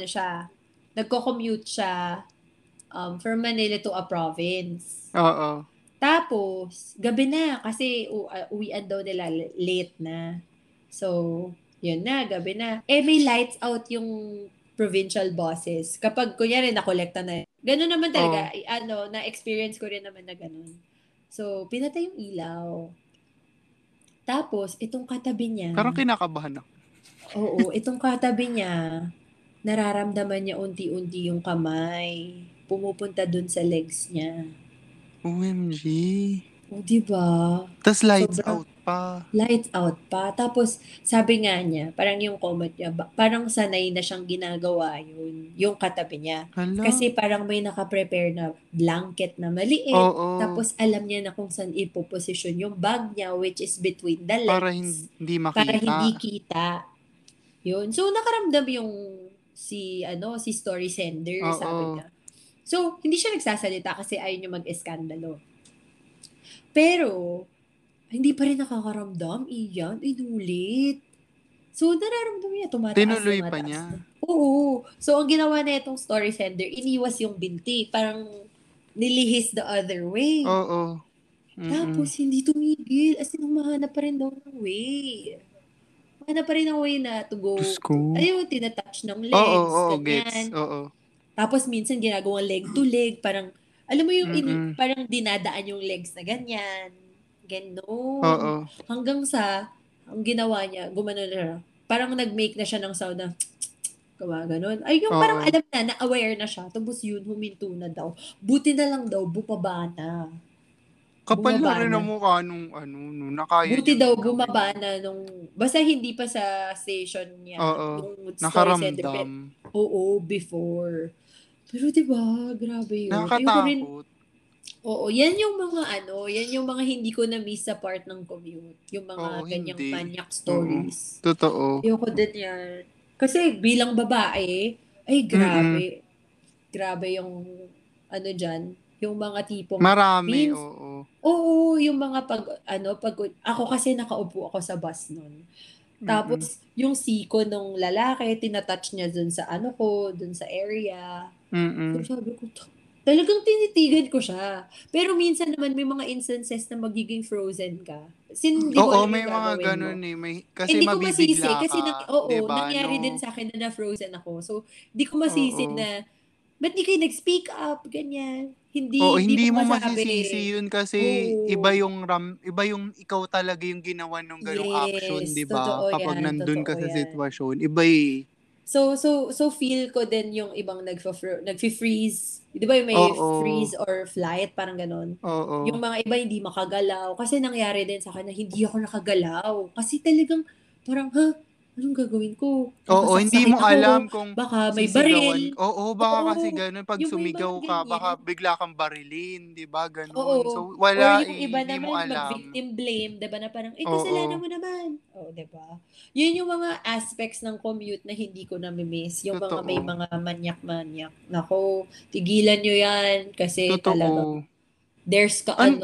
nagko-commute siya from Manila to a province. Oo. Tapos, gabi na kasi uwian daw nila late na. So, yun na, gabi na. Eh, may lights out yung provincial buses. Kapag, kunyari, nakolekta na. Ganun naman talaga. Na-experience ko rin naman na ganun. So, pinatay yung ilaw. Tapos, itong katabi niya... Parang kinakabahan na. Oo, itong katabi niya, nararamdaman niya unti-unti yung kamay. Pumupunta dun sa legs niya. OMG. O, diba? Tapos lights out pa. Tapos, sabi nga niya, parang yung comment niya, parang sanay na siyang ginagawa yun, yung katabi niya. Hello? Kasi parang may nakaprepare na blanket na maliit. Oh. Tapos, alam niya na kung saan ipoposisyon yung bag niya, which is between the legs. Para hindi makita. Para hindi kita. Yun. So, nakaramdam yung si story sender, sabi niya. So, hindi siya nagsasalita kasi ayaw niya mag-eskandalo. Pero, hindi pa rin nakakaramdam. Iyan, inulit. So, nararamdam niya. Tinuloy pa niya. Oo. So, ang ginawa na itong story sender, iniwas yung binti. Parang nilihis the other way. Oo. Mm-hmm. Tapos, hindi tumigil. As in, humahanap pa rin daw ng way. Humahanap pa rin ng way na to go. Ayun, tinatouch ng legs. Oo, gets. Oo. Tapos, minsan ginagawang leg to leg. Parang, alam mo yung, parang dinadaan yung legs na ganyan. Ganon. Uh-oh. Hanggang sa, ang ginawa niya, gumano na, parang nag-make na siya ng sound na, Kawa, ganun. Ay, yung parang alam na, na-aware na siya. Tapos yun, huminto na daw. Buti na lang daw, bumaba na. Kapal na rin ang mukha nung, ano, nakaya. Buti daw, bumaba na nung, basta hindi pa sa station niya. Oo, nakaramdam. Oo, before. Pero diba, grabe yun. Nakakatakot. Oo, yan yung mga ano, yan yung mga hindi ko na-miss sa part ng commute. Yung mga ganyang panyak stories. Oo, totoo. Ayoko din yan. Kasi bilang babae, ay grabe. Grabe yung ano diyan, yung mga tipong marami, oo. Oo, yung mga pag ako kasi nakaupo ako sa bus noon. Tapos yung siko ng lalaki, tinatouch niya dun sa ano ko, dun sa area. So sabi ko, talagang tinitigan ko siya. Pero minsan naman may mga instances na magiging frozen ka. Oo, may mga ganun eh. Kasi hindi ko masisi. Kasi nangyari din sa akin na na-frozen ako. So, hindi ko masisi na, ba't di kayo nag-speak up? Ganyan. Hindi mo masisisi yun kasi iba yung ikaw talaga yung ginawa ng ganung action, di ba? Kapag nandun ka sa sitwasyon, iba eh. So feel ko din yung ibang nagfi-freeze. Di ba yung may freeze or flight? Parang ganun. Yung mga iba hindi makagalaw. Kasi nangyari din sa akin na hindi ako nakagalaw. Kasi talagang parang, anong gagawin ko? Hindi mo alam kung baka may baril. Baka kasi ganun. Pag sumigaw ka, baka bigla kang barilin. Di ba? Ganun. So, wala. Yung iba naman mag-victim blame. Di ba na parang, kasalanan mo naman. Di ba? Yun yung mga aspects ng commute na hindi ko nami-miss. Yung mga may mga manyak-manyak. Nako, tigilan nyo yan. Kasi talagang,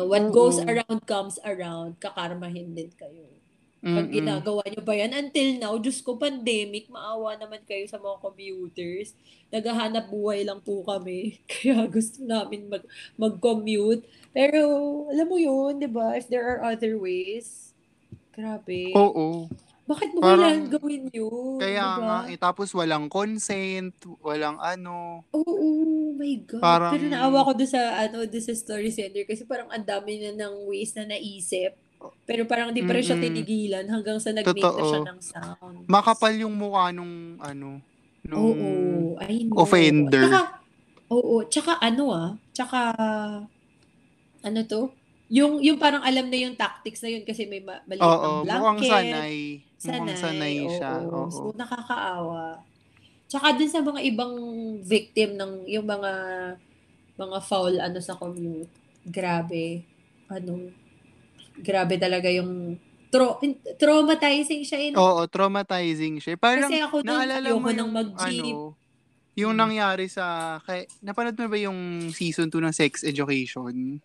what goes around comes around. Kakarmahin din kayo. Pag ginagawa nyo pa yan, until now, Diyos ko, pandemic, maawa naman kayo sa mga commuters. Naghahanap buhay lang po kami. Kaya gusto namin mag-commute. Pero, alam mo yun, di ba? If there are other ways, grabe. Oo. Bakit mo kailangan gawin yun? Kaya diba? Nga, tapos walang consent, walang ano. Oo, my God. Parang, pero naawa ko doon sa, sa story center kasi parang ang dami na ng ways na naisip. Pero parang di pa rin siya tinigilan hanggang sa nag-make na siya ng sound. Makapal yung mukha nung, offender. Tsaka, yung parang alam na yung tactics na yun kasi may maliit ng blanket. Mukhang sanay. Mukhang sanay siya. So, nakakaawa. Tsaka din sa mga ibang victim ng yung mga foul sa commute. Grabe talaga yung traumatizing siya. Oo, traumatizing siya. Parang, kasi ako nun, ayoko nang mag-jeep. Yung nangyari sa, napanood mo ba yung season 2 ng Sex Education?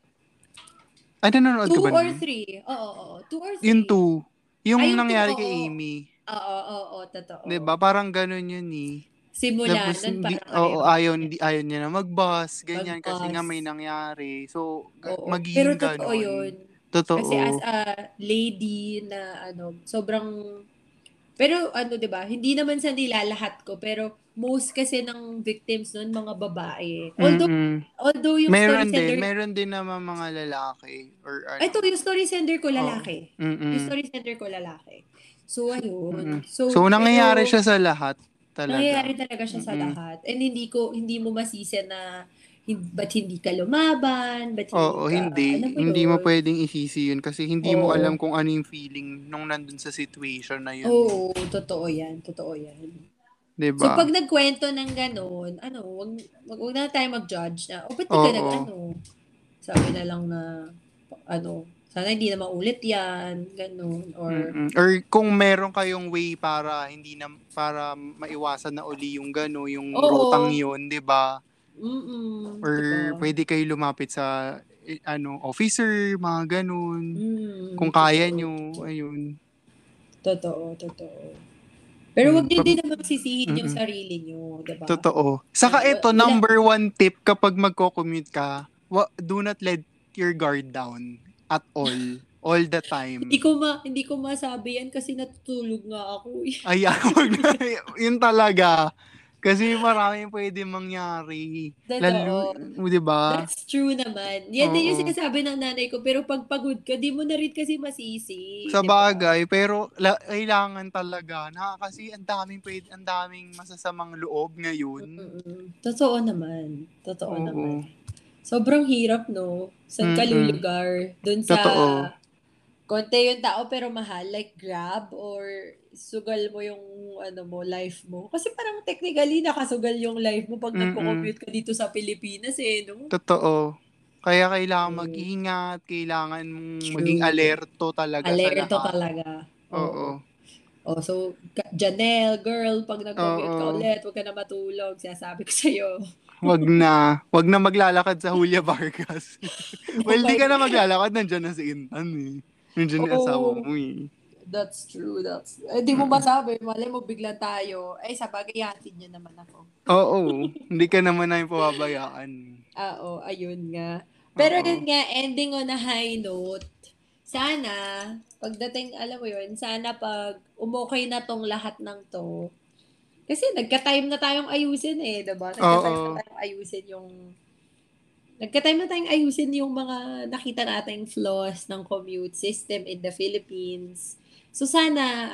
Ay, nanonood ka ba? 2 or 3. Oo. 2 or 3. Yung 2. Yung nangyari kay Amy. Oo, totoo. Diba? Parang ganun yun eh. Simula nun parang ayaw niya na mag-bus, ganyan, mag-bus. Kasi nga may nangyari. So, magiging ganun. Pero totoo yun. Totoo. Kasi as a lady na sobrang pero 'di ba? Hindi naman sa nilalahat ko pero most kasi ng victims noon mga babae. Although yung meron din naman mga lalaki or ito yung story sender ko lalaki. Yung story sender ko lalaki. So ayun. So nangyayari siya sa lahat talaga. Nangyayari talaga siya sa lahat. And hindi mo masisi na ba't hindi ka lumaban? Hindi mo pwedeng isisi yun kasi hindi mo alam kung ano yung feeling nung nandun sa situation na yun. Oo, totoo yan. Diba? So, pag nagkwento ng ganun, wag na tayo mag-judge na, ba't di ka sabi na lang na, sana hindi na maulit yan, ganun, or... Or kung meron kayong way para para maiwasan na uli yung gano'n, yung rotang yun, di ba? Or pwede kayo lumapit sa officer, mga ganun. Kung kaya nyo, ayun. Totoo. Pero wag nyo din naman sisihin yung sarili nyo, diba? Totoo. Saka ito, number one tip kapag magko-commute ka, do not let your guard down at all. All the time. Hindi ko masabi yan kasi natutulog nga ako. Yun talaga. Kasi maraming pwede mangyari. Lalo, diba? That's true naman. Yan din yung sinasabi ng nanay ko, pero pag pagod ka, di mo na rin kasi masisi. Sa bagay, diba? Pero kailangan talaga na kasi ang daming masasamang loob ngayon. Totoo naman. Totoo naman. Sobrang hirap, no? Sa kalulugar. Doon sa... Totoo. Konti yung tao pero mahal, like Grab or sugal mo yung life mo. Kasi parang technically nakasugal yung life mo pag nagpo-commute ka dito sa Pilipinas eh, no? Totoo. Kaya kailangan mag-ingat, kailangan maging alerto talaga. Alerto talaga. Oo. So, Janelle, girl, pag nag-commute ka ulit, huwag ka na matulog, sinasabi ko sa'yo. Wag na maglalakad sa Julia Vargas. Well, di ka na maglalakad, nandiyan na si Intan eh. Nandiyan na asawa mo eh. That's true. Hindi mo masabi, malay mo bigla tayo. Ay, sabagay, hatid niya naman ako. Hindi ka naman na yung pababayaan. Ayun nga. Pero yun nga, ending on a high note. Sana, pagdating, alam mo yun, sana pag umokay na tong lahat ng to, kasi nagka-time na tayong ayusin eh, diba? Nagka-time na tayong ayusin yung mga nakita nating flaws ng commute system in the Philippines. So sana,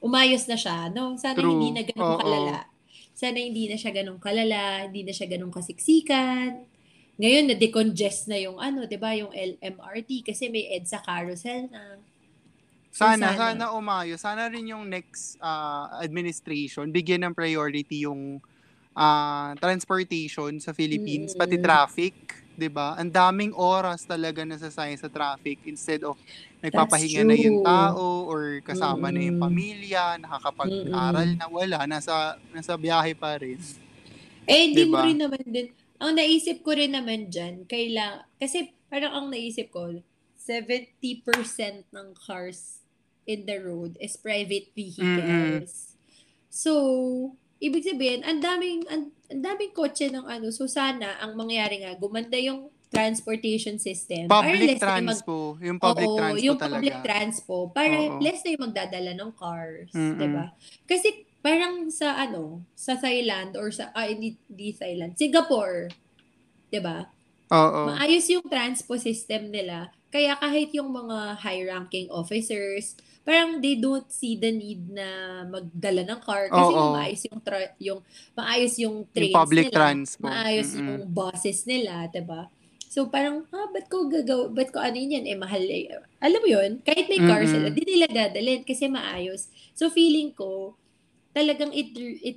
umayos na siya, no? Sana hindi na ganun kalala. Sana hindi na siya ganun kalala, hindi na siya ganun kasiksikan. Ngayon, na-decongest na yung diba? Yung LMRT kasi may EDSA carousel na. Sana umayo. Sana rin yung next administration, bigyan ng priority yung transportation sa Philippines, pati traffic, diba? Ang daming oras talaga nasasayang sa traffic instead of nagpapahinga na yung tao or kasama na yung pamilya, nakakapag-aral na wala, nasa biyahe pa rin. Eh, hindi diba? Mo rin naman din. Ang naisip ko rin naman dyan, kasi parang ang naisip ko, 70% ng cars in the road is private vehicles. So, ibig sabihin, ang daming kotse ng So, sana, ang mangyari nga, gumanda yung transportation system. Public transport. Para less na yung magdadala ng cars. Diba? Kasi, parang sa Thailand or hindi Thailand, Singapore. Diba? Maayos yung transpo system nila. Kaya kahit yung mga high-ranking officers, parang they don't see the need na magdala ng car kasi maayos yung trains nila. Public transport. Maayos yung buses nila, diba? So parang, ba't ko yan? Eh, mahal eh. Alam mo yun, kahit may car sila, di nila dadalhin kasi maayos. So feeling ko, talagang it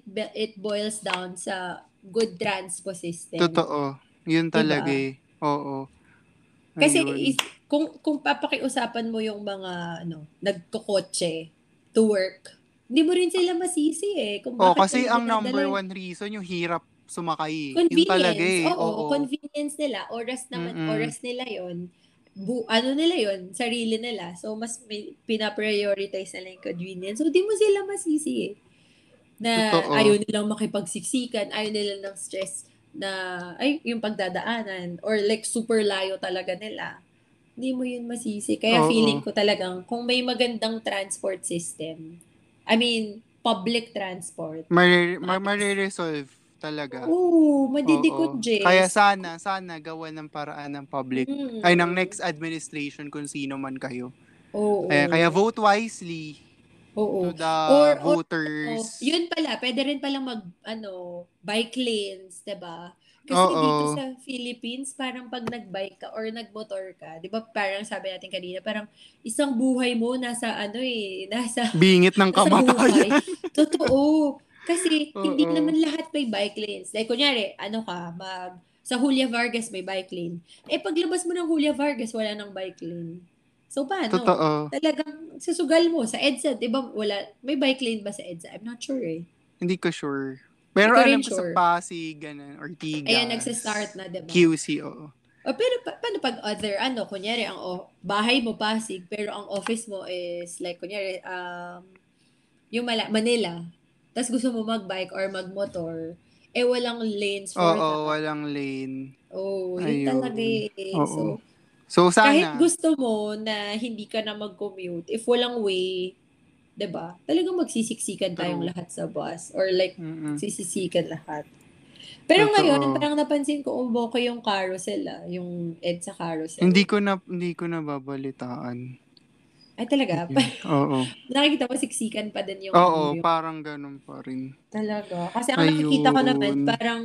boils down sa good transpo system. Totoo. Yun talaga diba? Kasi kung papakiusapan mo yung mga nagkokotse to work, hindi mo rin sila masisi eh. Kasi ang number one reason yung hirap sumakay. Convenience. Yun talaga eh. Convenience nila. Oras nila yun. Nila yun, sarili nila. So, mas pinaprioritize nila yung convenience. So, di mo sila masisi eh. Na ayaw nilang makipagsiksikan, ayaw nilang ng stress yung pagdadaanan or like super layo talaga nila. Hindi mo yun masisi. Kaya feeling ko talagang kung may magandang transport system, public transport. Mariresolve talaga. Madidikot. Kaya sana gawa ng paraan ng public, ng next administration kung sino man kayo. Kaya vote wisely to the voters. Yun pala, pwede rin palang bike lanes, diba? Kasi dito sa Philippines, parang pag nag-bike ka or nag-motor ka, di ba parang sabi natin kanina, parang isang buhay mo nasa bingit ng kamatayan. Totoo. Kasi hindi naman lahat may bike lanes. Like kunyari, sa Julia Vargas may bike lane. Eh paglabas mo ng Julia Vargas, wala nang bike lane. So paano? Totoo. Talagang susugal mo sa EDSA, di ba wala, may bike lane ba sa EDSA? I'm not sure eh. Hindi ko sure. Pero sa Pasig, ganun, Ortigas. Ayan, nagsistart na, diba? QC, pero paano pag other, kunyari, ang bahay mo Pasig, pero ang office mo is, like, kunyari, yung Manila. Tapos gusto mo mag-bike or mag-motor, walang lanes for that. Walang lane. Yun talaga eh. So, sana. Kahit gusto mo na hindi ka na mag-commute, if walang way, 'Diba? Talagang magsisiksikan tayong lahat sa bus or like sisisikan lahat. Pero ngayon, parang napansin ko umoko yung carousel, yung EDSA carousel. Hindi ko na babalitaan. Ay talaga? Oo. Nakikita ko siksikan pa din yung Oo, parang ganun pa rin. Talaga. Kasi ang nakikita ko naman parang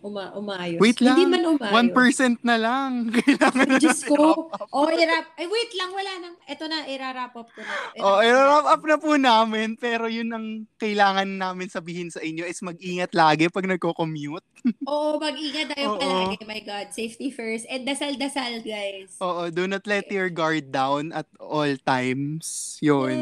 umaayos. Wait lang. Hindi man umaayos. 1% na lang. Kailangan just na ko. Oh, ay, wait lang. Wala nang. Ito na, i-wrap up ko na. I-wrap up na po namin. Pero yun ang kailangan namin sabihin sa inyo is mag-ingat lagi pag nagko-commute. Oo, mag-ingat tayo palagi. My God, safety first. And dasal-dasal, guys. Oo, do not let your guard down at all times. Yun.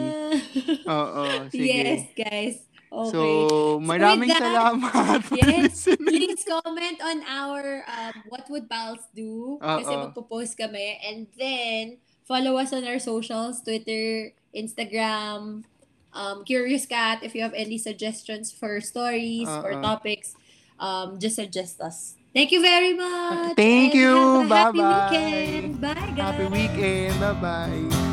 Oo, sige. Yes, guys. Okay. So, maraming salamat. Yes, please comment on our What Would Pals Do? Kasi magpo-post kami. And then, follow us on our socials, Twitter, Instagram, Curious Cat. If you have any suggestions for stories or topics, just suggest us. Thank you very much. Thank you. Bye-bye. Happy weekend. Bye, guys. Happy weekend. Bye-bye.